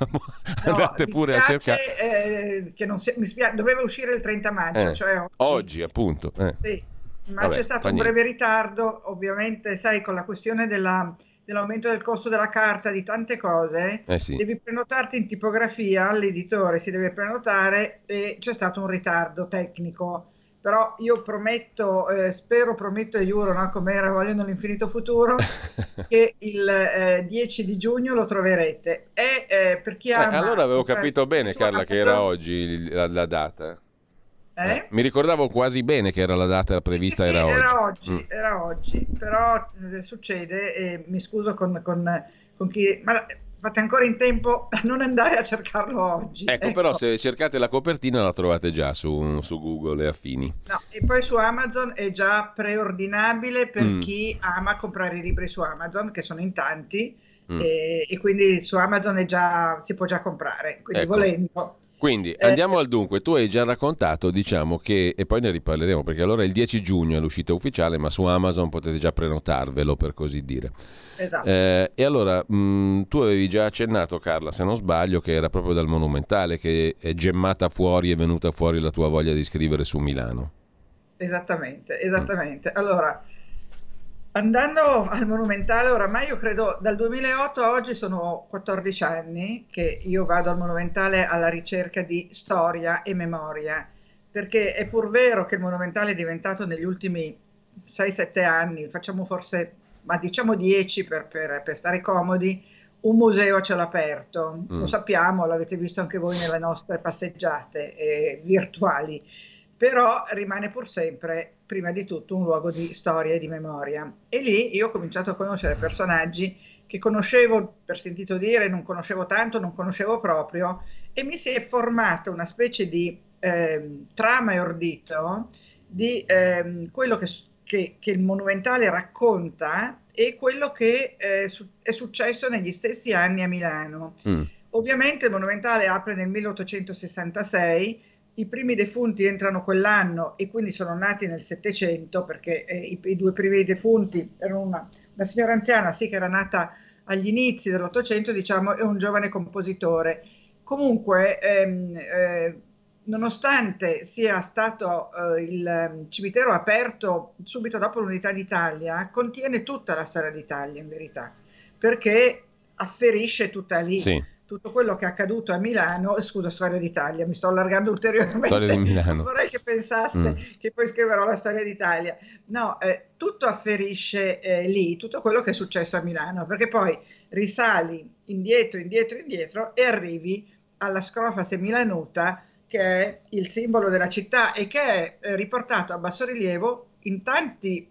andate pure a cercare. Che non si, mi spiace, doveva uscire il 30 maggio, cioè oggi appunto. Sì. Ma vabbè, c'è stato un breve ritardo, ovviamente, sai, con la questione dell'aumento del costo della carta, di tante cose, sì. Devi prenotarti in tipografia, l'editore si deve prenotare e c'è stato un ritardo tecnico però io prometto, prometto e giuro, no, come era Vogliono l'infinito futuro, che il 10 di giugno lo troverete. E per chi ama, allora avevo capito bene, Carla, che era oggi la data. Mi ricordavo quasi bene che era la data prevista, sì, era oggi, però succede, e mi scuso con chi, ma fate ancora in tempo a non andare a cercarlo oggi. Ecco, però se cercate la copertina la trovate già su Google e affini. No, e poi su Amazon è già preordinabile per chi ama comprare i libri su Amazon, che sono in tanti, e quindi su Amazon è già, si può già comprare, quindi volendo. Quindi andiamo al dunque, tu hai già raccontato, diciamo che, e poi ne riparleremo, perché allora il 10 giugno è l'uscita ufficiale, ma su Amazon potete già prenotarvelo, per così dire. Esatto. E allora tu avevi già accennato, Carla, se non sbaglio, che era proprio dal Monumentale che è gemmata fuori, è venuta fuori la tua voglia di scrivere su Milano. Esattamente. Allora, andando al Monumentale, oramai io credo dal 2008 a oggi sono 14 anni che io vado al Monumentale alla ricerca di storia e memoria, perché è pur vero che il Monumentale è diventato negli ultimi 6-7 anni, facciamo forse, ma diciamo 10 per stare comodi, un museo a cielo aperto. Lo sappiamo, l'avete visto anche voi nelle nostre passeggiate virtuali, però rimane pur sempre prima di tutto un luogo di storia e di memoria. E lì io ho cominciato a conoscere personaggi che conoscevo per sentito dire, non conoscevo tanto, non conoscevo proprio, e mi si è formata una specie di trama e ordito di quello che il Monumentale racconta e quello che è successo negli stessi anni a Milano. Ovviamente il Monumentale apre nel 1866, i primi defunti entrano quell'anno e quindi sono nati nel 700, perché i due primi defunti erano una signora anziana, sì, che era nata agli inizi dell'Ottocento, diciamo, e un giovane compositore. Comunque, nonostante sia stato il cimitero aperto subito dopo l'Unità d'Italia, contiene tutta la storia d'Italia in verità, perché afferisce tutta lì. Sì. Tutto quello che è accaduto a Milano, scusa, storia d'Italia, mi sto allargando ulteriormente, storia di Milano. Vorrei che pensaste che poi scriverò la storia d'Italia. No, tutto afferisce lì, tutto quello che è successo a Milano, perché poi risali indietro e arrivi alla scrofa semilanuta, che è il simbolo della città e che è riportato a bassorilievo in tanti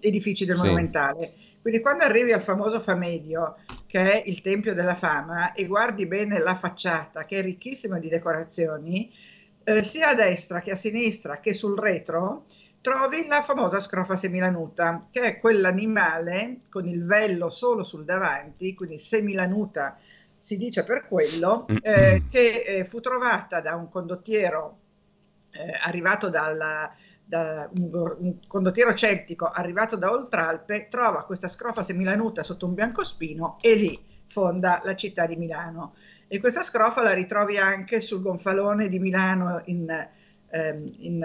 edifici del Monumentale. Quindi quando arrivi al famoso Famedio, che è il Tempio della Fama, e guardi bene la facciata, che è ricchissima di decorazioni, sia a destra che a sinistra che sul retro trovi la famosa scrofa semilanuta, che è quell'animale con il vello solo sul davanti, quindi semilanuta si dice per quello, che fu trovata da un condottiero arrivato da un condottiero celtico arrivato da Oltralpe, trova questa scrofa semilanuta sotto un biancospino e lì fonda la città di Milano. E questa scrofa la ritrovi anche sul gonfalone di Milano in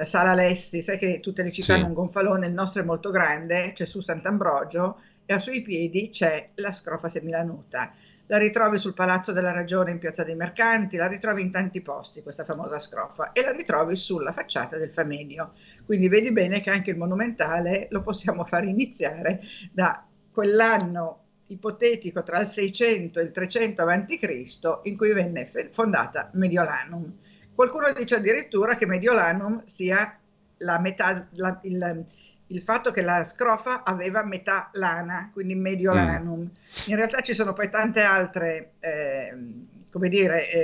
Sala Alessi. Sai che tutte le città hanno un gonfalone, il nostro è molto grande, c'è su Sant'Ambrogio, e a sui piedi c'è la scrofa semilanuta. La ritrovi sul Palazzo della Ragione in Piazza dei Mercanti, la ritrovi in tanti posti questa famosa scrofa, e la ritrovi sulla facciata del Famedio. Quindi vedi bene che anche il Monumentale lo possiamo fare iniziare da quell'anno ipotetico tra il 600 e il 300 a.C. in cui venne fondata Mediolanum. Qualcuno dice addirittura che Mediolanum sia la metà, il fatto che la scrofa aveva metà lana, quindi Mediolanum. In realtà ci sono poi tante altre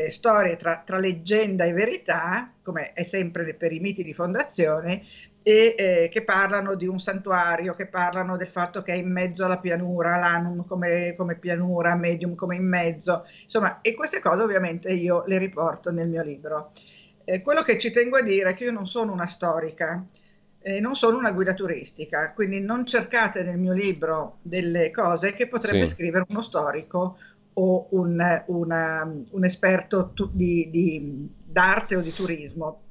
storie tra leggenda e verità, come è sempre per i miti di fondazione, e che parlano di un santuario, che parlano del fatto che è in mezzo alla pianura, lanum come pianura, medium come in mezzo, insomma, e queste cose ovviamente io le riporto nel mio libro. Quello che ci tengo a dire è che io non sono una storica, non sono una guida turistica, quindi non cercate nel mio libro delle cose che potrebbe scrivere uno storico o un esperto d'arte o di turismo.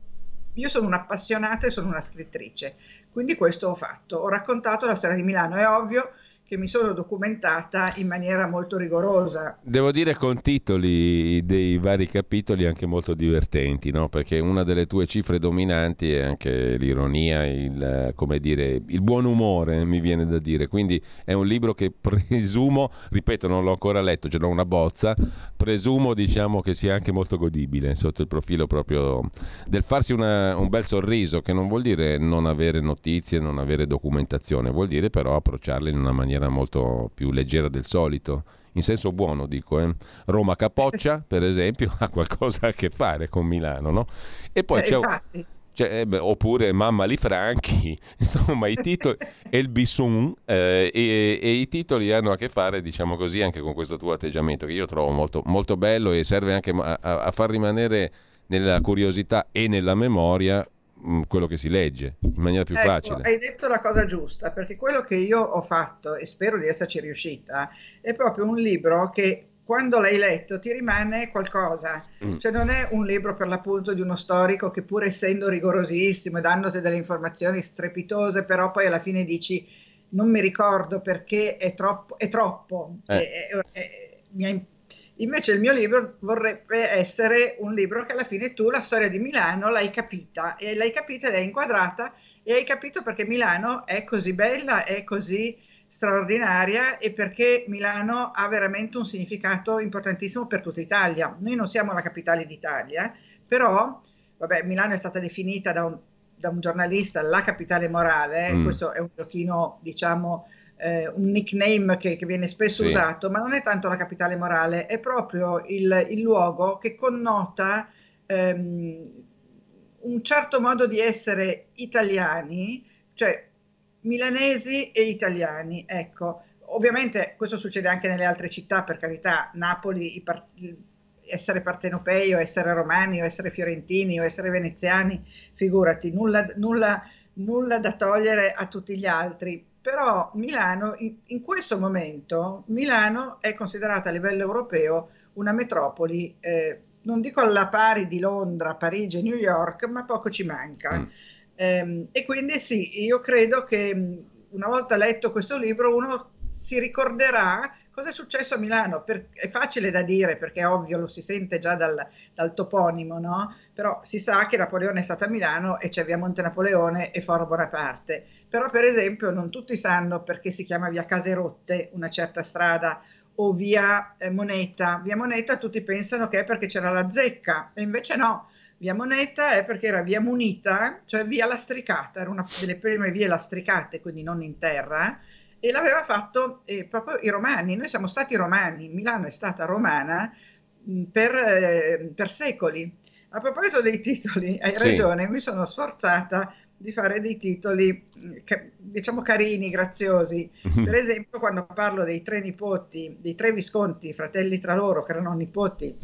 Io sono un'appassionata e sono una scrittrice, quindi questo ho fatto. Ho raccontato la storia di Milano. È ovvio che mi sono documentata in maniera molto rigorosa. Devo dire, con titoli dei vari capitoli anche molto divertenti, no? Perché una delle tue cifre dominanti è anche l'ironia, il, come dire, il buon umore, mi viene da dire. Quindi è un libro che presumo, ripeto, non l'ho ancora letto, ce l'ho una bozza, presumo, diciamo, che sia anche molto godibile sotto il profilo proprio del farsi un bel sorriso, che non vuol dire non avere notizie, non avere documentazione, vuol dire però approcciarle in una maniera molto più leggera del solito, in senso buono dico, eh? Roma Capoccia per esempio ha qualcosa a che fare con Milano, no? E poi c'è, oppure Mamma li Franchi, insomma i titoli e il Bisun, e i titoli hanno a che fare, diciamo così, anche con questo tuo atteggiamento che io trovo molto, molto bello, e serve anche a far rimanere nella curiosità e nella memoria quello che si legge in maniera più facile. Hai detto la cosa giusta, perché quello che io ho fatto, e spero di esserci riuscita, è proprio un libro che quando l'hai letto ti rimane qualcosa, cioè non è un libro per l'appunto di uno storico che, pur essendo rigorosissimo e dandoti delle informazioni strepitose, però poi alla fine dici non mi ricordo perché è troppo. Invece il mio libro vorrebbe essere un libro che alla fine tu la storia di Milano l'hai capita, l'hai inquadrata e hai capito perché Milano è così bella, è così straordinaria, e perché Milano ha veramente un significato importantissimo per tutta Italia. Noi non siamo la capitale d'Italia, però vabbè, Milano è stata definita da un giornalista la capitale morale, questo è un giochino, diciamo, un nickname che viene spesso usato, ma non è tanto la capitale morale, è proprio il luogo che connota un certo modo di essere italiani, cioè milanesi e italiani, ecco. Ovviamente questo succede anche nelle altre città, per carità. Napoli, essere partenopei o essere romani o essere fiorentini o essere veneziani, figurati, nulla da togliere a tutti gli altri. Però Milano, in questo momento, Milano è considerata a livello europeo una metropoli, non dico alla pari di Londra, Parigi e New York, ma poco ci manca. E quindi sì, io credo che una volta letto questo libro uno si ricorderà cosa è successo a Milano. È facile da dire, perché è ovvio, lo si sente già dal toponimo, no? Però si sa che Napoleone è stato a Milano e c'è via Monte Napoleone e Foro Bonaparte. Però per esempio non tutti sanno perché si chiama via Caserotte una certa strada, o via Moneta. Via Moneta tutti pensano che è perché c'era la zecca, e invece no, via Moneta è perché era via munita, cioè via lastricata, era una delle prime vie lastricate, quindi non in terra, e l'aveva fatto proprio i Romani. Noi siamo stati romani, Milano è stata romana per secoli. A proposito dei titoli, hai ragione, mi sono sforzata di fare dei titoli, diciamo, carini, graziosi. Per esempio, quando parlo dei tre nipoti, dei tre visconti, fratelli tra loro, che erano nipoti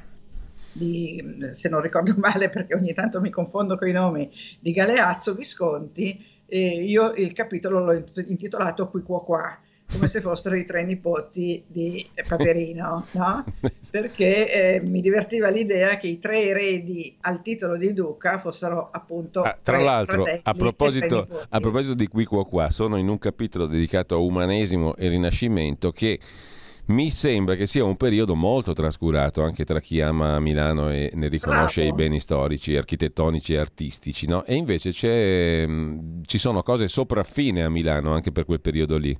di, se non ricordo male, perché ogni tanto mi confondo con i nomi, di Galeazzo Visconti, io il capitolo l'ho intitolato Qui Qua Qua, come se fossero i tre nipoti di Paperino, no? Perché mi divertiva l'idea che i tre eredi al titolo di duca fossero appunto tra l'altro, a proposito di Qui Qua Qua, sono in un capitolo dedicato a umanesimo e rinascimento, che mi sembra che sia un periodo molto trascurato anche tra chi ama Milano e ne riconosce i beni storici, architettonici e artistici, no? E invece ci sono cose sopraffine a Milano anche per quel periodo lì.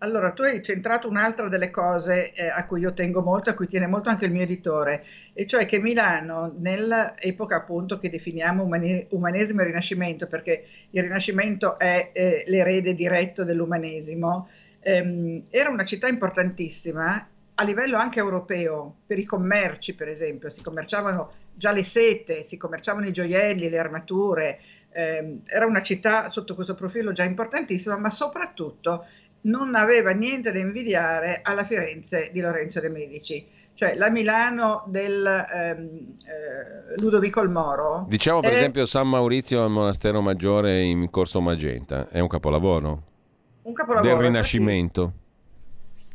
Allora, tu hai centrato un'altra delle cose a cui io tengo molto, a cui tiene molto anche il mio editore, e cioè che Milano, nell'epoca appunto che definiamo umanesimo e rinascimento, perché il rinascimento è l'erede diretto dell'umanesimo, era una città importantissima a livello anche europeo, per i commerci per esempio, si commerciavano già le sete, si commerciavano i gioielli, le armature, era una città sotto questo profilo già importantissima, ma soprattutto non aveva niente da invidiare alla Firenze di Lorenzo de' Medici, cioè la Milano del Ludovico il Moro. Diciamo per esempio San Maurizio al Monastero Maggiore in Corso Magenta, è un capolavoro del Rinascimento.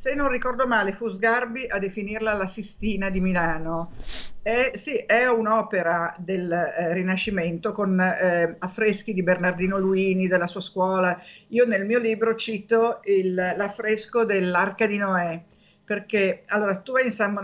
se non ricordo male fu Sgarbi a definirla la Sistina di Milano. Sì, è un'opera del Rinascimento con affreschi di Bernardino Luini, della sua scuola. Io nel mio libro cito l'affresco dell'Arca di Noè, perché allora tu vai in San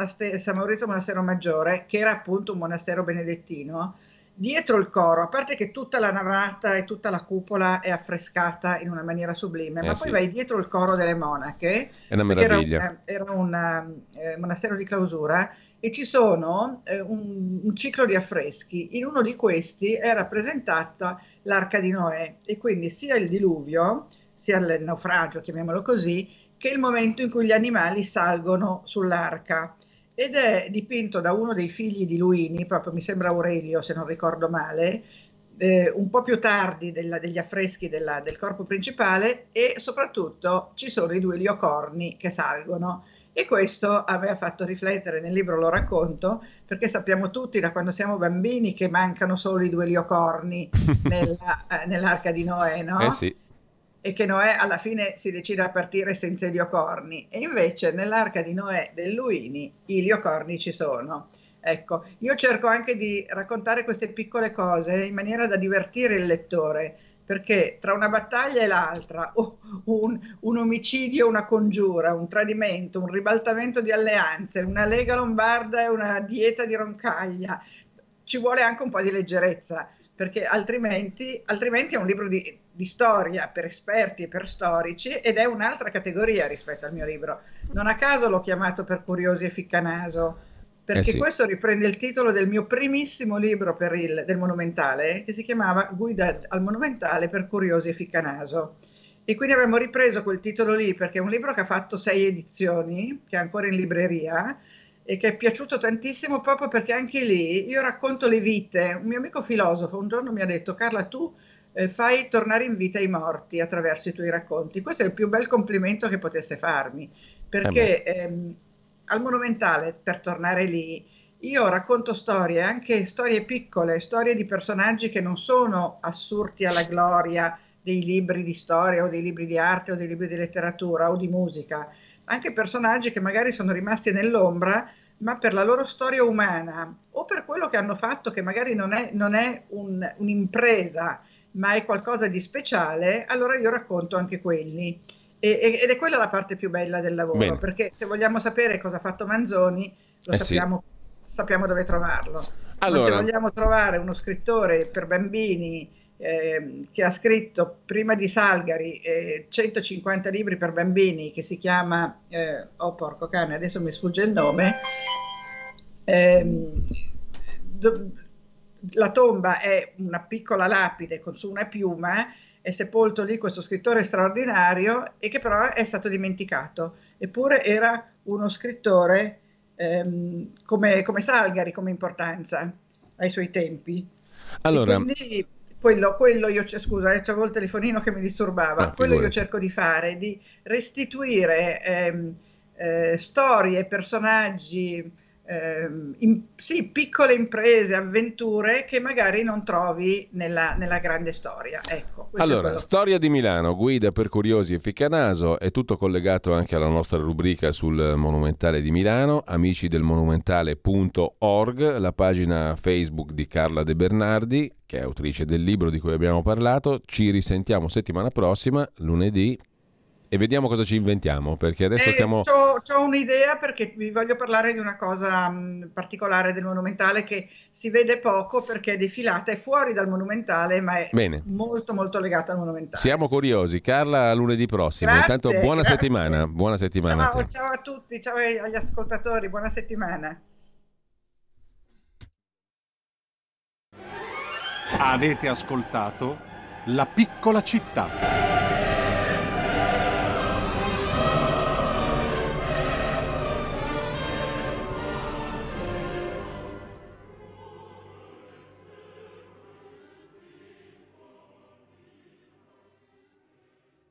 Maurizio Monastero Maggiore, che era appunto un monastero benedettino, dietro il coro, a parte che tutta la navata e tutta la cupola è affrescata in una maniera sublime, ma poi vai dietro il coro delle monache, è una meraviglia. Era un monastero di clausura, e ci sono un ciclo di affreschi. In uno di questi è rappresentata l'Arca di Noè, e quindi sia il diluvio, sia il naufragio, chiamiamolo così, che il momento in cui gli animali salgono sull'arca. Ed è dipinto da uno dei figli di Luini, proprio mi sembra Aurelio se non ricordo male, un po' più tardi degli affreschi del corpo principale, e soprattutto ci sono i due liocorni che salgono. E questo a me ha fatto riflettere, nel libro lo racconto, perché sappiamo tutti da quando siamo bambini che mancano solo i due liocorni nell'arca di Noè, no? Sì. E che Noè alla fine si decide a partire senza i liocorni, e invece nell'arca di Noè del Luini i liocorni ci sono. Ecco, io cerco anche di raccontare queste piccole cose in maniera da divertire il lettore, perché tra una battaglia e l'altra, un omicidio, una congiura, un tradimento, un ribaltamento di alleanze, una lega lombarda e una dieta di Roncaglia, ci vuole anche un po' di leggerezza, perché altrimenti è un libro di storia per esperti e per storici, ed è un'altra categoria rispetto al mio libro. Non a caso l'ho chiamato Per curiosi e ficcanaso, perché questo riprende il titolo del mio primissimo libro del Monumentale, che si chiamava Guida al Monumentale per curiosi e ficcanaso. E quindi abbiamo ripreso quel titolo lì, perché è un libro che ha fatto 6 edizioni, che è ancora in libreria, e che è piaciuto tantissimo proprio perché anche lì io racconto le vite. Un mio amico filosofo un giorno mi ha detto: Carla, tu fai tornare in vita i morti attraverso i tuoi racconti. Questo è il più bel complimento che potesse farmi, perché al Monumentale, per tornare lì, io racconto storie, anche storie piccole, storie di personaggi che non sono assurti alla gloria dei libri di storia o dei libri di arte o dei libri di letteratura o di musica, anche personaggi che magari sono rimasti nell'ombra, ma per la loro storia umana o per quello che hanno fatto, che magari non è un'impresa, ma è qualcosa di speciale, allora io racconto anche quelli. Ed è quella la parte più bella del lavoro. Bene. Perché se vogliamo sapere cosa ha fatto Manzoni, lo sappiamo, sappiamo dove trovarlo. Allora, ma se vogliamo trovare uno scrittore per bambini che ha scritto prima di Salgari 150 libri per bambini, che si chiama porco cane, adesso mi sfugge il nome, la tomba è una piccola lapide con su una piuma, è sepolto lì questo scrittore straordinario, e che però è stato dimenticato, eppure era uno scrittore come Salgari, come importanza ai suoi tempi. Allora, quindi quello io, scusa, c'avevo il telefonino che mi disturbava, io cerco di fare, di restituire storie, personaggi, piccole imprese, avventure che magari non trovi nella grande storia. Ecco, allora, Storia di Milano, guida per curiosi e ficcanaso, è tutto collegato anche alla nostra rubrica sul Monumentale di Milano, amicidelmonumentale.org, la pagina Facebook di Carla De Bernardi, che è autrice del libro di cui abbiamo parlato. Ci risentiamo settimana prossima, lunedì, e vediamo cosa ci inventiamo, perché adesso stiamo... C'ho un'idea, perché vi voglio parlare di una cosa particolare del Monumentale che si vede poco perché è defilata, è fuori dal Monumentale, ma è molto molto legata al Monumentale. Siamo curiosi. Carla, lunedì prossimo. Intanto buona settimana. Buona settimana. Ciao a tutti, ciao agli ascoltatori, buona settimana. Avete ascoltato La piccola città.